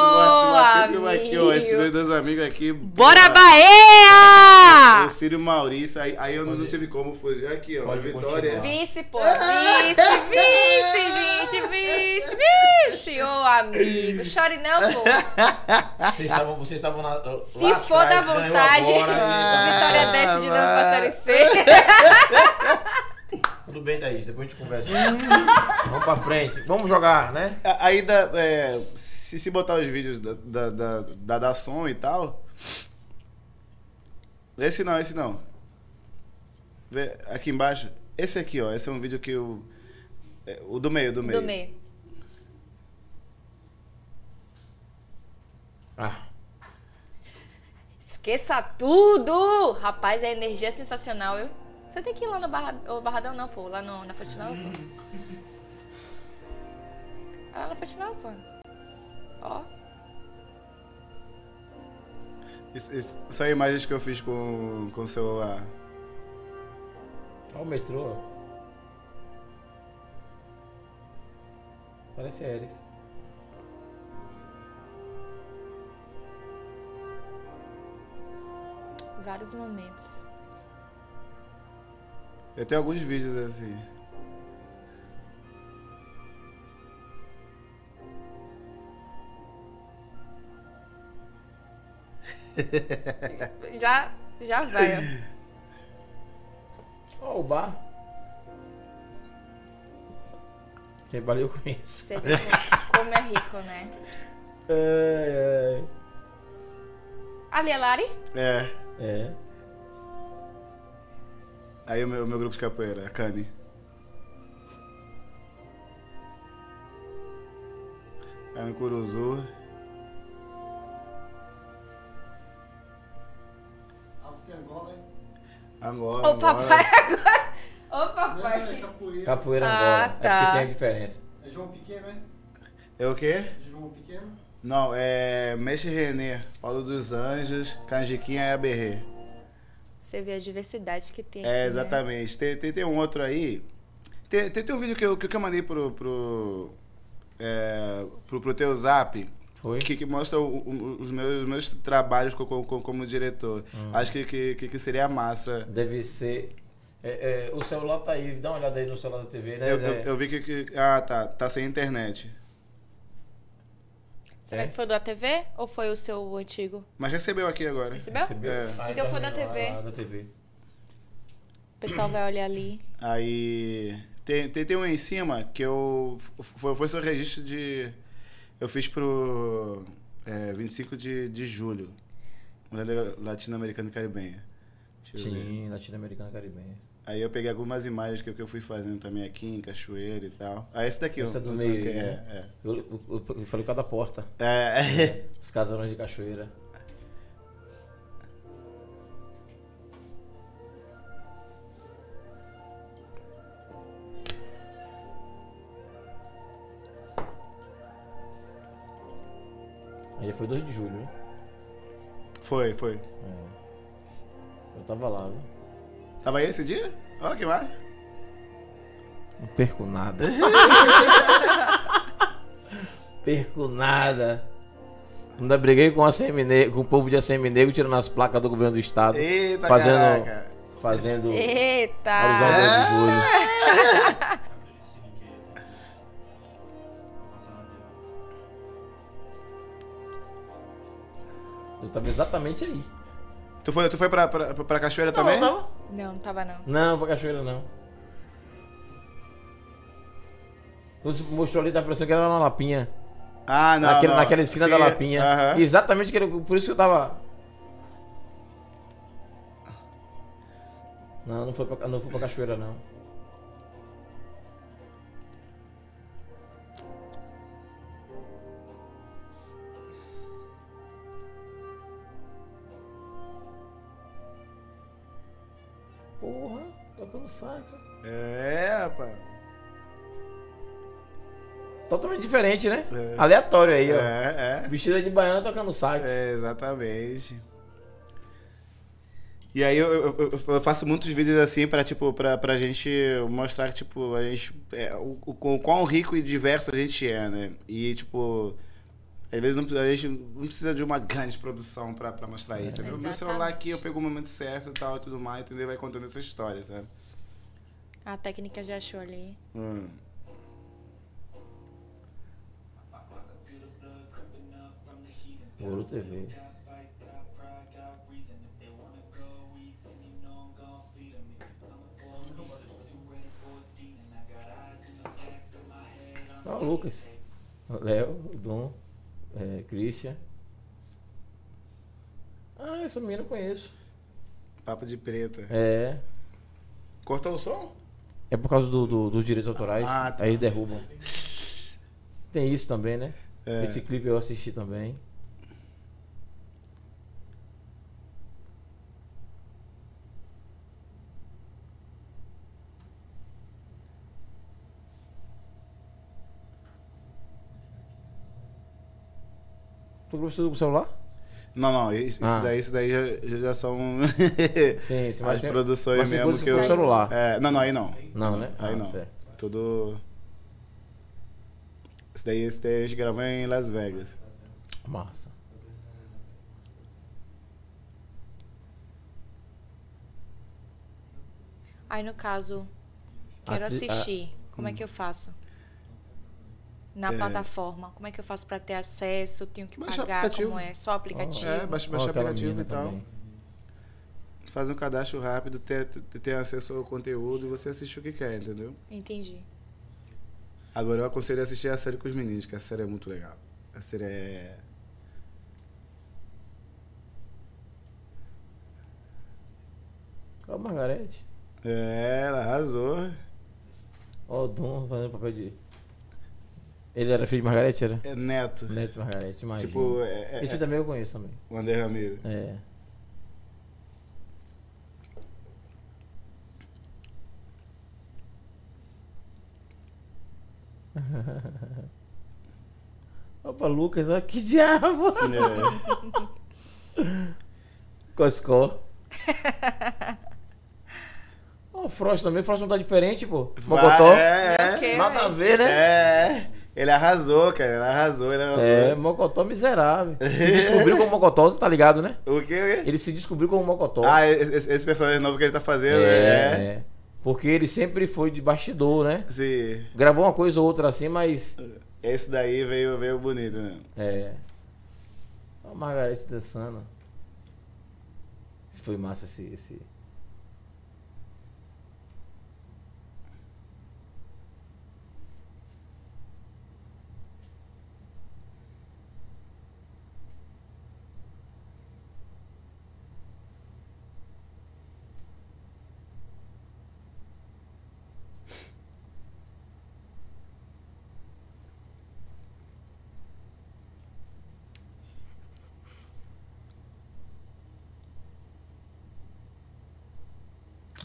aqui, ó, esses meus dois amigos aqui. Bora, Bahia! O Círio Maurício, aí eu não tive como fugir aqui, ó. Vitória. Vice, gente, vixe! Ô, amigo, chore não, pô. Vocês estavam na... Se for da vontade, Vitória desce de novo pra Série C. Tudo bem, Thaís, depois a gente conversa. Vamos pra frente, vamos jogar, né? Aí, se botar os vídeos da som e tal... Esse não. Vê aqui embaixo. Esse aqui, ó, esse é um vídeo que eu... O do meio. Do meio. Esqueça tudo! Rapaz, a energia é sensacional, viu? Você tem que ir lá no Barradão, não, pô. Lá na Fontenal, pô. Lá na Fontenal, pô. Ó. Isso são imagens que eu fiz com o celular. Ó o metrô, ó. Parece Ares. Vários momentos. Eu tenho alguns vídeos assim. Já vai. Ó, o bar. Quem valeu com isso? Você vê como é rico, né? Ali é Lari? É. Aí o meu grupo de capoeira, a Kani. Aí um Curuzu. Angola, hein? Angola. Ô, papai, agora. Ô, papai. Capoeira Angola. Tá. É porque tem a diferença. É João Pequeno, hein? É o quê? João Pequeno? Não, é Mestre René, Paulo dos Anjos, Canjiquinha e Aberrê. Você vê a diversidade que tem aqui, exatamente. Né? Tem um outro aí. Tem um vídeo que eu mandei pro teu zap. Foi? Que mostra os meus trabalhos como diretor. Acho que seria massa. Deve ser... O celular tá aí, dá uma olhada aí no celular da TV, né? Eu vi que... Ah, tá sem internet. Será que foi da TV ou foi o seu antigo? Mas recebeu aqui agora. Recebeu? É. Então foi da TV. Da TV. O pessoal vai olhar ali. Aí... Tem um em cima que eu... Foi seu registro de... Eu fiz pro 25 de julho. Mulher latino-americana e caribenha. Sim, latino-americana e caribenha. Aí eu peguei algumas imagens que eu fui fazendo também aqui em Cachoeira e tal. Ah, esse daqui. Esse é do meio, né? Eu falei cada porta. É. Os casarões de Cachoeira. Aí foi 2 de julho, hein? Foi. É. Eu tava lá, viu? Tava aí esse dia? Olha que massa. Não perco nada. Perco nada. Ainda briguei com o povo de ACM Negro, tirando as placas do governo do estado. Eita, fazendo. Eita! Eu tava exatamente aí. Tu foi pra Cachoeira também? Não tava. Não, pra Cachoeira não. Você mostrou ali, dá a impressão que era na Lapinha. Ah, não. Naquela esquina da Lapinha. Uh-huh. Exatamente, por isso que eu tava. Não foi pra Cachoeira não. Porra, tocando sax. É, rapaz. Totalmente diferente, né? É. Aleatório aí, ó. É. Vestida de baiana tocando sax. É, exatamente. E aí eu faço muitos vídeos assim pra gente mostrar que, tipo, a gente... o quão rico e diverso a gente é, né? E, tipo... Às vezes a gente não precisa de uma grande produção pra mostrar isso. Eu vi o celular aqui, eu pego o momento certo e tal e tudo mais, entendeu? Vai contando essa história, sabe? A técnica já achou ali. Wolo TV. Olha o Lucas. Léo, Dum. Christian. Ah, essa menina eu conheço. Papo de preta. É. Cortou o som? É por causa dos direitos autorais. Ah, tá. Aí derrubam. Tem isso também, né? É. Esse clipe eu assisti também. Tu professor com o celular? Não. Isso daí já são sim, as produções mesmo que eu... celular. É, não, aí não. Não, né? Aí não. Certo. Tudo... Esse daí a gente gravou em Las Vegas. Massa. Aí, no caso, quero assistir. Como é que eu faço? Na plataforma, como é que eu faço pra ter acesso? Tenho que baixar pagar, aplicativo. Como é? Só aplicativo? Baixar aplicativo e tal. Também. Faz um cadastro rápido, ter acesso ao conteúdo e você assiste o que quer, entendeu? Entendi. Agora eu aconselho a assistir a série com os meninos, que a série é muito legal. A série é... Olha a Margarete. É, ela arrasou. Olha o Dom fazendo papel de... Ele era filho de Margarete, era? É neto. Neto de Margarete, imagina. Tipo, esse também eu conheço também. O André Ramiro. É. Opa, Lucas, olha que diabo! É. Coscó. O Frost também, o Frost não tá diferente, pô. Mocotó. Nada a ver, né? É. Ele arrasou, cara. Ele arrasou. É, Mocotó miserável. Se descobriu como Mocotó, você tá ligado, né? O quê? Ele se descobriu como Mocotó. Ah, esse personagem novo que ele tá fazendo. É. Porque ele sempre foi de bastidor, né? Sim. Gravou uma coisa ou outra assim, mas... Esse daí veio bonito, né? É. A Margarete dançando. Foi massa esse...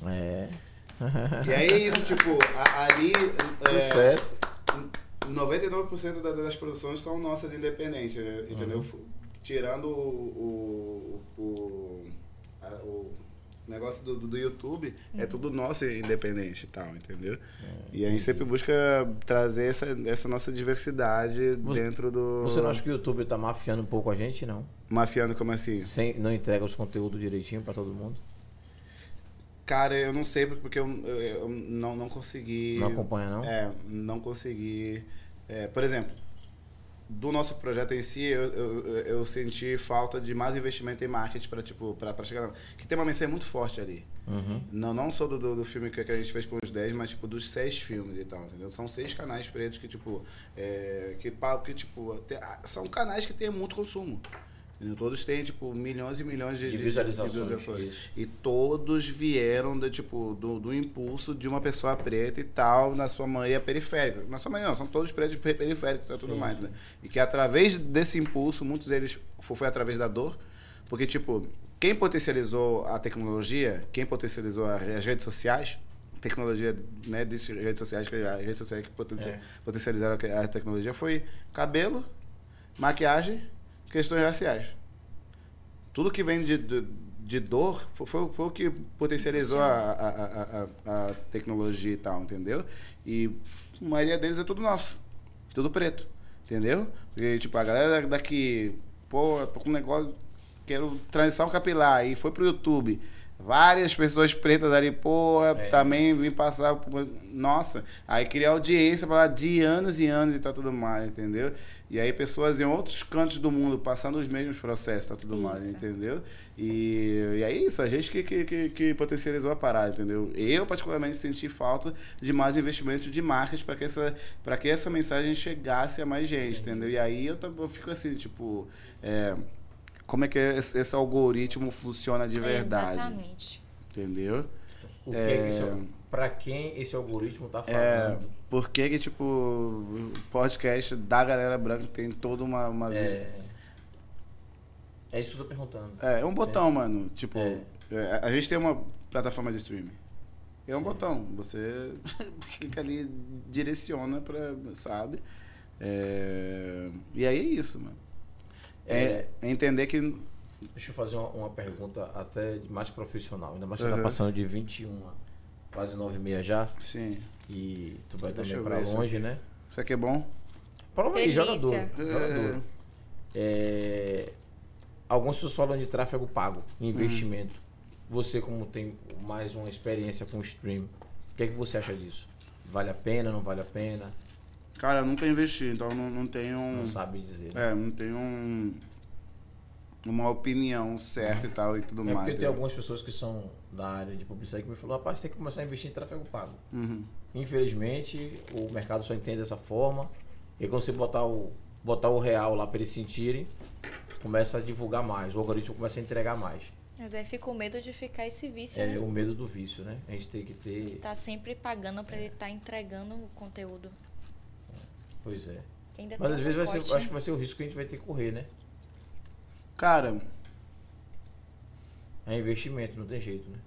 É. E aí é isso, tipo, ali... Sucesso. 99% das produções são nossas independentes, né? Entendeu? Uhum. Tirando o negócio do YouTube, é tudo nosso independente e tal, entendeu? E a gente sempre busca trazer essa nossa diversidade dentro do... Você não acha que o YouTube tá mafiando um pouco a gente, não? Mafiando como assim? Não entrega os conteúdos direitinho pra todo mundo? Cara, eu não sei porque eu não consegui... Não acompanha, não? É, não consegui... É, por exemplo, do nosso projeto em si, eu senti falta de mais investimento em marketing para tipo, pra chegar... Que tem uma mensagem muito forte ali. Uhum. Não só do filme que a gente fez com os 10, mas tipo, dos 6 filmes e tal, entendeu? São 6 canais pretos que, tipo... são canais que têm muito consumo. Todos têm, tipo, milhões e milhões de visualizações. E todos vieram do impulso de uma pessoa preta e tal, na sua maioria periférica. Na sua maioria não, são todos pretos periféricos e tudo mais, né? E que através desse impulso, muitos deles foi através da dor, porque, tipo, quem potencializou a tecnologia, quem potencializou as redes sociais, tecnologia, né, das redes sociais, que as redes sociais que potencializaram a tecnologia foi cabelo, maquiagem, questões raciais. Tudo que vem de dor foi o que potencializou a tecnologia e tal, entendeu? E a maioria deles é tudo nosso, tudo preto, entendeu? Porque, tipo, a galera daqui, pô, tô com um negócio, quero transição capilar, e foi pro YouTube. Várias pessoas pretas ali, porra, também vim passar, nossa, aí criar audiência pra lá de anos e anos e tá tudo mais, entendeu? E aí pessoas em outros cantos do mundo passando os mesmos processos, tá tudo mais, entendeu? E é isso, a gente que potencializou a parada, entendeu? Eu particularmente senti falta de mais investimento de marcas para que essa mensagem chegasse a mais gente, entendeu? E aí eu fico assim, tipo... Como é que esse algoritmo funciona de verdade? Exatamente. Entendeu? Para quem esse algoritmo tá falando? Por que, tipo, o podcast da galera branca tem toda uma vida? É isso que eu tô perguntando. É um botão, mano. Tipo, a gente tem uma plataforma de streaming. É um botão. Você clica ali, direciona pra, sabe? E aí é isso, mano. É entender que... Deixa eu fazer uma pergunta até mais profissional. Ainda mais que tá passando de 21, quase 9h30 já. Sim. E tu vai também pra longe, né? Isso aqui é bom. Prova aí, jogador. Algumas pessoas falam de tráfego pago, investimento. Você, como tem mais uma experiência com o stream, o que é que você acha disso? Vale a pena, não vale a pena? Cara, eu nunca investi, então não tenho... Não sabe dizer. Né? Não tenho uma opinião certa e tal e tudo mais. Porque tem algumas pessoas que são da área de publicidade que me falaram, rapaz, você tem que começar a investir em tráfego pago. Uhum. Infelizmente, o mercado só entende dessa forma. E quando você botar o real lá para eles sentirem, começa a divulgar mais, o algoritmo começa a entregar mais. Mas aí fica o medo de ficar esse vício, né? O medo do vício, né? A gente tem que ter... Tá sempre pagando para ele estar entregando o conteúdo. Pois é. Ainda mas às vezes acho que vai ser o risco que a gente vai ter que correr, né? Cara... É investimento, não tem jeito, né?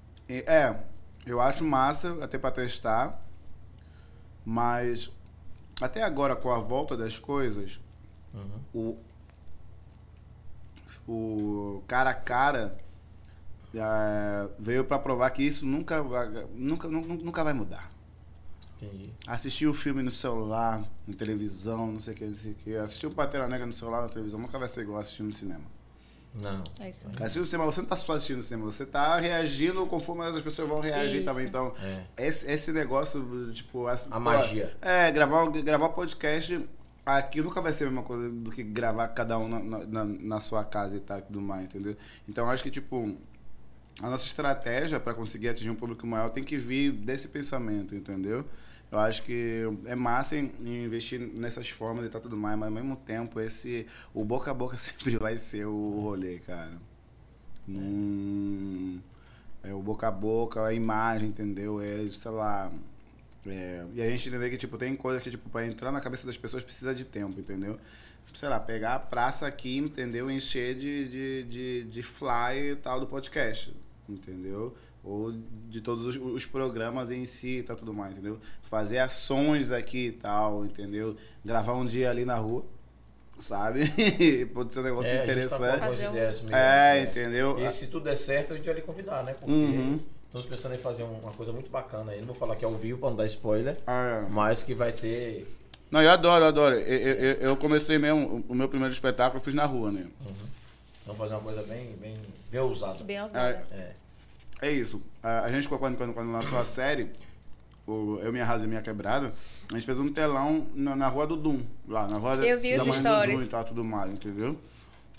Eu acho massa, até pra testar, mas até agora, com a volta das coisas, o cara a cara veio pra provar que isso nunca vai mudar. Entendi. Assistir o filme no celular, na televisão, não sei o que. Assistir o Pantera Negra no celular, na televisão, nunca vai ser igual assistir no cinema. Não. É isso mesmo. Assistir no cinema, você não tá só assistindo no cinema, você tá reagindo conforme as pessoas vão reagir isso. também. Então, esse negócio, tipo... A magia. É, gravar podcast aqui nunca vai ser a mesma coisa do que gravar cada um na sua casa e tal, tudo mais, entendeu? Então, acho que, tipo... A nossa estratégia para conseguir atingir um público maior tem que vir desse pensamento, entendeu? Eu acho que é massa em investir nessas formas e tal tudo mais, mas ao mesmo tempo o boca a boca sempre vai ser o rolê, cara. É o boca a boca, a imagem, entendeu? Sei lá... e a gente entender que tipo, tem coisa que tipo, para entrar na cabeça das pessoas precisa de tempo, entendeu? Sei lá, pegar a praça aqui, entendeu? Encher de flyer e tal do podcast, entendeu? Ou de todos os programas em si e tal, tudo mais, entendeu? Fazer ações aqui e tal, entendeu? Gravar um dia ali na rua, sabe? Pode ser um negócio interessante. Entendeu? E se tudo der certo, a gente vai lhe convidar, né? Porque... Estamos pensando em fazer uma coisa muito bacana aí. Não vou falar que é ao vivo para não dar spoiler, mas que vai ter... Não, eu adoro. Eu comecei mesmo, o meu primeiro espetáculo eu fiz na rua, né? Então fazer uma coisa bem ousada. Bem ousada. É isso. A gente, quando lançou a série, Eu, Minha Rasa e Minha Quebrada, a gente fez um telão na rua do Dum, lá na rua eu vi da Mãe do Dum e tal, tudo mais, entendeu?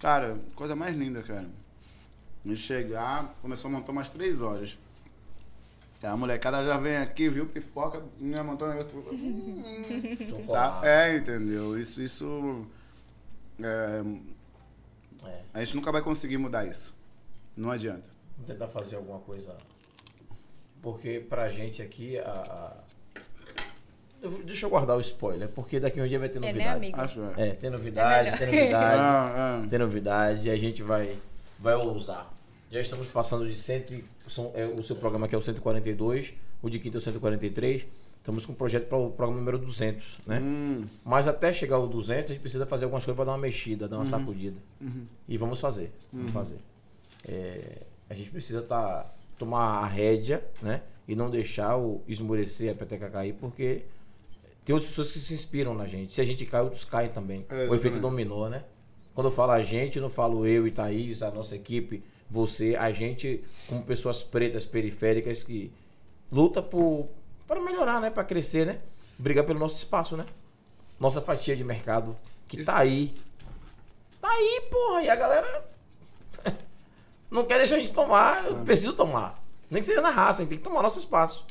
Cara, coisa mais linda, cara. A gente chegar, começou a montar umas 3 horas. A molecada já vem aqui, viu, pipoca, minha montanha... entendeu? Isso... A gente nunca vai conseguir mudar isso. Não adianta. Vamos tentar fazer alguma coisa... Porque pra gente aqui, Deixa eu guardar o spoiler, porque daqui a um dia vai ter novidade. Né, amigo? Acho que Tem novidade, e a gente vai ousar. Já estamos passando de 100... O seu programa aqui é o 142, o de quinta é o 143. Estamos com um projeto para o programa número 200, né? Mas até chegar ao 200, a gente precisa fazer algumas coisas para dar uma mexida, dar uma sacudida. E vamos fazer. A gente precisa tomar a rédea, né? E não deixar esmorecer a peteca cair, porque tem outras pessoas que se inspiram na gente. Se a gente cai, outros caem também. O efeito dominó, né? Quando eu falo a gente, não falo eu e Thaís, a nossa equipe... a gente, como pessoas pretas, periféricas, que luta para melhorar, né? Para crescer, né? Brigar pelo nosso espaço, né? Nossa fatia de mercado, que isso. Tá aí, porra. E a galera não quer deixar a gente tomar. Eu preciso tomar. Nem que seja na raça, a gente tem que tomar nosso espaço.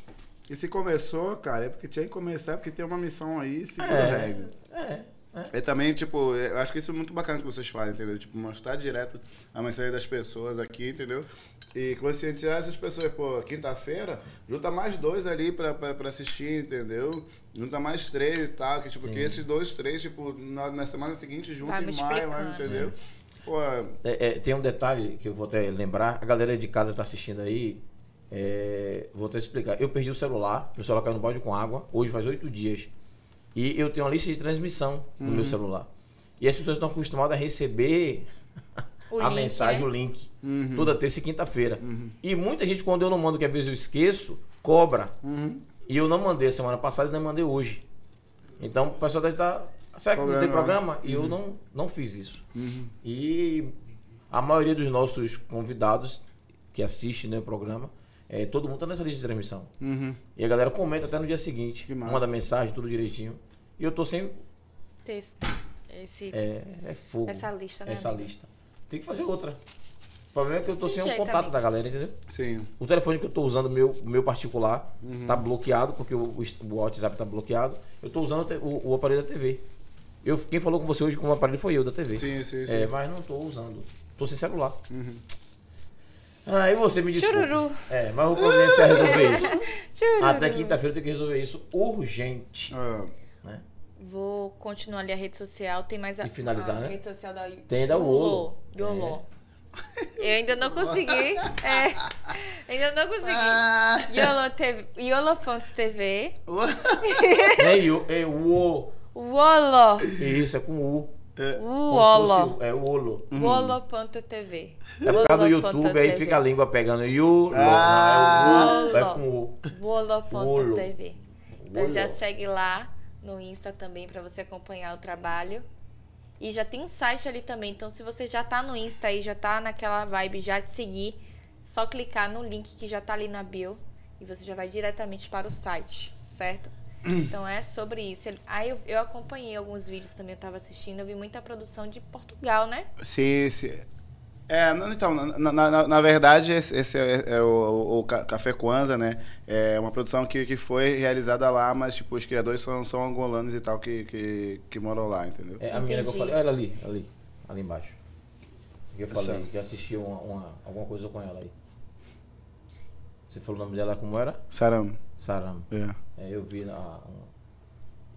E se começou, cara, é porque tinha que começar, porque tem uma missão aí, segura a regra. É também, tipo, eu acho que isso é muito bacana que vocês fazem, entendeu? Tipo, mostrar direto a mensagem das pessoas aqui, entendeu? E conscientizar essas pessoas, pô, quinta-feira, junta mais 2 ali pra assistir, entendeu? Junta mais 3 e tal, que tipo, que esses 2, 3, tipo, na semana seguinte junta em maio, entendeu? Pô, tem um detalhe que eu vou até lembrar, a galera de casa tá assistindo aí, vou até explicar. Eu perdi o celular, meu celular caiu no balde com água, hoje faz 8 dias. E eu tenho uma lista de transmissão no meu celular. E as pessoas estão acostumadas a receber mensagem, o link, toda terça e quinta-feira. E muita gente, quando eu não mando, que às vezes eu esqueço, cobra. E eu não mandei semana passada e não mandei hoje. Então o pessoal deve estar... Será que não tem programa? E eu não fiz isso. E a maioria dos nossos convidados que assistem, né, o programa... todo mundo tá nessa lista de transmissão. E a galera comenta até no dia seguinte. Manda mensagem, tudo direitinho. E eu tô sem... É fogo. Essa lista, né? Tem que fazer outra. O problema é que eu tô sem o contato da galera, entendeu? Sim. O telefone que eu tô usando, meu particular, tá bloqueado, porque o WhatsApp tá bloqueado. Eu tô usando o aparelho da TV. Quem falou com você hoje com o aparelho foi eu, da TV. Sim. Mas não tô usando. Tô sem celular. E você me desculpa. Chururu. Mas eu vou começar a resolver isso. Chururu. Até quinta-feira eu tenho que resolver isso urgente. Né? Vou continuar ali a rede social. Tem mais e finalizar, né? Rede social da... Tem da Wolo. Eu ainda não consegui. Yolo TV, Yolo Fans TV. É o Wolo. Isso, é com U. Wolo. É Wolo. Wolo.tv. É por causa do YouTube, aí fica a língua pegando. É com U. Wolo.tv. Então já segue lá no Insta também pra você acompanhar o trabalho. E já tem um site ali também. Então, se você já tá no Insta e já tá naquela vibe, já te seguir, só clicar no link que já tá ali na bio e você já vai diretamente para o site, certo? Então, é sobre isso. Aí eu acompanhei alguns vídeos também, eu tava assistindo, eu vi muita produção de Portugal, né? Sim. É, então, na verdade, esse é o Café Kwanza, né? É uma produção que foi realizada lá, mas tipo, os criadores são angolanos e tal que moram lá, entendeu? É, a menina que eu falei, ela ali embaixo. Eu falei que eu assisti alguma coisa com ela aí. Você falou o nome dela, como era? Saramo. Yeah. É, eu vi na...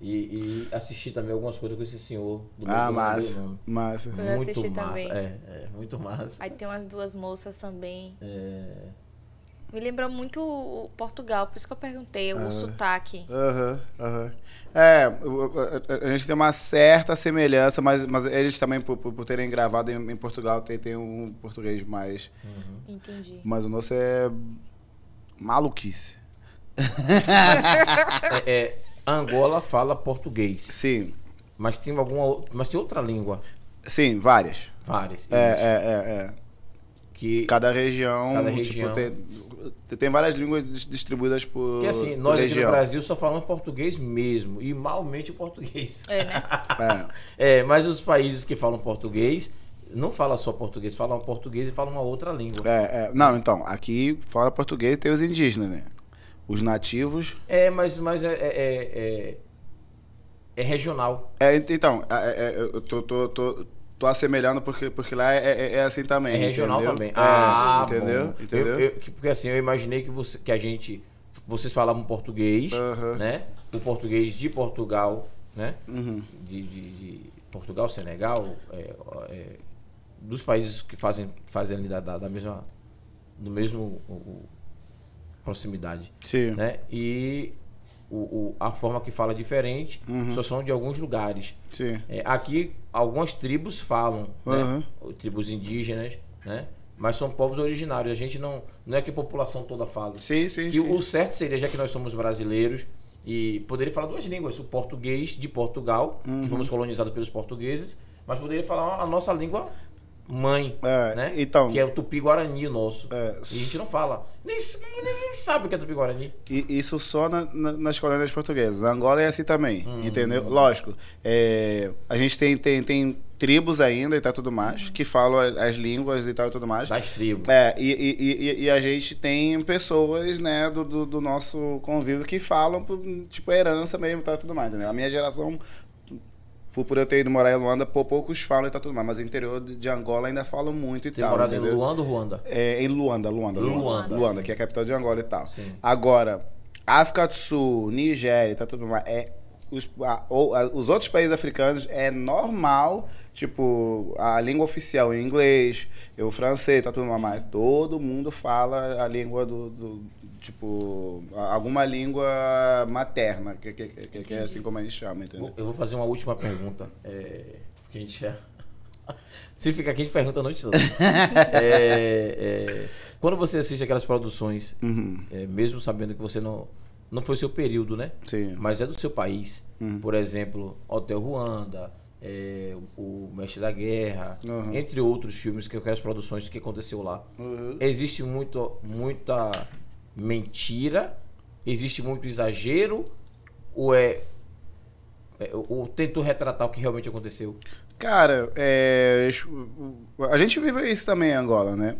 E assisti também algumas coisas com esse senhor. Massa. Muito massa. Muito massa. Aí tem umas duas moças também. É. Me lembrou muito o Portugal, por isso que eu perguntei, o sotaque. A gente tem uma certa semelhança, mas eles também, por terem gravado em Portugal, tem um português mais... Uhum. Entendi. Mas o nosso é maluquice. Angola fala português. Sim. Mas tem outra língua. Sim, várias. Que cada região. Tipo, tem várias línguas distribuídas por. Que assim, nós aqui no Brasil só falamos português mesmo. E malmente o português. É, né? Mas os países que falam português não falam só português, falam português e falam uma outra língua. Não, então, aqui fora português tem os indígenas, né? Os nativos... Mas é regional. Então, eu tô assemelhando porque lá é assim também. É regional, entendeu? Também. Entendeu? Porque assim, eu imaginei que vocês falavam português, né? O português de Portugal, né? Uhum. De Portugal, Senegal, dos países que fazem da mesma... do mesmo... proximidade. Sim. Né? E a forma que fala é diferente, só são de alguns lugares. Sim. Aqui, algumas tribos falam, né? Tribos indígenas, né? Mas são povos originários. A gente não é que a população toda fala. Sim. O certo seria, já que nós somos brasileiros, e poderia falar duas línguas, o português de Portugal, que fomos colonizados pelos portugueses, mas poderia falar a nossa língua... mãe, né? Então, que é o Tupi-Guarani nosso. E a gente não fala. Ninguém sabe o que é Tupi-Guarani. E isso só nas colônias portuguesas. A Angola é assim também, entendeu? Lógico. A gente tem tribos ainda e tal, tudo mais, que falam as línguas e tal, tudo mais. Das tribos. E a gente tem pessoas, né, do nosso convívio que falam, tipo, herança mesmo e tal, tudo mais, entendeu? A minha geração... Por eu ter ido morar em Luanda, poucos falam e tá tudo mais. Mas o interior de Angola ainda falam muito e tem tal. Tem morado, entendeu? Em Luanda ou Ruanda? Em Luanda, que é a capital de Angola e tal. Sim. Agora, África do Sul, Nigéria e tá tudo mais. Os outros países africanos é normal, tipo, a língua oficial é inglês, o francês, tá tudo mais, mas todo mundo fala a língua tipo, alguma língua materna, que é assim como a gente chama, entendeu? Eu vou fazer uma última pergunta, porque a gente já... Se fica aqui, a gente pergunta a noite toda. Quando você assiste aquelas produções, mesmo sabendo que você não foi o seu período, né? Sim. Mas é do seu país. Por exemplo, Hotel Ruanda, o Mestre da Guerra, entre outros filmes que eu quero as produções que aconteceu lá. Existe muita mentira, existe muito exagero, ou tentou retratar o que realmente aconteceu? Cara, a gente vive isso também em Angola, né?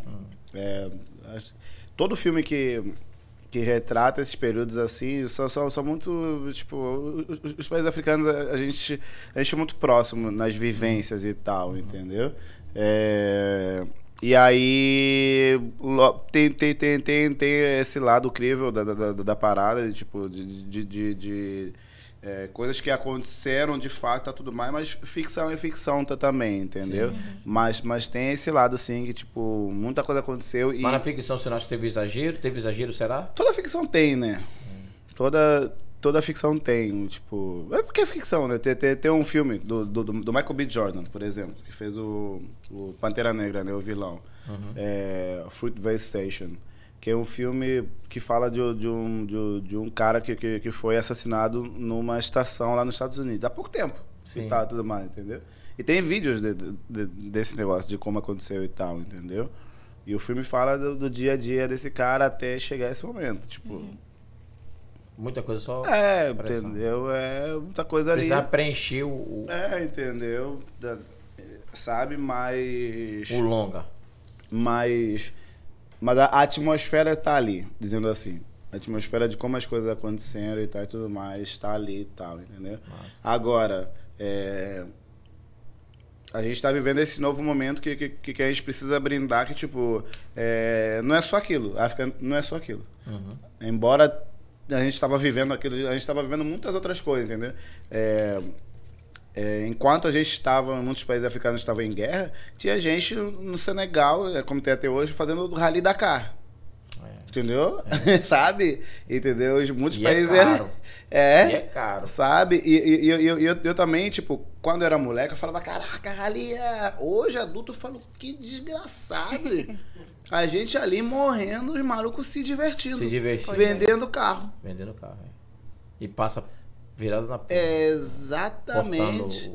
Todo filme que retrata esses períodos assim, são muito, tipo, os países africanos, a gente é muito próximo nas vivências e tal, entendeu? E aí tem esse lado crível da parada, tipo, de coisas que aconteceram de fato, tá tudo mais, mas ficção é ficção também, entendeu? Sim. Mas tem esse lado, sim, que, tipo, muita coisa aconteceu. Mas na ficção, você não acha que teve exagero? Teve exagero, será? Toda ficção tem, né? Toda ficção tem, tipo... É porque é ficção, né? Tem um filme do Michael B. Jordan, por exemplo, que fez o Pantera Negra, né? O vilão. Fruitvale Station. Que é um filme que fala de um cara que foi assassinado numa estação lá nos Estados Unidos. Há pouco tempo. Sim. E tudo mais, entendeu? E tem vídeos desse negócio, de como aconteceu e tal, entendeu? E o filme fala do dia a dia desse cara até chegar esse momento, tipo... Uhum. Muita coisa só... É, entendeu? É, muita coisa ali... Precisar preencher o... É, entendeu? Sabe, mas... O longa. Mas a atmosfera tá ali, dizendo assim. A atmosfera de como as coisas aconteceram e tal e tudo mais, tá ali e tal, entendeu? Nossa. Agora, a gente tá vivendo esse novo momento que a gente precisa brindar, que tipo, não é só aquilo, a África não é só aquilo. Uhum. Embora a gente tava vivendo aquilo, a gente tava vivendo muitas outras coisas, entendeu? Enquanto a gente estava, muitos países africanos estavam em guerra, tinha gente no Senegal, como tem até hoje, fazendo o Rally Dakar. Entendeu? É. Sabe? Entendeu? Muitos países... É caro. E é caro. Sabe? E eu também, tipo, quando eu era moleque, eu falava, caraca, ali hoje adulto, eu falo, que desgraçado. A gente ali morrendo, os malucos se divertindo. Vendendo carro. Vendendo carro, E passa virado na porta. Exatamente.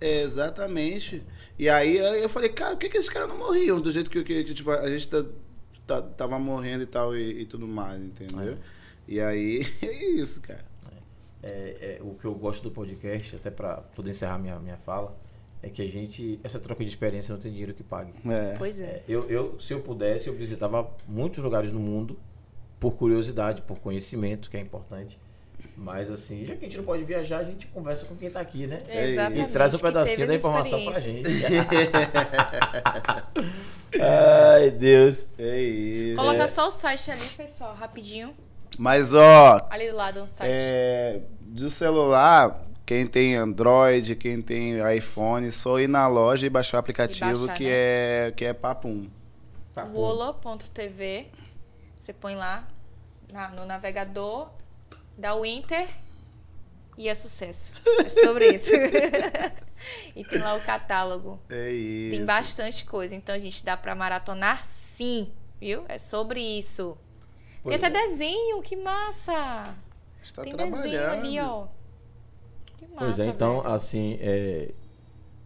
Exatamente. E aí eu falei, cara, por que esses caras não morriam? Do jeito que tipo, a gente tá... Tava morrendo e tal, e tudo mais, entendeu? E aí, é isso, cara. O que eu gosto do podcast, até pra poder encerrar minha fala, é que a gente... Essa troca de experiência não tem dinheiro que pague. Pois é. Se eu pudesse, eu visitava muitos lugares no mundo, por curiosidade, por conhecimento, que é importante. Mas assim, já que a gente não pode viajar, a gente conversa com quem tá aqui, né? Exatamente. E traz um pedacinho da informação pra gente. Ai, Deus. É isso. Coloca só o site ali, pessoal, rapidinho. Mas, ó... Ali do lado, um site. Do celular, quem tem Android, quem tem iPhone, só ir na loja e baixar o aplicativo que é Papum. Wolo.tv. Você põe lá no navegador... Dá o Inter e é sucesso. É sobre isso. E tem lá o catálogo. É isso. Tem bastante coisa. Então, a gente dá pra maratonar, sim. Viu? É sobre isso. Pois tem até desenho, que massa. Está tem trabalhando. Desenho ali, ó. Que massa, pois é, então, velho. Assim,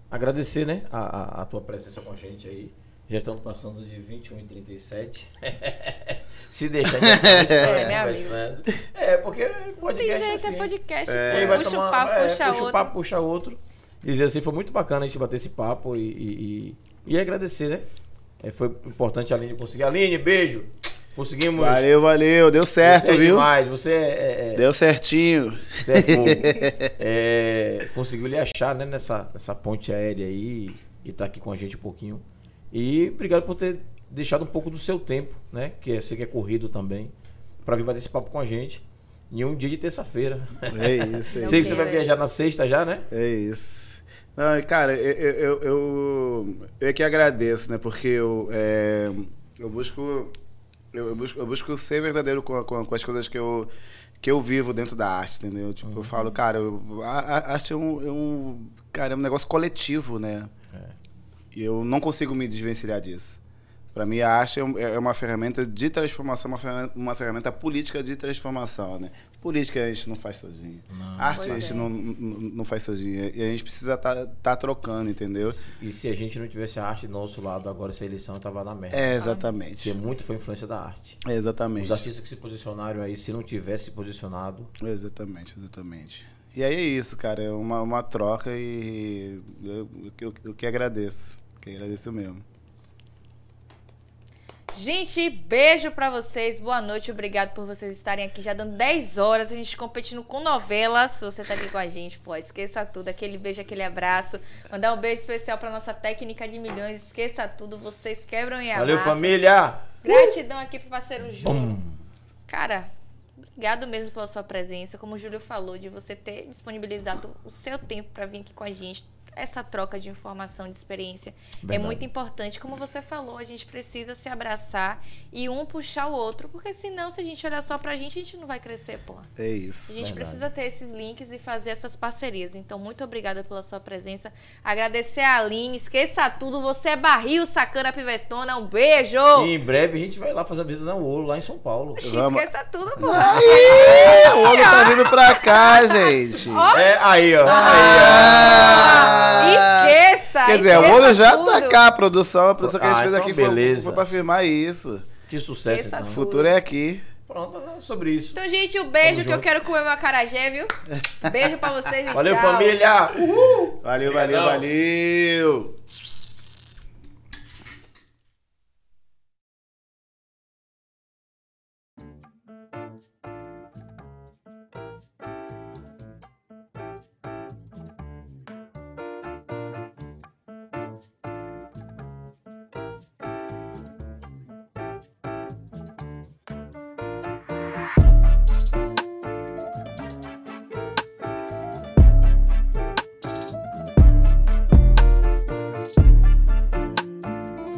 agradecer, né, a tua presença com a gente aí. Já estamos passando de 21h37. Se deixar, a gente tá porque podcast tem jeito, assim. Podcast. Puxa um papo, puxa outro. Puxa um papo, puxa outro. Dizer assim, foi muito bacana a gente bater esse papo e agradecer, né? Foi importante a Aline conseguir. Aline, beijo! Conseguimos. Valeu. Deu certo, viu? Demais. Você deu certinho. Você é fogo. Conseguiu lhe achar, né? Nessa ponte aérea aí e tá aqui com a gente um pouquinho. E obrigado por ter deixado um pouco do seu tempo, né? Que eu sei que é corrido também, para vir bater esse papo com a gente em um dia de terça-feira. É isso. Sei que você vai viajar na sexta já, né? É isso. Não, cara, eu que agradeço, né? Porque eu busco ser verdadeiro com as coisas que eu vivo dentro da arte, entendeu? Tipo, eu falo, cara, a arte é um negócio coletivo, né? E eu não consigo me desvencilhar disso. Para mim, a arte é uma ferramenta de transformação, uma ferramenta política de transformação, né? Política a gente não faz sozinho. Não. Arte a gente não faz sozinho. E a gente precisa tá trocando, entendeu? E se a gente não tivesse a arte do nosso lado, agora essa eleição estava na merda. Exatamente. Porque muito foi influência da arte. Exatamente. Os artistas que se posicionaram aí, se não tivesse posicionado... Exatamente. E aí é isso, cara. É uma troca e eu que agradeço. Que agradeço mesmo. Gente, beijo pra vocês, boa noite, obrigado por vocês estarem aqui, já dando 10 horas, a gente competindo com novelas, se você tá aqui com a gente, pô, esqueça tudo, aquele beijo, aquele abraço, mandar um beijo especial pra nossa técnica de milhões, esqueça tudo, vocês quebram e amassam. Valeu, família! Gratidão aqui pro parceiro Júlio. Cara, obrigado mesmo pela sua presença, como o Júlio falou, de você ter disponibilizado o seu tempo pra vir aqui com a gente. Essa troca de informação, de experiência é muito importante. Como você falou, a gente precisa se abraçar e um puxar o outro, porque senão, se a gente olhar só pra gente, a gente não vai crescer, pô. É isso. A gente precisa ter esses links e fazer essas parcerias. Então, muito obrigada pela sua presença. Agradecer a Aline, esqueça tudo, você é barril, sacana, pivetona, um beijo! E em breve a gente vai lá fazer a visita na Wolo, lá em São Paulo. Esqueça tudo, pô. Aí, o Wolo tá vindo pra cá, gente. Aí, ó. Esqueça! Quer dizer, o Wolo já tá cá, a produção que a gente fez aqui foi pra afirmar isso. Que sucesso, então. O futuro é aqui. Pronto, sobre isso. Então, gente, um beijo que eu quero comer meu acarajé, viu? Beijo pra vocês, gente. Valeu, família! Uhul! Valeu, valeu, valeu!